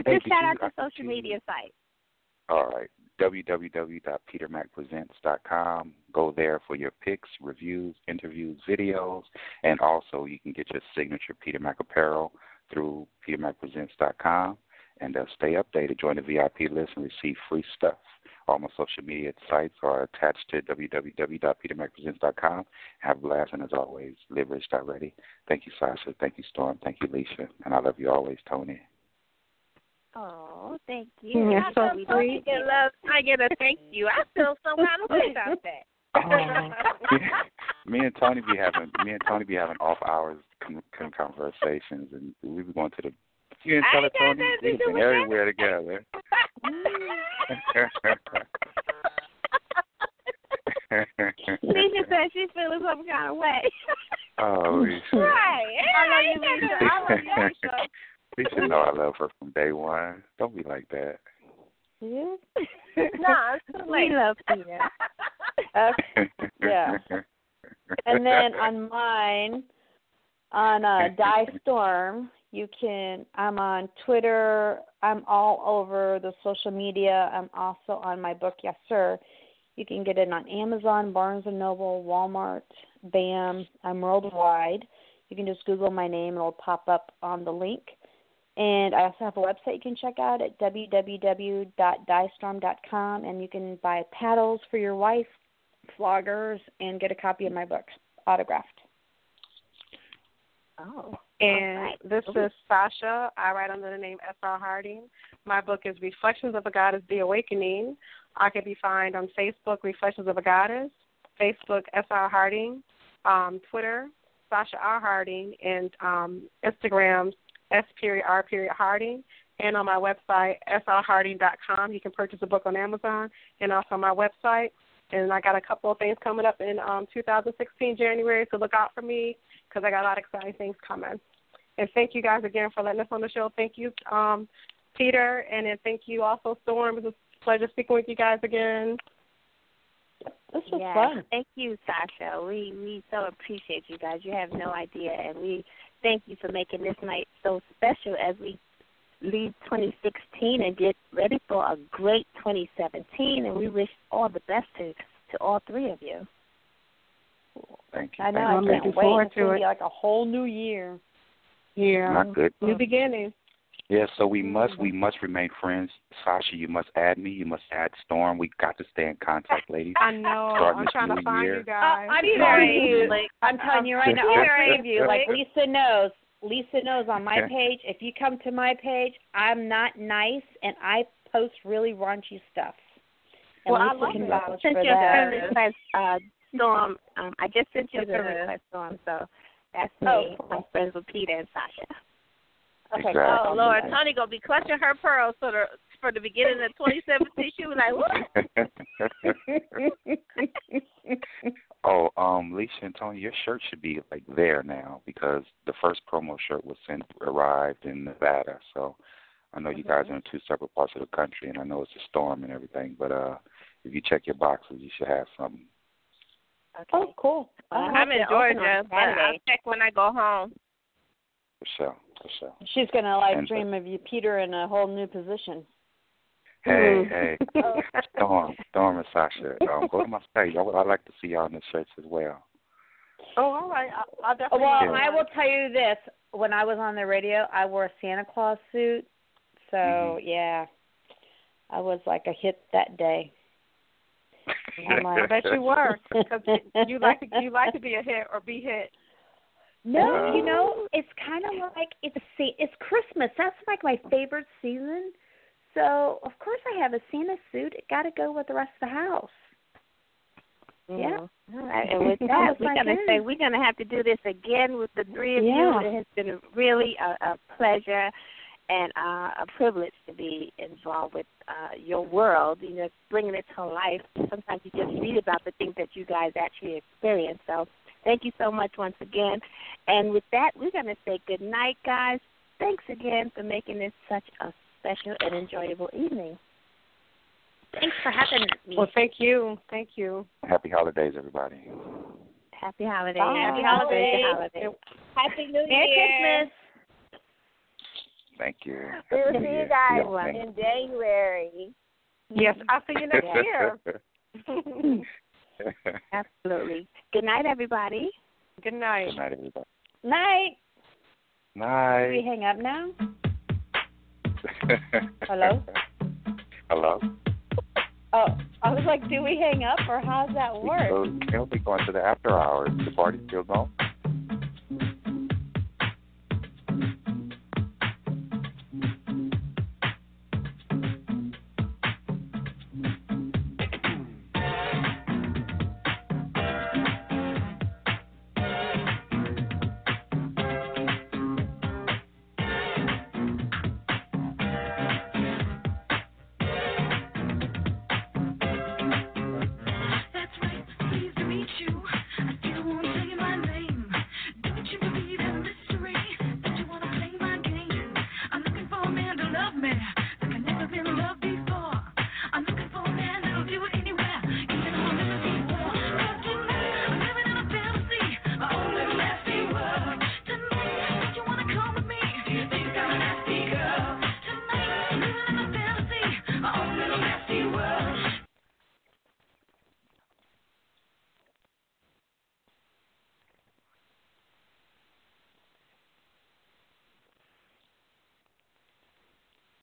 Just shout out your social media sites. All right. w w w dot peter mac presents dot com. Go there for your pics, reviews, interviews, videos, and also you can get your signature Peter Mac apparel through peter mac presents dot com. And uh, stay updated. Join the V I P list and receive free stuff. All my social media sites are attached to w w w dot peter mac presents dot com. Have a blast, and as always, live rich, die ready. Thank you, Sasha. Thank you, Storm. Thank you, Lissha. And I love you always, Toni. Oh, thank you. You're so sweet. I get, love, I get a thank you. I feel so kind of good about that. Oh. me and Toni be having me and Toni be having off hours con- con- conversations, and we be going to the. You didn't tell us, Toni. We've been everywhere together. Lissha said she's feeling some kind of way. Oh, yeah. Right. I love you, Lissha. I love you, Lissha. You should know I love her from day one. Don't be like that. Yeah. Nah, it's too late. We love Peter. Okay. Yeah. And then on mine, on uh, D I Storm, you can, I'm on Twitter. I'm all over the social media. I'm also on my book, Yes, Sir. You can get it on Amazon, Barnes and Noble, Walmart, B A M. I'm worldwide. You can just Google my name. It will pop up on the link. And I also have a website you can check out at w w w dot dystorm dot com, and you can buy paddles for your wife, floggers, and get a copy of my book, autographed. Oh. And right. this Ooh. is Sasha. I write under the name S R Harding. My book is Reflections of a Goddess: The Awakening. I can be found on Facebook, Reflections of a Goddess, Facebook, S R Harding, um, Twitter, Sasha R. Harding, and um, Instagram, S. R. Harding, and on my website, S R Harding dot com. You can purchase a book on Amazon and also on my website. And I got a couple of things coming up in um, two thousand sixteen, January, so look out for me because I got a lot of exciting things coming. And thank you guys again for letting us on the show. Thank you, um, Peter, and then thank you also, Storm. It was a pleasure speaking with you guys again. This was yeah. fun. Thank you, Sasha. We we so appreciate you guys. You have no idea, and we thank you for making this night so special as we leave twenty sixteen and get ready for a great twenty seventeen. And we wish all the best to to all three of you. Thank you. I know. I'm looking forward to it. Be like a whole new year. Yeah. Not good. New beginning. Yeah, so we must we must remain friends. Sasha, you must add me. You must add Storm. We got to stay in contact, ladies. I know. Starting I'm trying to find year. You guys. Uh, I need all of you. Like, I'm telling you right now, all three of you. Like Lissha knows. Lissha knows on my okay. page. If you come to my page, I'm not nice, and I post really raunchy stuff. And well, Lissha I love can vouch for you that. Since your friend request, uh, Storm, um, I just sent you a friend request, Storm. So that's me. Oh. I'm friends with Peter and Sasha. Okay. Exactly. Oh Lord, Toni gonna be clutching her pearls for the for the beginning of twenty seventeen. She was like, "What?" oh, um, Lissha and Toni, your shirt should be like there now because the first promo shirt was sent arrived in Nevada. So I know mm-hmm. you guys are in two separate parts of the country, and I know it's a storm and everything. But uh, if you check your boxes, you should have something. Okay. Oh, cool. I'm, I'm in Georgia, but I'll check when I go home. So, so. She's going to live stream of you, Peter, in a whole new position. Hey, hey. Storm, Storm and Sasha, um, go to my stage. I would, I'd like to see y'all in the shirts as well. Oh, all right. I'll, I'll definitely well, yeah. I will tell you this. When I was on the radio, I wore a Santa Claus suit. So, mm-hmm. yeah, I was like a hit that day. I'm like, I bet you were. Because you like to, you like to be a hit or be hit. No, you know, it's kind of like it's it's Christmas. That's like my favorite season. So, of course, I have a Santa suit. It got to go with the rest of the house. Mm. Yeah. All right. And with that, we're going to say we're going to have to do this again with the three of yeah. you. It has been really a, a pleasure and uh, a privilege to be involved with uh, your world, you know, bringing it to life. Sometimes you just read about the things that you guys actually experience. So, thank you so much once again. And with that, we're going to say good night, guys. Thanks again for making this such a special and enjoyable evening. Thanks for having me. Well, thank you. Thank you. Happy holidays, everybody. Happy holidays. Bye. Happy holidays. Happy, holidays. Happy New Year. Merry Christmas. Thank you. We will see you guys yeah, in January. Yes, I'll see you next year. Absolutely. Good night, everybody. Good night. Good night, everybody. Night. Night. Can we hang up now? Hello? Hello? Oh, I was like, do we hang up or how's that work? We'll be going to the after hours. The party's still going.